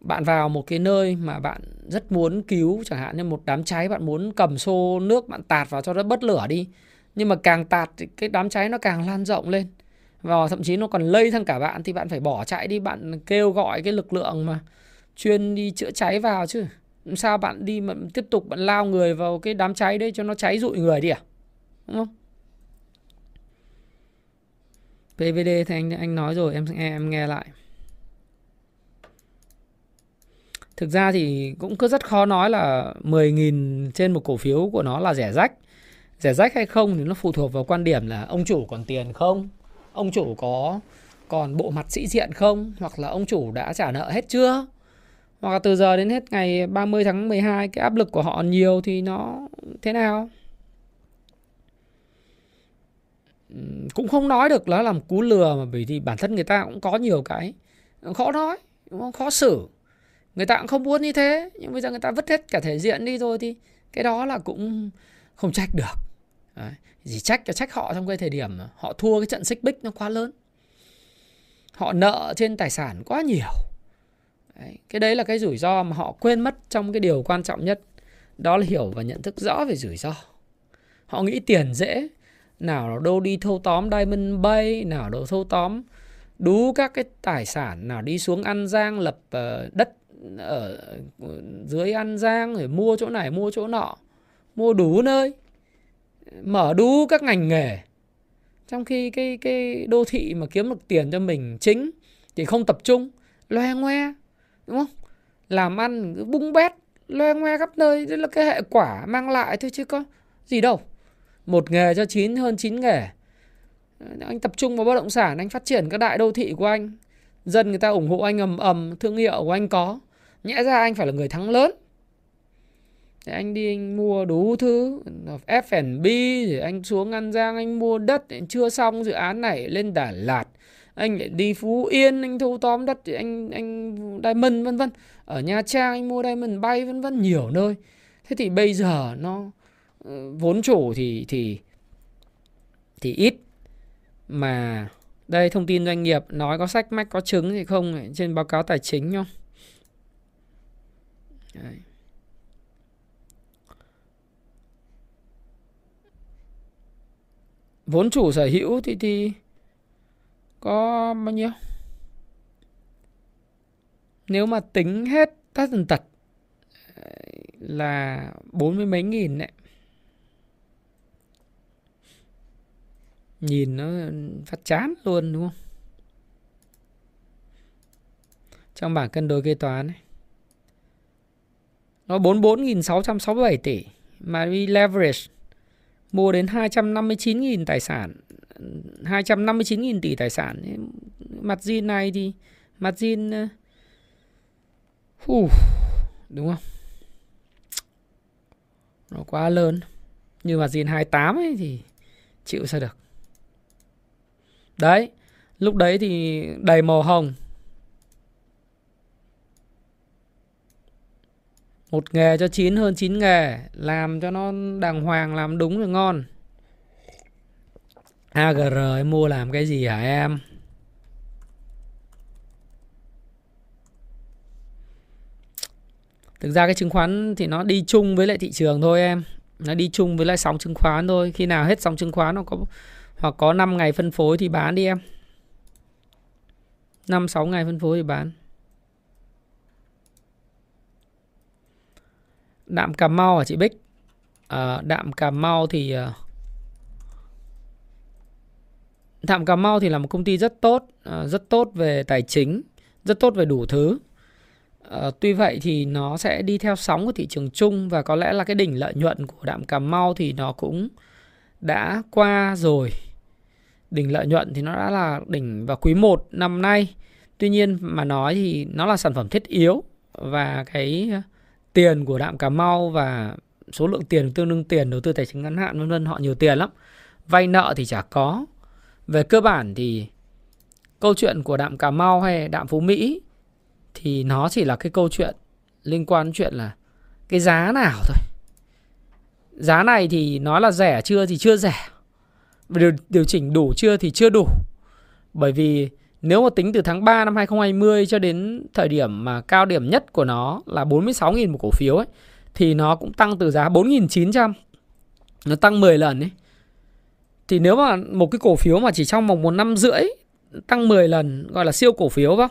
Bạn vào một cái nơi mà bạn rất muốn cứu, chẳng hạn như một đám cháy, bạn muốn cầm xô nước bạn tạt vào cho nó bớt lửa đi, nhưng mà càng tạt thì cái đám cháy nó càng lan rộng lên và thậm chí nó còn lây sang cả bạn, thì bạn phải bỏ chạy đi, bạn kêu gọi cái lực lượng mà chuyên đi chữa cháy vào chứ. Sao bạn đi mà tiếp tục bạn lao người vào cái đám cháy đấy cho nó cháy rụi người đi à? Đúng không? pê vê đê thì anh, anh nói rồi, em, em nghe lại. Thực ra thì cũng cứ rất khó nói là mười nghìn trên một cổ phiếu của nó là rẻ rách. Rẻ rách hay không thì nó phụ thuộc vào quan điểm là ông chủ còn tiền không, ông chủ có còn bộ mặt sĩ diện không, hoặc là ông chủ đã trả nợ hết chưa. Hoặc là từ giờ đến hết ngày ba mươi tháng mười hai cái áp lực của họ nhiều thì nó thế nào? Cũng không nói được nó là một cú lừa, mà bởi vì bản thân người ta cũng có nhiều cái khó nói, đúng không? Khó xử. Người ta cũng không muốn như thế, nhưng bây giờ người ta vứt hết cả thể diện đi rồi thì cái đó là cũng không trách được. Đấy. Chỉ trách là trách họ trong cái thời điểm họ thua cái trận xích bích nó quá lớn. Họ nợ trên tài sản quá nhiều. Đấy. Cái đấy là cái rủi ro mà họ quên mất trong cái điều quan trọng nhất. Đó là hiểu và nhận thức rõ về rủi ro. Họ nghĩ tiền dễ. Nào là đâu đi thâu tóm Diamond Bay, nào đâu thâu tóm đủ các cái tài sản, nào đi xuống An Giang lập đất ở dưới An Giang rồi mua chỗ này mua chỗ nọ, mua đủ nơi, mở đủ các ngành nghề, trong khi cái cái đô thị mà kiếm được tiền cho mình chính thì không tập trung, loe ngoe, đúng không? Làm ăn cứ bung bét loe ngoe khắp nơi, đấy là cái hệ quả mang lại thôi chứ có gì đâu. Một nghề cho chín hơn chín nghề. Anh tập trung vào bất động sản, anh phát triển các đại đô thị của anh, dân người ta ủng hộ anh ầm ầm, thương hiệu của anh có, nhẽ ra anh phải là người thắng lớn. Thì anh đi anh mua đủ thứ ép và bê, rồi anh xuống An Giang anh mua đất, chưa xong dự án này lên Đà Lạt, anh lại đi Phú Yên anh thu tóm đất, thì anh anh Diamond vân vân, ở Nha Trang anh mua Diamond Bay vân vân, nhiều nơi. Thế thì bây giờ nó vốn chủ thì thì thì ít mà. Đây, thông tin doanh nghiệp nói có sách mách có chứng thì không trên báo cáo tài chính không? Đấy. Vốn chủ sở hữu thì thì có bao nhiêu? Nếu mà tính hết các dần tật là bốn mươi mấy nghìn đấy. Nhìn nó phát chán luôn, đúng không? Trong bảng cân đối kế toán ấy, nó bốn mươi bốn nghìn sáu trăm sáu mươi bảy tỷ mà đi leverage mua đến hai trăm năm mươi chín nghìn tài sản, hai trăm năm mươi chín nghìn tỷ tài sản. Margin này thì margin uh, đúng không? Nó quá lớn. Như margin hai mươi tám ấy thì chịu sao được. Đấy, lúc đấy thì đầy màu hồng. Một nghề cho chín hơn chín nghề, làm cho nó đàng hoàng, làm đúng rồi ngon. a giê rờ em mua làm cái gì hả em? Thực ra cái chứng khoán thì nó đi chung với lại thị trường thôi em. Nó đi chung với lại sóng chứng khoán thôi. Khi nào hết sóng chứng khoán nó có... hoặc có năm ngày phân phối thì bán đi em. Năm sáu ngày phân phối thì bán. Đạm Cà Mau hả chị Bích? À, Đạm Cà Mau thì Đạm Cà Mau thì là một công ty rất tốt, rất tốt về tài chính, rất tốt về đủ thứ. À, tuy vậy thì nó sẽ đi theo sóng của thị trường chung. Và có lẽ là cái đỉnh lợi nhuận của Đạm Cà Mau thì nó cũng đã qua rồi. Đỉnh lợi nhuận thì nó đã là đỉnh vào quý một năm nay. Tuy nhiên mà nói thì nó là sản phẩm thiết yếu. Và cái tiền của Đạm Cà Mau và số lượng tiền tương đương tiền đầu tư tài chính ngắn hạn vân vân, họ nhiều tiền lắm. Vay nợ thì chả có. Về cơ bản thì câu chuyện của Đạm Cà Mau hay Đạm Phú Mỹ thì nó chỉ là cái câu chuyện liên quan đến chuyện là cái giá nào thôi. Giá này thì nói là rẻ chưa thì chưa rẻ, Điều, điều chỉnh đủ chưa thì chưa đủ. Bởi vì nếu mà tính từ tháng ba năm hai không hai không cho đến thời điểm mà cao điểm nhất của nó là bốn mươi sáu nghìn một cổ phiếu ấy, thì nó cũng tăng từ giá bốn nghìn chín trăm. Nó tăng mười lần ấy. Thì nếu mà một cái cổ phiếu mà chỉ trong vòng một năm rưỡi tăng mười lần gọi là siêu cổ phiếu không?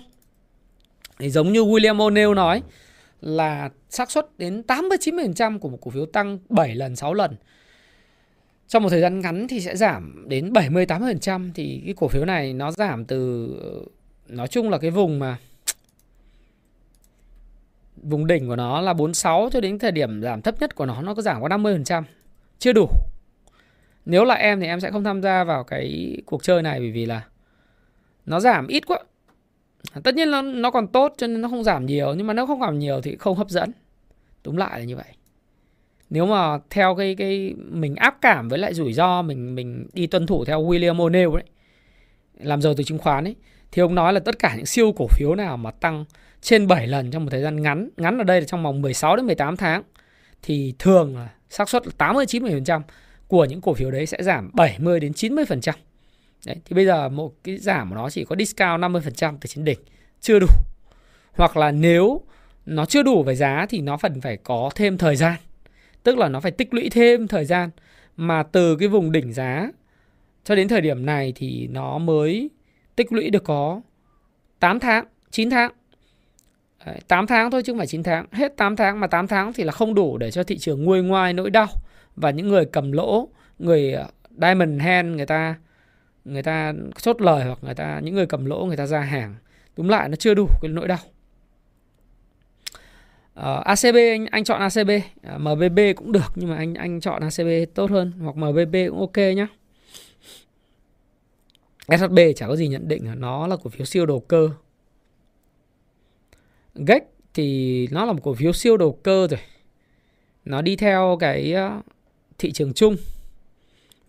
Thì giống như William O'Neill nói là xác suất đến tám mươi chín phần trăm của một cổ phiếu tăng bảy lần, sáu lần. Trong một thời gian ngắn thì sẽ giảm đến bảy mươi tám phần trăm. Thì cái cổ phiếu này nó giảm từ, nói chung là cái vùng mà vùng đỉnh của nó là bốn mươi sáu cho đến thời điểm giảm thấp nhất của nó, nó có giảm có năm mươi phần trăm. Chưa đủ. Nếu là em thì em sẽ không tham gia vào cái cuộc chơi này, bởi vì là nó giảm ít quá. Tất nhiên là nó còn tốt cho nên nó không giảm nhiều, nhưng mà nó không giảm nhiều thì không hấp dẫn. Tóm lại là như vậy. Nếu mà theo cái cái mình áp cảm với lại rủi ro, mình mình đi tuân thủ theo William O'Neill đấy, làm giàu từ chứng khoán ấy, thì ông nói là tất cả những siêu cổ phiếu nào mà tăng trên bảy lần trong một thời gian ngắn, ngắn ở đây là trong vòng mười sáu đến mười tám tháng, thì thường là xác suất tám mươi đến chín mươi phần trăm của những cổ phiếu đấy sẽ giảm bảy mươi đến chín mươi phần trăm. Đấy, thì bây giờ một cái giảm của nó chỉ có discount năm mươi phần trăm từ trên đỉnh, chưa đủ. Hoặc là nếu nó chưa đủ về giá thì nó phần phải có thêm thời gian. Tức là nó phải tích lũy thêm thời gian. Mà từ cái vùng đỉnh giá cho đến thời điểm này thì nó mới tích lũy được có tám tháng, chín tháng. Đấy, tám tháng thôi chứ không phải chín tháng. Hết tám tháng, mà tám tháng thì là không đủ để cho thị trường nguôi ngoai nỗi đau. Và những người cầm lỗ, người diamond hand người ta người ta chốt lời, hoặc người ta những người cầm lỗ người ta ra hàng. Đúng lại nó chưa đủ cái nỗi đau. Uh, a xê bê anh, anh chọn a xê bê, uh, em bê bê cũng được, nhưng mà anh anh chọn a xê bê tốt hơn, hoặc em bê bê cũng ok nhá. ét hát bê chả có gì nhận định, nó là cổ phiếu siêu đầu cơ. giê e xê thì nó là một cổ phiếu siêu đầu cơ rồi. Nó đi theo cái thị trường chung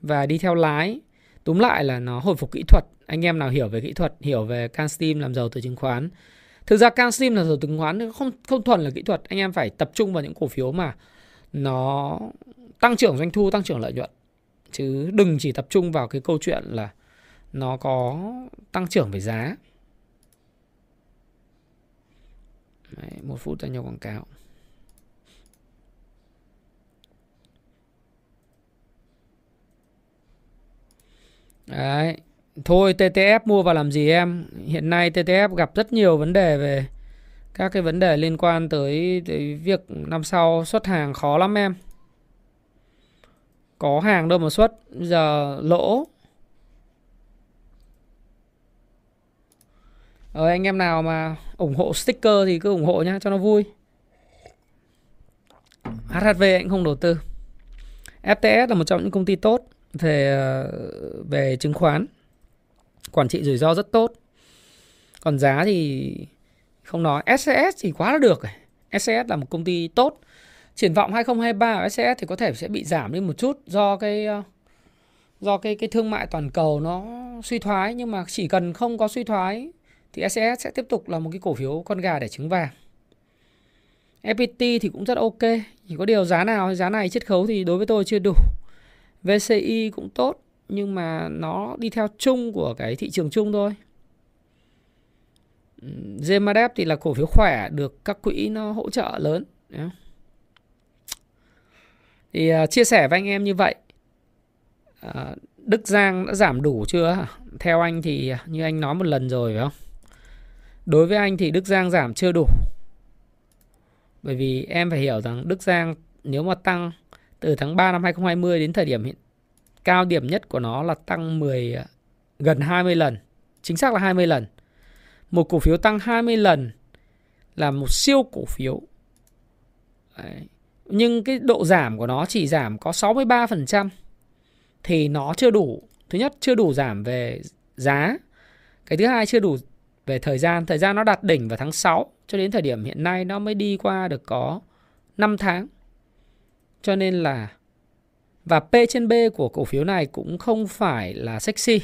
và đi theo lái. Túm lại là nó hồi phục kỹ thuật. Anh em nào hiểu về kỹ thuật, hiểu về CanStim làm giàu từ chứng khoán. Thực ra CanStim làm giàu từ chứng khoán không, không thuần là kỹ thuật. Anh em phải tập trung vào những cổ phiếu mà nó tăng trưởng doanh thu, tăng trưởng lợi nhuận. Chứ đừng chỉ tập trung vào cái câu chuyện là nó có tăng trưởng về giá. Đấy, một phút ra nhiều quảng cáo. Đấy. Thôi tê tê ép mua vào làm gì em? Hiện nay tê tê ép gặp rất nhiều vấn đề về các cái vấn đề liên quan tới, tới việc năm sau xuất hàng khó lắm em. Có hàng đâu mà xuất, giờ lỗ. Ờ, anh em nào mà ủng hộ sticker thì cứ ủng hộ nhá, cho nó vui. hát hát vê anh không đầu tư. ép tê ét là một trong những công ty tốt về về chứng khoán, quản trị rủi ro rất tốt. Còn giá thì không nói. ét xê ét thì quá là được. ét xê ét là một công ty tốt. Triển vọng hai không hai ba của ét xê ét thì có thể sẽ bị giảm đi một chút do cái do cái cái thương mại toàn cầu nó suy thoái, nhưng mà chỉ cần không có suy thoái thì ét xê ét sẽ tiếp tục là một cái cổ phiếu con gà đẻ trứng vàng. ép pê tê thì cũng rất ok, chỉ có điều giá nào giá này chiết khấu thì đối với tôi chưa đủ. vê xê i cũng tốt, nhưng mà nó đi theo chung của cái thị trường chung thôi. Gemadep thì là cổ phiếu khỏe, được các quỹ nó hỗ trợ lớn. Thì uh, chia sẻ với anh em như vậy. uh, Đức Giang đã giảm đủ chưa? Theo anh thì như anh nói một lần rồi phải không? Đối với anh thì Đức Giang giảm chưa đủ. Bởi vì em phải hiểu rằng Đức Giang nếu mà tăng từ tháng ba năm hai không hai không đến thời điểm hiện, cao điểm nhất của nó là tăng mười, gần hai mươi lần. Chính xác là hai mươi lần. Một cổ phiếu tăng hai mươi lần là một siêu cổ phiếu. Đấy. Nhưng cái độ giảm của nó chỉ giảm có sáu mươi ba phần trăm. Thì nó chưa đủ. Thứ nhất, chưa đủ giảm về giá. Cái thứ hai, chưa đủ về thời gian. Thời gian nó đạt đỉnh vào tháng sáu. Cho đến thời điểm hiện nay nó mới đi qua được có năm tháng. Cho nên là, và P trên B của cổ phiếu này cũng không phải là sexy.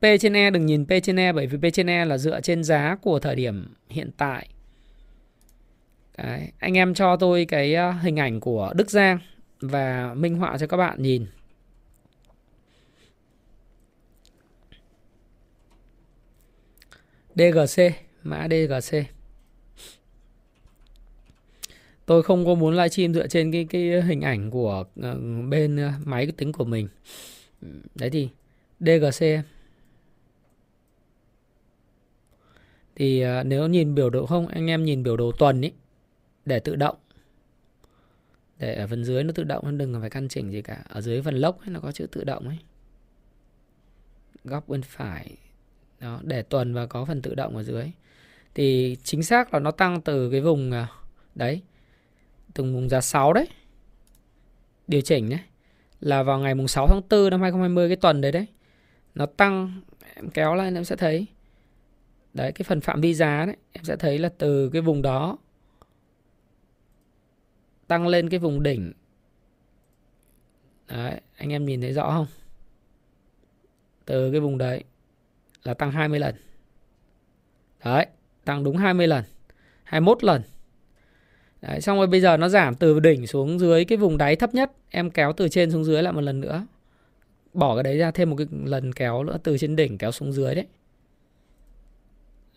P trên E đừng nhìn P trên E, bởi vì P trên E là dựa trên giá của thời điểm hiện tại. Đấy. Anh em cho tôi cái hình ảnh của Đức Giang và minh họa cho các bạn nhìn. đê giê xê, mã đê giê xê. Tôi không có muốn livestream dựa trên cái cái hình ảnh của bên máy tính của mình. Đấy thì đê giê xê thì nếu nhìn biểu đồ, không anh em nhìn biểu đồ tuần ý, để tự động, để ở phần dưới nó tự động, nó đừng phải căn chỉnh gì cả. Ở dưới phần lốc ấy, nó có chữ tự động ấy, góc bên phải đó, để tuần và có phần tự động ở dưới. Thì chính xác là nó tăng từ cái vùng đấy, từ vùng giá sáu đấy, điều chỉnh đấy, là vào ngày mùng sáu tháng tư năm hai nghìn không trăm hai mươi, cái tuần đấy đấy, nó tăng. Em kéo lên em sẽ thấy đấy, cái phần phạm vi giá đấy, em sẽ thấy là từ cái vùng đó tăng lên cái vùng đỉnh đấy, anh em nhìn thấy rõ không? Từ cái vùng đấy là tăng hai mươi lần đấy, tăng đúng hai mươi lần, hai mươi mốt lần đấy. Xong rồi bây giờ nó giảm từ đỉnh xuống dưới cái vùng đáy thấp nhất, em kéo từ trên xuống dưới lại một lần nữa, bỏ cái đấy ra, thêm một cái lần kéo nữa từ trên đỉnh kéo xuống dưới đấy,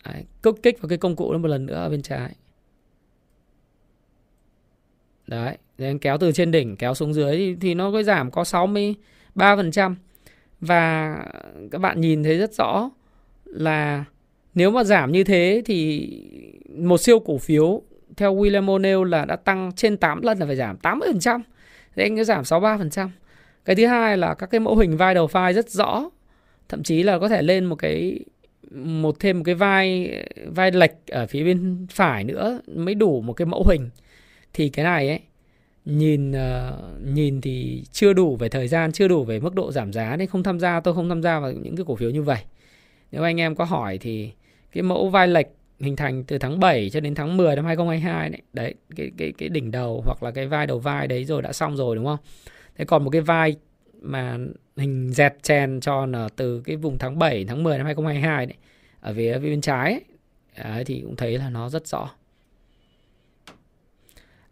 đấy cực kích vào cái công cụ đó một lần nữa ở bên trái đấy. Rồi em kéo từ trên đỉnh kéo xuống dưới thì, thì nó có giảm có sáu mươi ba phần trăm. Và các bạn nhìn thấy rất rõ là nếu mà giảm như thế thì một siêu cổ phiếu theo William O'Neill là đã tăng trên tám lần là phải giảm tám mươi phần trăm. Thế anh cứ giảm sáu mươi ba phần trăm. Cái thứ hai là các cái mẫu hình vai đầu vai rất rõ. Thậm chí là có thể lên một cái một thêm một cái vai vai lệch ở phía bên phải nữa mới đủ một cái mẫu hình. Thì cái này ấy, nhìn uh, nhìn thì chưa đủ về thời gian, chưa đủ về mức độ giảm giá, nên không tham gia, tôi không tham gia vào những cái cổ phiếu như vậy. Nếu anh em có hỏi thì cái mẫu vai lệch hình thành từ tháng bảy cho đến tháng mười năm hai nghìn không trăm hai mươi hai đấy, đấy cái cái cái đỉnh đầu hoặc là cái vai đầu vai đấy rồi đã xong rồi đúng không? Thế còn một cái vai mà hình dẹt chèn tròn là từ cái vùng tháng bảy tháng mười năm hai nghìn không trăm hai mươi hai đấy, ở phía bên trái ấy, đấy, thì cũng thấy là nó rất rõ.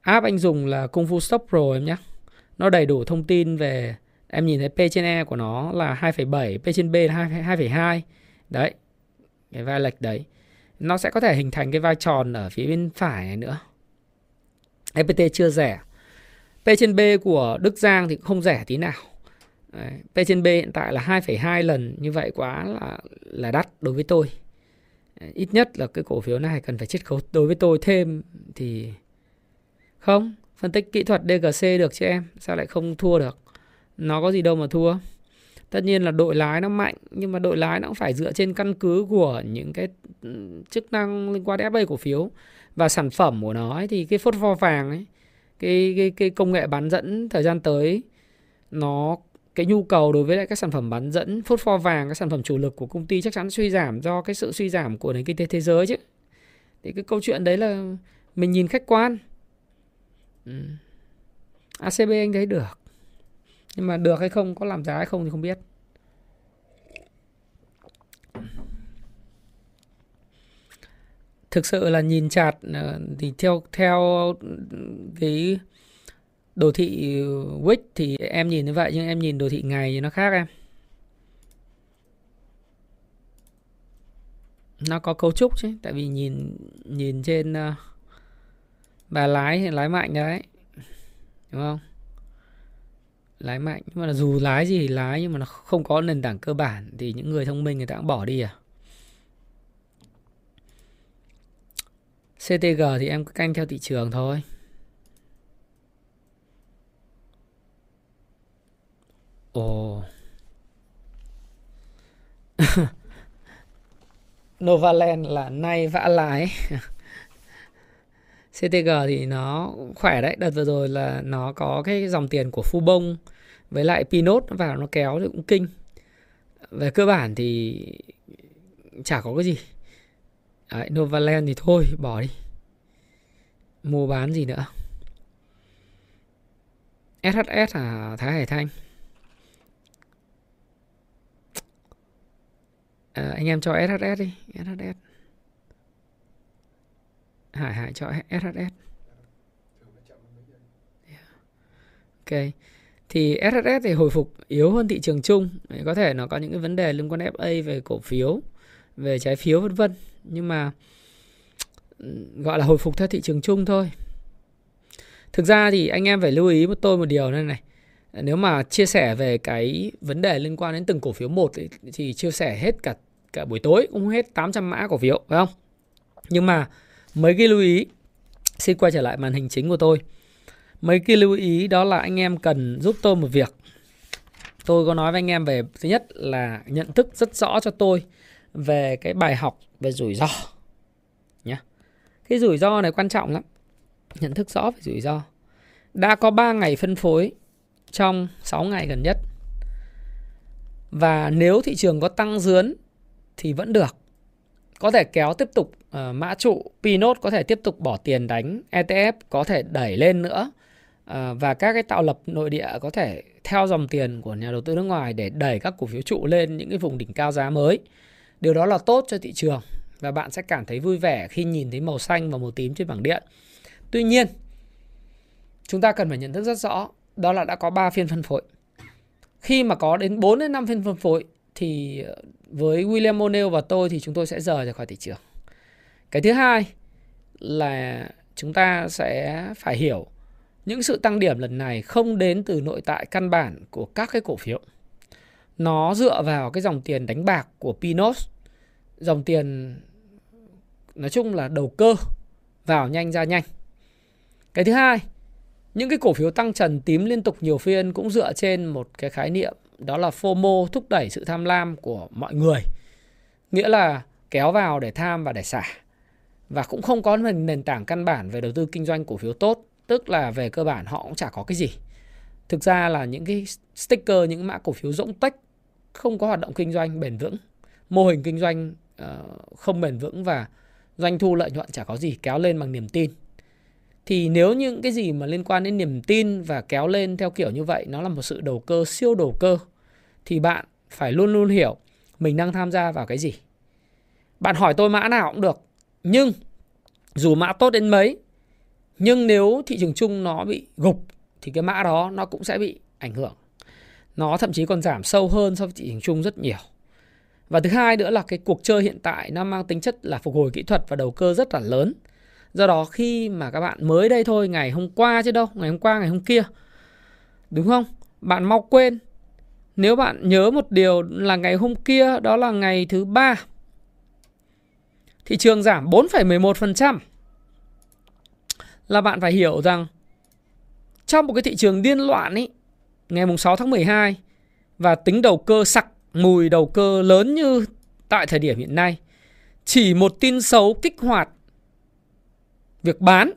App anh dùng là Kung Fu Stock Pro em nhé. Nó đầy đủ thông tin về, em nhìn thấy P trên E của nó là hai phẩy bảy, P trên B là hai phẩy hai. Đấy, cái vai lệch đấy. Nó sẽ có thể hình thành cái vai tròn ở phía bên phải này nữa. ép pê tê chưa rẻ. P trên B của Đức Giang thì không rẻ tí nào. Đấy, P trên B hiện tại là hai phẩy hai lần, như vậy quá là, là đắt đối với tôi. Ít nhất là cái cổ phiếu này cần phải chiết khấu đối với tôi thêm thì... Không, phân tích kỹ thuật đê giê xê được chứ em, sao lại không thua được? Nó có gì đâu mà thua. Tất nhiên là đội lái nó mạnh, nhưng mà đội lái nó cũng phải dựa trên căn cứ của những cái chức năng liên quan đến ép a cổ phiếu và sản phẩm của nó ấy, thì cái phốt pho vàng ấy, cái, cái, cái công nghệ bán dẫn thời gian tới, nó cái nhu cầu đối với lại các sản phẩm bán dẫn phốt pho vàng, các sản phẩm chủ lực của công ty chắc chắn suy giảm do cái sự suy giảm của nền kinh tế thế giới chứ. Thì cái câu chuyện đấy là mình nhìn khách quan. a xê bê anh thấy được, nhưng mà được hay không, có làm giá hay không thì không biết. Thực sự là nhìn chart thì theo theo cái đồ thị Wick thì em nhìn như vậy, nhưng em nhìn đồ thị ngày thì nó khác em. Nó có cấu trúc chứ, tại vì nhìn nhìn trên bà lái thì lái mạnh đấy, đúng không? Lái mạnh, nhưng mà là dù lái gì thì lái, nhưng mà nó không có nền tảng cơ bản thì những người thông minh người ta cũng bỏ đi à. xê tê giê thì em cứ canh theo thị trường thôi. Ồ. Novaland là nay vã lái. xê tê giê thì nó khỏe đấy, đợt vừa rồi là nó có cái dòng tiền của Fubon với lại Pinot vào nó kéo thì cũng kinh. Về cơ bản thì chả có cái gì. Đấy, Novaland thì thôi, bỏ đi. Mua bán gì nữa? ét hát ét à, Thái Hải Thanh. À, anh em cho ét hát ét đi, ét hát ét. Hải Hải cho ét hát ét. Ok. Thì ét hát ét thì hồi phục yếu hơn thị trường chung. Có thể nó có những cái vấn đề liên quan đến ép a về cổ phiếu, về trái phiếu vân vân, nhưng mà gọi là hồi phục theo thị trường chung thôi. Thực ra thì anh em phải lưu ý một tôi một điều này này. Nếu mà chia sẻ về cái vấn đề liên quan đến từng cổ phiếu một thì, thì chia sẻ hết cả cả buổi tối cũng hết tám trăm mã cổ phiếu, phải không? Nhưng mà mấy cái lưu ý, xin quay trở lại màn hình chính của tôi. Mấy cái lưu ý đó là anh em cần giúp tôi một việc. Tôi có nói với anh em về, thứ nhất là nhận thức rất rõ cho tôi về cái bài học về rủi ro nhá. Cái rủi ro này quan trọng lắm. Nhận thức rõ về rủi ro. Đã có ba ngày phân phối trong sáu ngày gần nhất. Và nếu thị trường có tăng dướn thì vẫn được. Có thể kéo tiếp tục uh, mã trụ, Pinot có thể tiếp tục bỏ tiền đánh, e tê ép có thể đẩy lên nữa. Uh, và các cái tạo lập nội địa có thể theo dòng tiền của nhà đầu tư nước ngoài để đẩy các cổ phiếu trụ lên những cái vùng đỉnh cao giá mới. Điều đó là tốt cho thị trường và bạn sẽ cảm thấy vui vẻ khi nhìn thấy màu xanh và màu tím trên bảng điện. Tuy nhiên, chúng ta cần phải nhận thức rất rõ, đó là đã có ba phiên phân phối. Khi mà có đến bốn đến năm phiên phân phối thì với William O'Neill và tôi thì chúng tôi sẽ rời ra khỏi thị trường. Cái thứ hai là chúng ta sẽ phải hiểu những sự tăng điểm lần này không đến từ nội tại căn bản của các cái cổ phiếu. Nó dựa vào cái dòng tiền đánh bạc của Pinot, dòng tiền nói chung là đầu cơ vào nhanh ra nhanh. Cái thứ hai, những cái cổ phiếu tăng trần tím liên tục nhiều phiên cũng dựa trên một cái khái niệm đó là FOMO, thúc đẩy sự tham lam của mọi người. Nghĩa là kéo vào để tham và để xả. Và cũng không có nền tảng căn bản về đầu tư kinh doanh cổ phiếu tốt. Tức là về cơ bản họ cũng chả có cái gì. Thực ra là những cái sticker, những mã cổ phiếu rỗng tách, không có hoạt động kinh doanh bền vững. Mô hình kinh doanh uh, không bền vững và doanh thu lợi nhuận chả có gì, kéo lên bằng niềm tin. Thì nếu những cái gì mà liên quan đến niềm tin và kéo lên theo kiểu như vậy, nó là một sự đầu cơ, siêu đầu cơ, thì bạn phải luôn luôn hiểu mình đang tham gia vào cái gì. Bạn hỏi tôi mã nào cũng được, nhưng dù mã tốt đến mấy, nhưng nếu thị trường chung nó bị gục thì cái mã đó nó cũng sẽ bị ảnh hưởng. Nó thậm chí còn giảm sâu hơn so với thị trường chung rất nhiều. Và thứ hai nữa là cái cuộc chơi hiện tại nó mang tính chất là phục hồi kỹ thuật và đầu cơ rất là lớn. Do đó khi mà các bạn mới đây thôi, ngày hôm qua chứ đâu, ngày hôm qua, ngày hôm kia, đúng không? Bạn mau quên. Nếu bạn nhớ một điều là ngày hôm kia, đó là ngày thứ ba, thị trường giảm bốn phẩy mười một phần trăm. Là bạn phải hiểu rằng trong một cái thị trường điên loạn ấy, ngày sáu tháng mười hai, và tính đầu cơ sặc mùi đầu cơ lớn như tại thời điểm hiện nay, chỉ một tin xấu kích hoạt việc bán.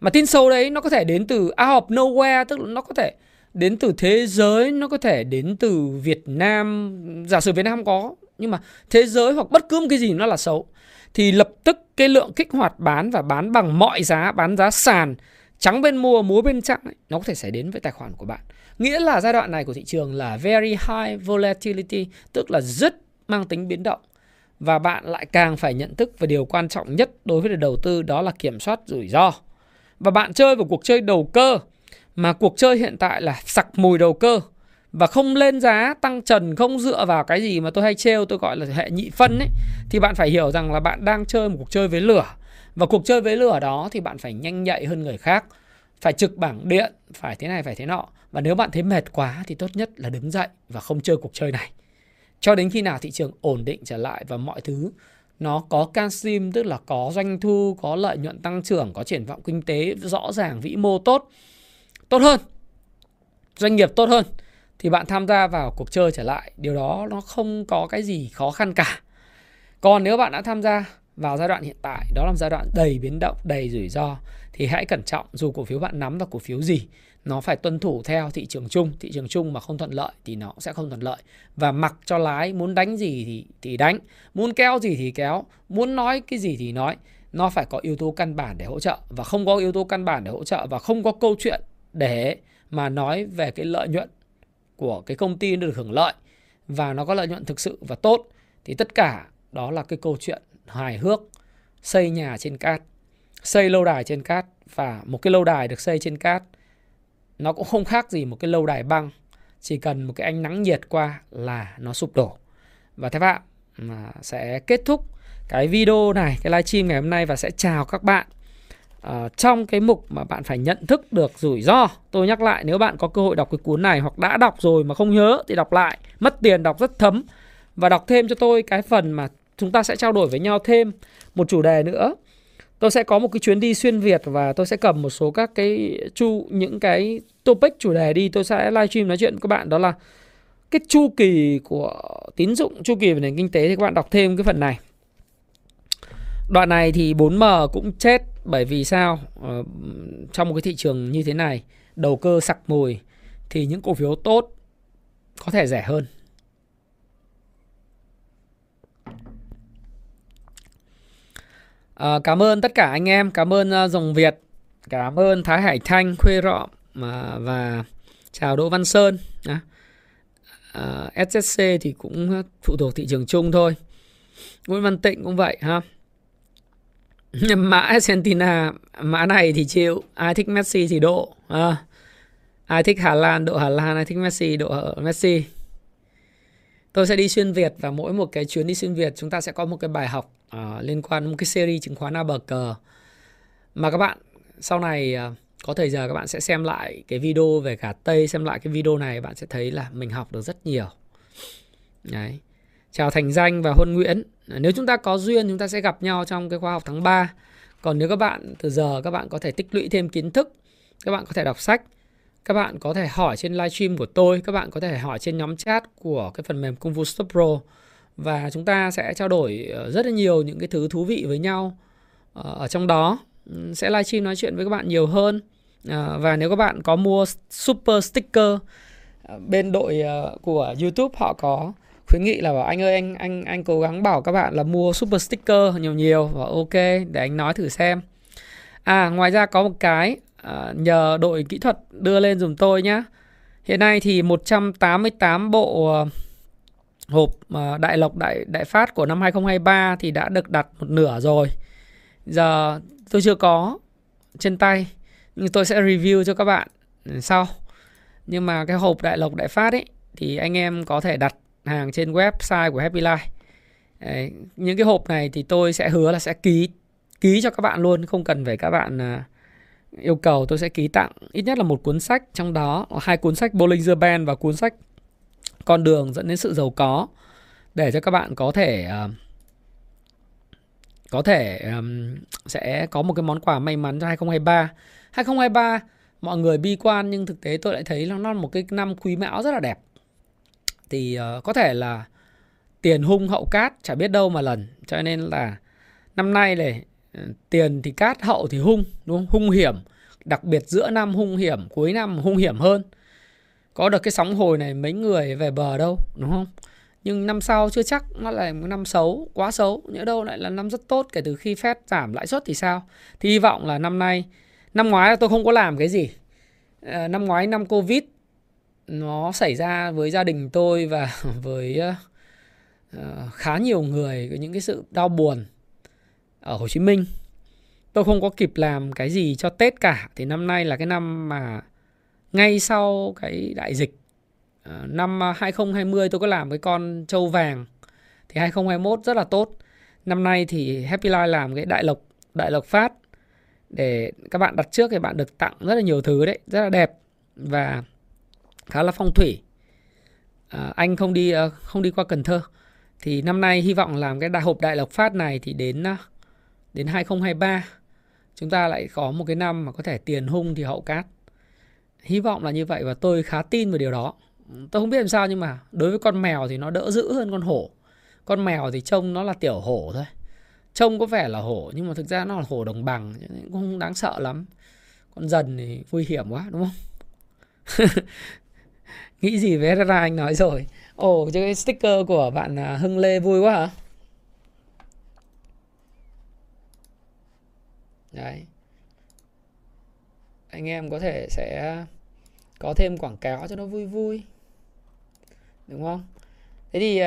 Mà tin xấu đấy nó có thể đến từ out of nowhere, tức là nó có thể đến từ thế giới, nó có thể đến từ Việt Nam, giả sử Việt Nam không có, nhưng mà thế giới hoặc bất cứ một cái gì nó là xấu, thì lập tức cái lượng kích hoạt bán và bán bằng mọi giá, bán giá sàn, trắng bên mua, múa bên trắng, nó có thể xảy đến với tài khoản của bạn. Nghĩa là giai đoạn này của thị trường là very high volatility, tức là rất mang tính biến động. Và bạn lại càng phải nhận thức về điều quan trọng nhất đối với đầu tư, đó là kiểm soát rủi ro. Và bạn chơi vào cuộc chơi đầu cơ, mà cuộc chơi hiện tại là sặc mùi đầu cơ và không lên giá, tăng trần, không dựa vào cái gì mà tôi hay trêu, tôi gọi là hệ nhị phân ấy, thì bạn phải hiểu rằng là bạn đang chơi một cuộc chơi với lửa. Và cuộc chơi với lửa đó thì bạn phải nhanh nhạy hơn người khác, phải trực bảng điện, phải thế này, phải thế nọ. Và nếu bạn thấy mệt quá thì tốt nhất là đứng dậy và không chơi cuộc chơi này cho đến khi nào thị trường ổn định trở lại và mọi thứ nó có canxim, tức là có doanh thu, có lợi nhuận tăng trưởng, có triển vọng kinh tế rõ ràng, vĩ mô tốt, tốt hơn, doanh nghiệp tốt hơn, thì bạn tham gia vào cuộc chơi trở lại. Điều đó nó không có cái gì khó khăn cả. Còn nếu bạn đã tham gia vào giai đoạn hiện tại, đó là một giai đoạn đầy biến động, đầy rủi ro, thì hãy cẩn trọng. Dù cổ phiếu bạn nắm là cổ phiếu gì, nó phải tuân thủ theo thị trường chung. Thị trường chung mà không thuận lợi thì nó sẽ không thuận lợi. Và mặc cho lái, muốn đánh gì thì, thì đánh, muốn kéo gì thì kéo, muốn nói cái gì thì nói. Nó phải có yếu tố căn bản để hỗ trợ. Và không có yếu tố căn bản để hỗ trợ, và không có câu chuyện để mà nói về cái lợi nhuận của cái công ty được hưởng lợi, và nó có lợi nhuận thực sự và tốt, thì tất cả đó là cái câu chuyện hài hước, xây nhà trên cát, xây lâu đài trên cát. Và một cái lâu đài được xây trên cát nó cũng không khác gì một cái lâu đài băng, chỉ cần một cái ánh nắng nhiệt qua là nó sụp đổ. Và Thái Phạm sẽ kết thúc cái video này, cái livestream ngày hôm nay, và sẽ chào các bạn à, trong cái mục mà bạn phải nhận thức được rủi ro. Tôi nhắc lại, nếu bạn có cơ hội đọc cái cuốn này hoặc đã đọc rồi mà không nhớ thì đọc lại, mất tiền đọc rất thấm. Và đọc thêm cho tôi cái phần mà chúng ta sẽ trao đổi với nhau thêm một chủ đề nữa. Tôi sẽ có một cái chuyến đi xuyên Việt và tôi sẽ cầm một số các cái chu những cái topic chủ đề đi. Tôi sẽ livestream nói chuyện với các bạn, đó là cái chu kỳ của tín dụng, chu kỳ về nền kinh tế, thì các bạn đọc thêm cái phần này. Đoạn này thì bốn M cũng chết, bởi vì sao? Ờ, trong một cái thị trường như thế này, đầu cơ sặc mùi thì những cổ phiếu tốt có thể rẻ hơn. À, cảm ơn tất cả anh em, cảm ơn uh, Dòng Việt, cảm ơn Thái Hải Thanh, Khuê Rọ mà, và chào Đỗ Văn Sơn. À, uh, ét ét xê thì cũng phụ thuộc thị trường chung thôi. Nguyễn Văn Tịnh cũng vậy ha. Mã Argentina, mã này thì chịu, ai thích Messi thì độ. À, ai thích Hà Lan độ Hà Lan, ai thích Messi độ Messi. Tôi sẽ đi xuyên Việt và mỗi một cái chuyến đi xuyên Việt chúng ta sẽ có một cái bài học uh, liên quan đến một cái series chứng khoán A bờ cờ. Mà các bạn sau này uh, có thời giờ các bạn sẽ xem lại cái video về gà Tây, xem lại cái video này, bạn sẽ thấy là mình học được rất nhiều. Đấy. Chào Thành Danh và Huân Nguyễn. Nếu chúng ta có duyên chúng ta sẽ gặp nhau trong cái khóa học tháng ba. Còn nếu các bạn từ giờ các bạn có thể tích lũy thêm kiến thức, các bạn có thể đọc sách, các bạn có thể hỏi trên livestream của tôi, các bạn có thể hỏi trên nhóm chat của cái phần mềm Kung Fu Stock Pro, và chúng ta sẽ trao đổi rất là nhiều những cái thứ thú vị với nhau ở trong đó. Sẽ livestream nói chuyện với các bạn nhiều hơn. Và nếu các bạn có mua super sticker, bên đội của YouTube họ có khuyến nghị là bảo anh ơi, anh anh anh cố gắng bảo các bạn là mua super sticker nhiều nhiều, và ok để anh nói thử xem. À, ngoài ra có một cái à, nhờ đội kỹ thuật đưa lên dùm tôi nhá. Hiện nay thì một trăm tám mươi tám bộ hộp đại lộc đại đại phát của năm hai không hai ba thì đã được đặt một nửa rồi. Giờ tôi chưa có trên tay, nhưng tôi sẽ review cho các bạn sau. Nhưng mà cái hộp đại lộc đại phát ấy thì anh em có thể đặt hàng trên website của Happy Life. Đấy, những cái hộp này thì tôi sẽ hứa là sẽ ký ký cho các bạn luôn, không cần phải các bạn uh, yêu cầu. Tôi sẽ ký tặng ít nhất là một cuốn sách, trong đó hai cuốn sách Bollinger Band và cuốn sách Con đường dẫn đến sự giàu có, để cho các bạn có thể uh, có thể um, sẽ có một cái món quà may mắn cho hai không hai ba hai không hai ba. Mọi người bi quan nhưng thực tế tôi lại thấy nó là một cái năm Quý Mão rất là đẹp. Thì uh, có thể là tiền hung hậu cát, chả biết đâu mà lần. Cho nên là năm nay này, tiền thì cát, hậu thì hung, đúng không? Hung hiểm, đặc biệt giữa năm hung hiểm, cuối năm hung hiểm hơn. Có được cái sóng hồi này mấy người về bờ đâu, đúng không? Nhưng năm sau chưa chắc nó là năm xấu, quá xấu. Nhỡ đâu lại là năm rất tốt, kể từ khi Fed giảm lãi suất thì sao? Thì hy vọng là năm nay, năm ngoái là tôi không có làm cái gì. À, năm ngoái năm Covid nó xảy ra với gia đình tôi và với uh, khá nhiều người, những cái sự đau buồn ở Hồ Chí Minh. Tôi không có kịp làm cái gì cho Tết cả. Thì năm nay là cái năm mà ngay sau cái đại dịch. uh, Năm hai không hai không tôi có làm cái con trâu vàng, thì hai không hai mốt rất là tốt. Năm nay thì Happy Life làm cái đại lộc, đại lộc phát, để các bạn đặt trước thì bạn được tặng rất là nhiều thứ đấy, rất là đẹp và khá là phong thủy. à, Anh không đi à, không đi qua Cần Thơ. Thì năm nay hy vọng làm cái đại hộp đại lộc phát này thì đến đến hai không hai ba chúng ta lại có một cái năm mà có thể tiền hung thì hậu cát. Hy vọng là như vậy và tôi khá tin vào điều đó. Tôi không biết làm sao nhưng mà đối với con mèo thì nó đỡ dữ hơn con hổ. Con mèo thì trông nó là tiểu hổ thôi, trông có vẻ là hổ nhưng mà thực ra nó là hổ đồng bằng, cho nên cũng không đáng sợ lắm. Con dần thì nguy hiểm quá, đúng không? Nghĩ gì về ra anh nói rồi. Ồ, oh, cái sticker của bạn Hưng Lê vui quá hả? Đấy. Anh em có thể sẽ có thêm quảng cáo cho nó vui vui, đúng không? Thế thì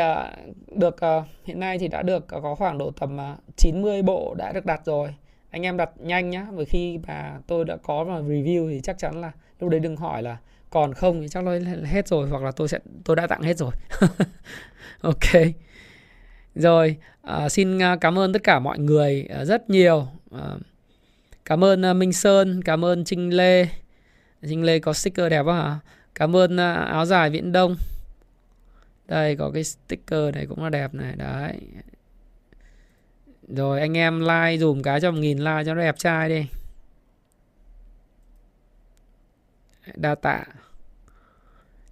được, hiện nay thì đã được có khoảng độ tầm chín mươi bộ đã được đặt rồi. Anh em đặt nhanh nhá, bởi khi mà tôi đã có mà review thì chắc chắn là lúc đấy đừng hỏi là còn không thì chắc nó hết rồi, hoặc là tôi sẽ tôi đã tặng hết rồi. Ok. Rồi, à, xin cảm ơn tất cả mọi người rất nhiều. À, cảm ơn Minh Sơn, cảm ơn Trinh Lê. Trinh Lê có sticker đẹp quá hả? Cảm ơn Áo Dài Viễn Đông. Đây, có cái sticker này cũng là đẹp này. Đấy. Rồi, anh em like dùm cái cho một nghìn like cho nó đẹp trai đi. Đa tạ.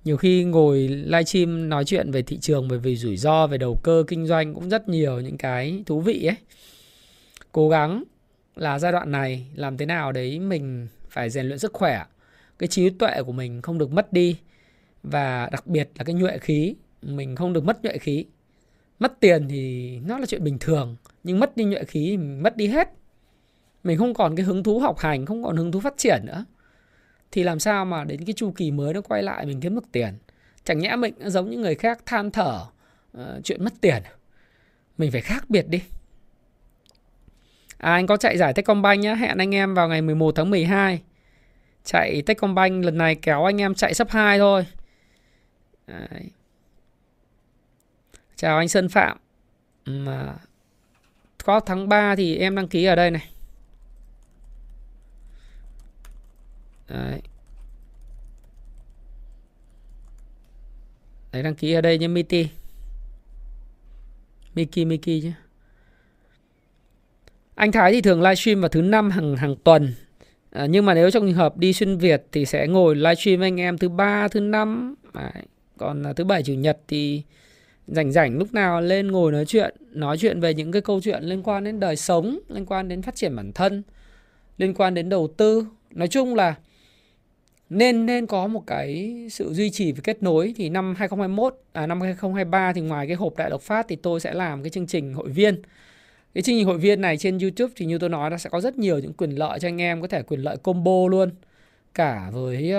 Nhiều khi ngồi livestream nói chuyện về thị trường, bởi vì rủi ro, về đầu cơ, kinh doanh cũng rất nhiều những cái thú vị ấy. Cố gắng là giai đoạn này làm thế nào đấy mình phải rèn luyện sức khỏe. Cái trí tuệ của mình không được mất đi. Và đặc biệt là cái nhuệ khí. Mình không được mất nhuệ khí. Mất tiền thì nó là chuyện bình thường. Nhưng mất đi nhuệ khí thì mình mất đi hết. Mình không còn cái hứng thú học hành, không còn hứng thú phát triển nữa. Thì làm sao mà đến cái chu kỳ mới nó quay lại mình kiếm được tiền. Chẳng nhẽ mình giống những người khác than thở uh, chuyện mất tiền. Mình phải khác biệt đi. À, anh có chạy giải Techcombank nhá. Hẹn anh em vào ngày mười một tháng mười hai. Chạy Techcombank lần này kéo anh em chạy sub hai thôi. Đấy. Chào anh Sơn Phạm. Mà có tháng ba thì em đăng ký ở đây này. Đấy. Đấy, đăng ký ở đây nhé. Miti Miki Miki chứ. Anh Thái thì thường livestream vào thứ năm hàng hàng tuần. À, nhưng mà nếu trong trường hợp đi xuyên Việt thì sẽ ngồi livestream với anh em thứ ba, thứ năm. Đấy. Còn thứ bảy, chủ nhật thì rảnh rảnh lúc nào lên ngồi nói chuyện, nói chuyện về những cái câu chuyện liên quan đến đời sống, liên quan đến phát triển bản thân, liên quan đến đầu tư. Nói chung là nên nên có một cái sự duy trì và kết nối. Thì năm hai không hai mốt, à, năm hai không hai ba thì ngoài cái hộp đại độc phát thì tôi sẽ làm cái chương trình hội viên. Cái chương trình hội viên này trên YouTube thì như tôi nói, nó sẽ có rất nhiều những quyền lợi cho anh em, có thể quyền lợi combo luôn. Cả với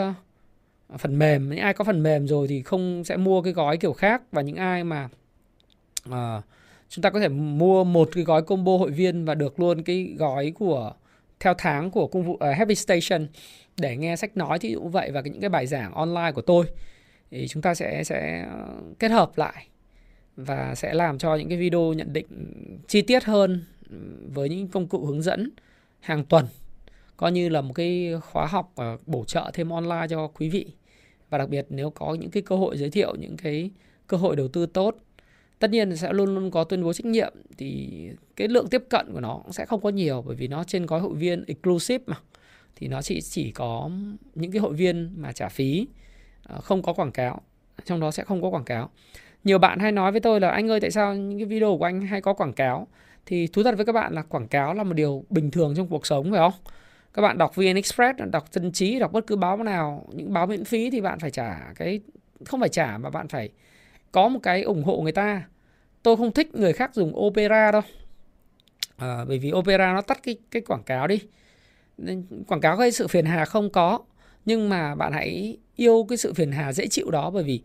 uh, phần mềm, những ai có phần mềm rồi thì không sẽ mua cái gói kiểu khác. Và những ai mà uh, chúng ta có thể mua một cái gói combo hội viên và được luôn cái gói của theo tháng của Kung Fu, uh, Happy Station để nghe sách nói thì cũng vậy, và những cái bài giảng online của tôi thì chúng ta sẽ sẽ kết hợp lại và sẽ làm cho những cái video nhận định chi tiết hơn với những công cụ hướng dẫn hàng tuần, coi như là một cái khóa học uh, bổ trợ thêm online cho quý vị. Và đặc biệt nếu có những cái cơ hội giới thiệu những cái cơ hội đầu tư tốt, tất nhiên sẽ luôn luôn có tuyên bố trách nhiệm, thì cái lượng tiếp cận của nó sẽ không có nhiều, bởi vì nó trên gói hội viên exclusive mà, thì nó chỉ chỉ có những cái hội viên mà trả phí, không có quảng cáo, trong đó sẽ không có quảng cáo. Nhiều bạn hay nói với tôi là anh ơi tại sao những cái video của anh hay có quảng cáo? Thì thú thật với các bạn là quảng cáo là một điều bình thường trong cuộc sống, phải không? Các bạn đọc vê en Express, đọc Dân Trí, đọc bất cứ báo nào, những báo miễn phí thì bạn phải trả cái không phải trả mà bạn phải có một cái ủng hộ người ta. Tôi không thích người khác dùng Opera đâu. À, bởi vì Opera nó tắt cái, cái quảng cáo đi. Nên quảng cáo gây sự phiền hà không có. Nhưng mà bạn hãy yêu cái sự phiền hà dễ chịu đó. Bởi vì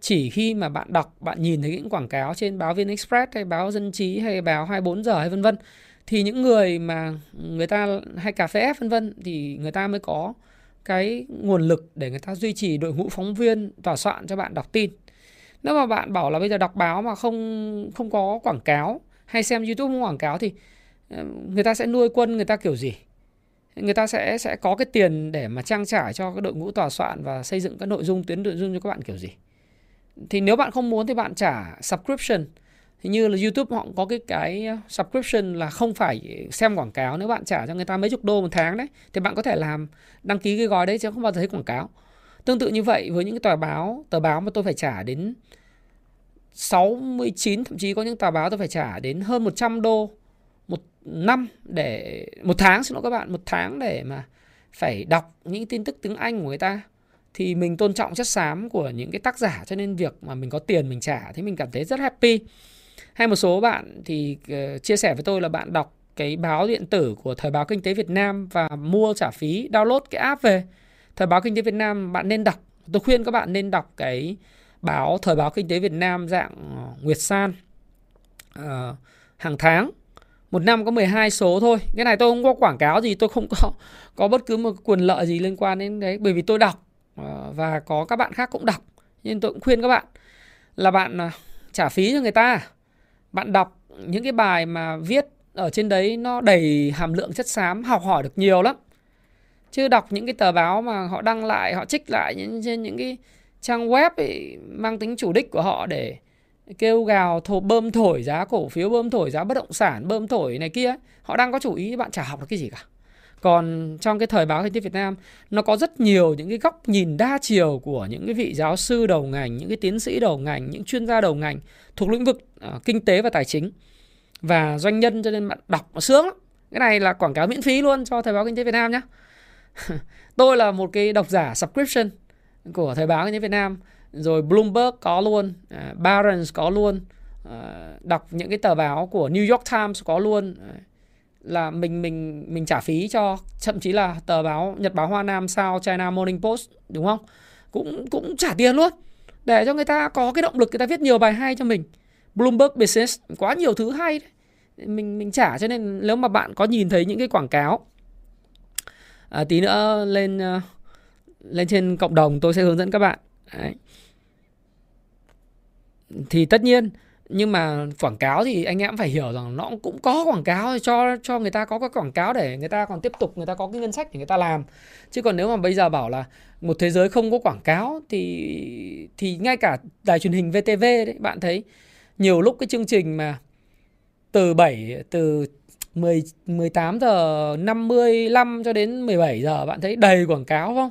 chỉ khi mà bạn đọc, bạn nhìn thấy những quảng cáo trên báo Vn Express hay báo Dân Trí hay báo hai mươi bốn giờ hay vân vân, thì những người mà người ta hay cà phê ép vân vân, thì người ta mới có cái nguồn lực để người ta duy trì đội ngũ phóng viên tòa soạn cho bạn đọc tin. Nếu mà bạn bảo là bây giờ đọc báo mà không không có quảng cáo, hay xem YouTube không quảng cáo, thì người ta sẽ nuôi quân người ta kiểu gì? Người ta sẽ sẽ có cái tiền để mà trang trải cho cái đội ngũ tòa soạn và xây dựng các nội dung, tuyến nội dung cho các bạn kiểu gì? Thì nếu bạn không muốn thì bạn trả subscription. Thì như là YouTube họ cũng có cái cái subscription là không phải xem quảng cáo. Nếu bạn trả cho người ta mấy chục đô một tháng đấy, thì bạn có thể làm đăng ký cái gói đấy chứ không bao giờ thấy quảng cáo. Tương tự như vậy với những cái tờ báo, tờ báo mà tôi phải trả đến sáu mươi chín, thậm chí có những tờ báo tôi phải trả đến hơn một trăm đô một năm để một tháng xin lỗi các bạn, một tháng để mà phải đọc những tin tức tiếng Anh của người ta. Thì mình tôn trọng chất xám của những cái tác giả, cho nên việc mà mình có tiền mình trả thì mình cảm thấy rất happy. Hay một số bạn thì chia sẻ với tôi là bạn đọc cái báo điện tử của Thời báo Kinh tế Việt Nam và mua trả phí download cái app về. Thời báo Kinh tế Việt Nam bạn nên đọc. Tôi khuyên các bạn nên đọc cái báo Thời báo Kinh tế Việt Nam dạng Nguyệt San à, hàng tháng. Một năm có mười hai số thôi. Cái này tôi không có quảng cáo gì, tôi không có có bất cứ một quyền lợi gì liên quan đến đấy. Bởi vì tôi đọc à, và có các bạn khác cũng đọc. Nhưng tôi cũng khuyên các bạn là bạn à, trả phí cho người ta. bạn đọc những cái bài mà viết ở trên đấy nó đầy hàm lượng chất xám, học hỏi được nhiều lắm. Chứ đọc những cái tờ báo mà họ đăng lại, họ trích lại những, trên những cái trang web ấy, mang tính chủ đích của họ để kêu gào thổ, bơm thổi giá cổ phiếu, bơm thổi giá bất động sản, bơm thổi này kia, họ đang có chủ ý, bạn chả học được cái gì cả. Còn trong cái Thời báo Kinh tế Việt Nam, nó có rất nhiều những cái góc nhìn đa chiều của những cái vị giáo sư đầu ngành, những cái tiến sĩ đầu ngành, những chuyên gia đầu ngành thuộc lĩnh vực uh, kinh tế và tài chính và doanh nhân, cho nên bạn đọc nó sướng lắm. Cái này là quảng cáo miễn phí luôn cho Thời báo Kinh tế Việt Nam nhé. Tôi là một cái độc giả subscription của Thời báo Kinh tế Việt Nam, rồi Bloomberg có luôn, uh, Barron's có luôn, uh, đọc những cái tờ báo của New York Times có luôn. Uh, là mình mình mình trả phí cho, thậm chí là tờ báo Nhật báo Hoa Nam, South China Morning Post, đúng không? Cũng cũng trả tiền luôn để cho người ta có cái động lực, người ta viết nhiều bài hay cho mình. Bloomberg Business quá nhiều thứ hay đấy. Mình mình trả, cho nên nếu mà bạn có nhìn thấy những cái quảng cáo, à, tí nữa lên uh, lên trên cộng đồng tôi sẽ hướng dẫn các bạn. Đấy. Thì tất nhiên, nhưng mà quảng cáo thì anh em phải hiểu rằng nó cũng có quảng cáo cho cho người ta có cái quảng cáo để người ta còn tiếp tục, người ta có cái ngân sách để người ta làm. Chứ còn nếu mà bây giờ bảo là một thế giới không có quảng cáo thì thì ngay cả đài truyền hình vê tê vê đấy, bạn thấy nhiều lúc cái chương trình mà từ mười tám giờ năm mươi lăm cho đến mười bảy giờ bạn thấy đầy quảng cáo không?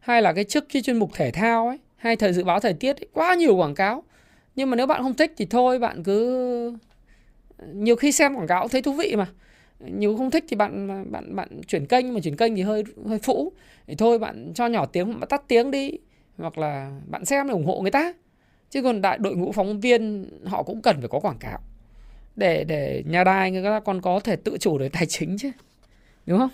Hay là cái trước cái chuyên mục thể thao ấy, hay thời dự báo thời tiết ấy, quá nhiều quảng cáo. Nhưng mà nếu bạn không thích thì thôi, bạn cứ, nhiều khi xem quảng cáo thấy thú vị mà, nhiều không thích thì bạn bạn bạn chuyển kênh, mà chuyển kênh thì hơi hơi phũ thì thôi bạn cho nhỏ tiếng, bạn tắt tiếng đi, hoặc là bạn xem để ủng hộ người ta. Chứ còn đại đội ngũ phóng viên họ cũng cần phải có quảng cáo để để nhà đài người ta còn có thể tự chủ về tài chính chứ, đúng không?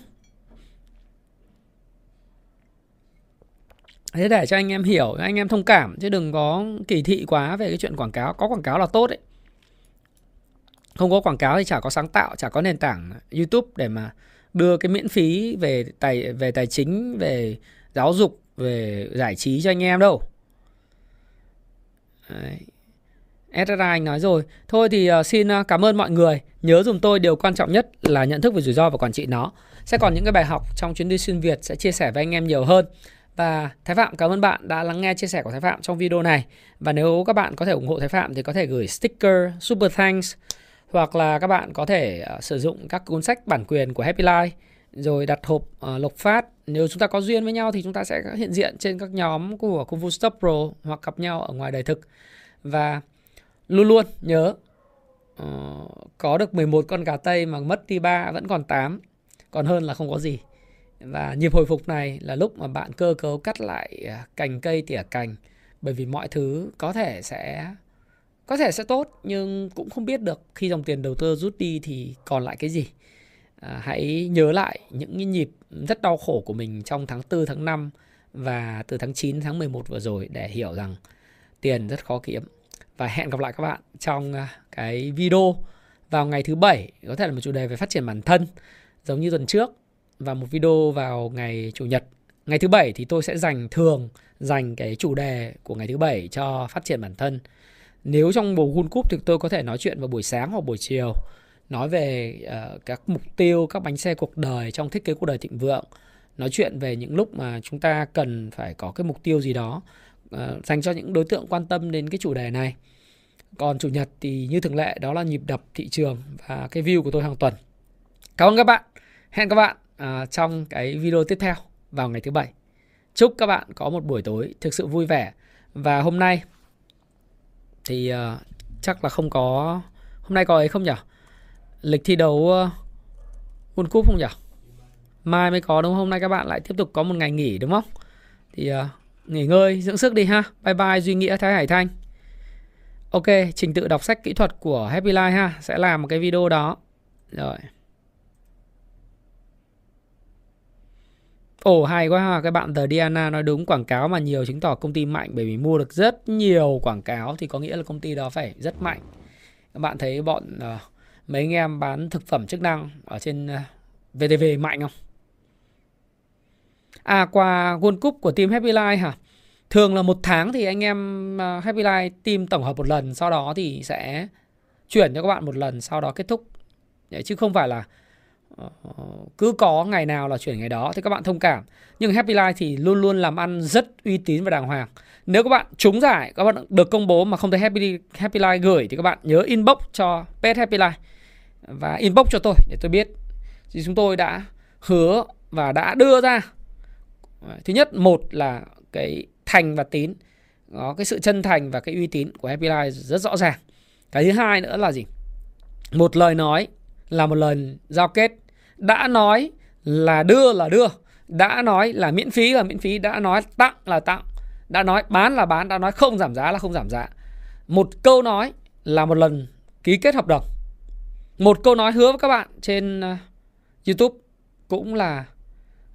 Thế để cho anh em hiểu, anh em thông cảm, chứ đừng có kỳ thị quá về cái chuyện quảng cáo. Có quảng cáo là tốt đấy. Không có quảng cáo thì chả có sáng tạo, chả có nền tảng YouTube để mà đưa cái miễn phí về tài, về tài chính, về giáo dục, về giải trí cho anh em đâu. Đấy. ét ét i anh nói rồi. Thôi thì xin cảm ơn mọi người. Nhớ dùm tôi điều quan trọng nhất là nhận thức về rủi ro và quản trị nó. Sẽ còn những cái bài học trong chuyến đi xuyên Việt sẽ chia sẻ với anh em nhiều hơn. Và Thái Phạm cảm ơn bạn đã lắng nghe chia sẻ của Thái Phạm trong video này. Và nếu các bạn có thể ủng hộ Thái Phạm thì có thể gửi sticker, super thanks, hoặc là các bạn có thể uh, sử dụng các cuốn sách bản quyền của Happy Life, rồi đặt hộp uh, lộc phát. Nếu chúng ta có duyên với nhau thì chúng ta sẽ hiện diện trên các nhóm của Kung Fu Stock Pro hoặc gặp nhau ở ngoài đời thực. Và luôn luôn nhớ, uh, có được mười một con gà Tây mà mất đi ba vẫn còn tám, còn hơn là không có gì. Và nhịp hồi phục này là lúc mà bạn cơ cấu cắt lại cành cây tỉa cành, bởi vì mọi thứ có thể sẽ có thể sẽ tốt, nhưng cũng không biết được khi dòng tiền đầu tư rút đi thì còn lại cái gì. À, hãy nhớ lại những cái nhịp rất đau khổ của mình trong tháng tư, tháng năm và từ tháng chín, tháng mười một vừa rồi để hiểu rằng tiền rất khó kiếm. Và hẹn gặp lại các bạn trong cái video vào ngày thứ bảy, có thể là một chủ đề về phát triển bản thân giống như tuần trước, và một video vào ngày chủ nhật. Ngày thứ bảy thì tôi sẽ dành thường dành cái chủ đề của ngày thứ bảy cho phát triển bản thân. Nếu trong mùa World Cup thì tôi có thể nói chuyện vào buổi sáng hoặc buổi chiều, nói về uh, các mục tiêu, các bánh xe cuộc đời trong thiết kế cuộc đời thịnh vượng, nói chuyện về những lúc mà chúng ta cần phải có cái mục tiêu gì đó, uh, dành cho những đối tượng quan tâm đến cái chủ đề này. Còn chủ nhật thì như thường lệ đó là nhịp đập thị trường và cái view của tôi hàng tuần. Cảm ơn các bạn. Hẹn các bạn À, trong cái video tiếp theo vào ngày thứ bảy. Chúc các bạn có một buổi tối thực sự vui vẻ. Và hôm nay thì uh, chắc là không có, hôm nay có ấy không nhỉ? Lịch thi đấu uh, World Cup không nhỉ? Mai mới có đúng không? Hôm nay các bạn lại tiếp tục có một ngày nghỉ đúng không? Thì uh, nghỉ ngơi, dưỡng sức đi ha. Bye bye Duy Nghĩa, Thái Hải Thanh. Ok, trình tự đọc sách kỹ thuật của Happy Life ha, sẽ làm một cái video đó. Rồi. Ồ oh, hay quá ha, các bạn The Diana nói đúng, quảng cáo mà nhiều chứng tỏ công ty mạnh, bởi vì mua được rất nhiều quảng cáo thì có nghĩa là công ty đó phải rất mạnh. Các bạn thấy bọn uh, mấy anh em bán thực phẩm chức năng ở trên uh, vê tê vê mạnh không? À, qua World Cup của team Happy Life hả? Thường là một tháng thì anh em uh, Happy Life team tổng hợp một lần, sau đó thì sẽ chuyển cho các bạn một lần sau đó kết thúc. Chứ không phải là cứ có ngày nào là chuyển ngày đó. Thì các bạn thông cảm. Nhưng Happy Life thì luôn luôn làm ăn rất uy tín và đàng hoàng. Nếu các bạn trúng giải, các bạn được công bố mà không thấy Happy, Happy Life gửi, thì các bạn nhớ inbox cho page Happy Life và inbox cho tôi để tôi biết. Thì chúng tôi đã hứa và đã đưa ra. Thứ nhất, một là cái thành và tín. Đó, cái sự chân thành và cái uy tín của Happy Life rất rõ ràng. Cái thứ hai nữa là gì? Một lời nói là một lời giao kết. Đã nói là đưa là đưa. Đã nói là miễn phí là miễn phí. Đã nói tặng là tặng. Đã nói bán là bán. Đã nói không giảm giá là không giảm giá. Một câu nói là một lần ký kết hợp đồng. Một câu nói hứa với các bạn trên YouTube cũng là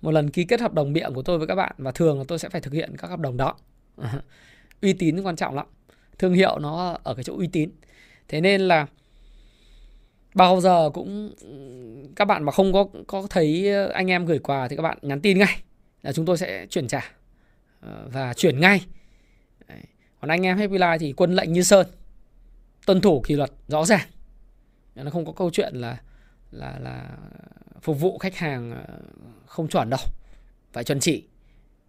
một lần ký kết hợp đồng miệng của tôi với các bạn. Và thường là tôi sẽ phải thực hiện các hợp đồng đó. Uy tín quan trọng lắm. Thương hiệu nó ở cái chỗ uy tín. Thế nên là bao giờ cũng các bạn mà không có, có thấy anh em gửi quà thì các bạn nhắn tin ngay là chúng tôi sẽ chuyển trả và chuyển ngay. Đấy. Còn anh em Happy Life thì quân lệnh như sơn, tuân thủ kỷ luật rõ ràng. Nó không có câu chuyện là là là phục vụ khách hàng không chuẩn đâu, phải chuẩn chỉ.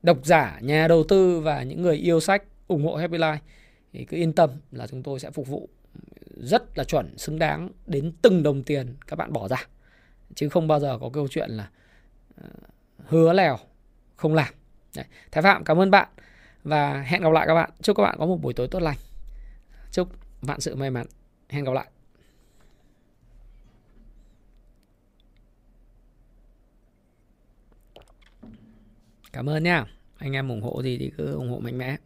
Độc giả, nhà đầu tư và những người yêu sách ủng hộ Happy Life thì cứ yên tâm là chúng tôi sẽ phục vụ rất là chuẩn, xứng đáng đến từng đồng tiền các bạn bỏ ra. Chứ không bao giờ có câu chuyện là hứa lèo không làm. Đấy. Thái Phạm cảm ơn bạn và hẹn gặp lại các bạn. Chúc các bạn có một buổi tối tốt lành. Chúc vạn sự may mắn. Hẹn gặp lại. Cảm ơn nha. Anh em ủng hộ gì thì cứ ủng hộ mạnh mẽ.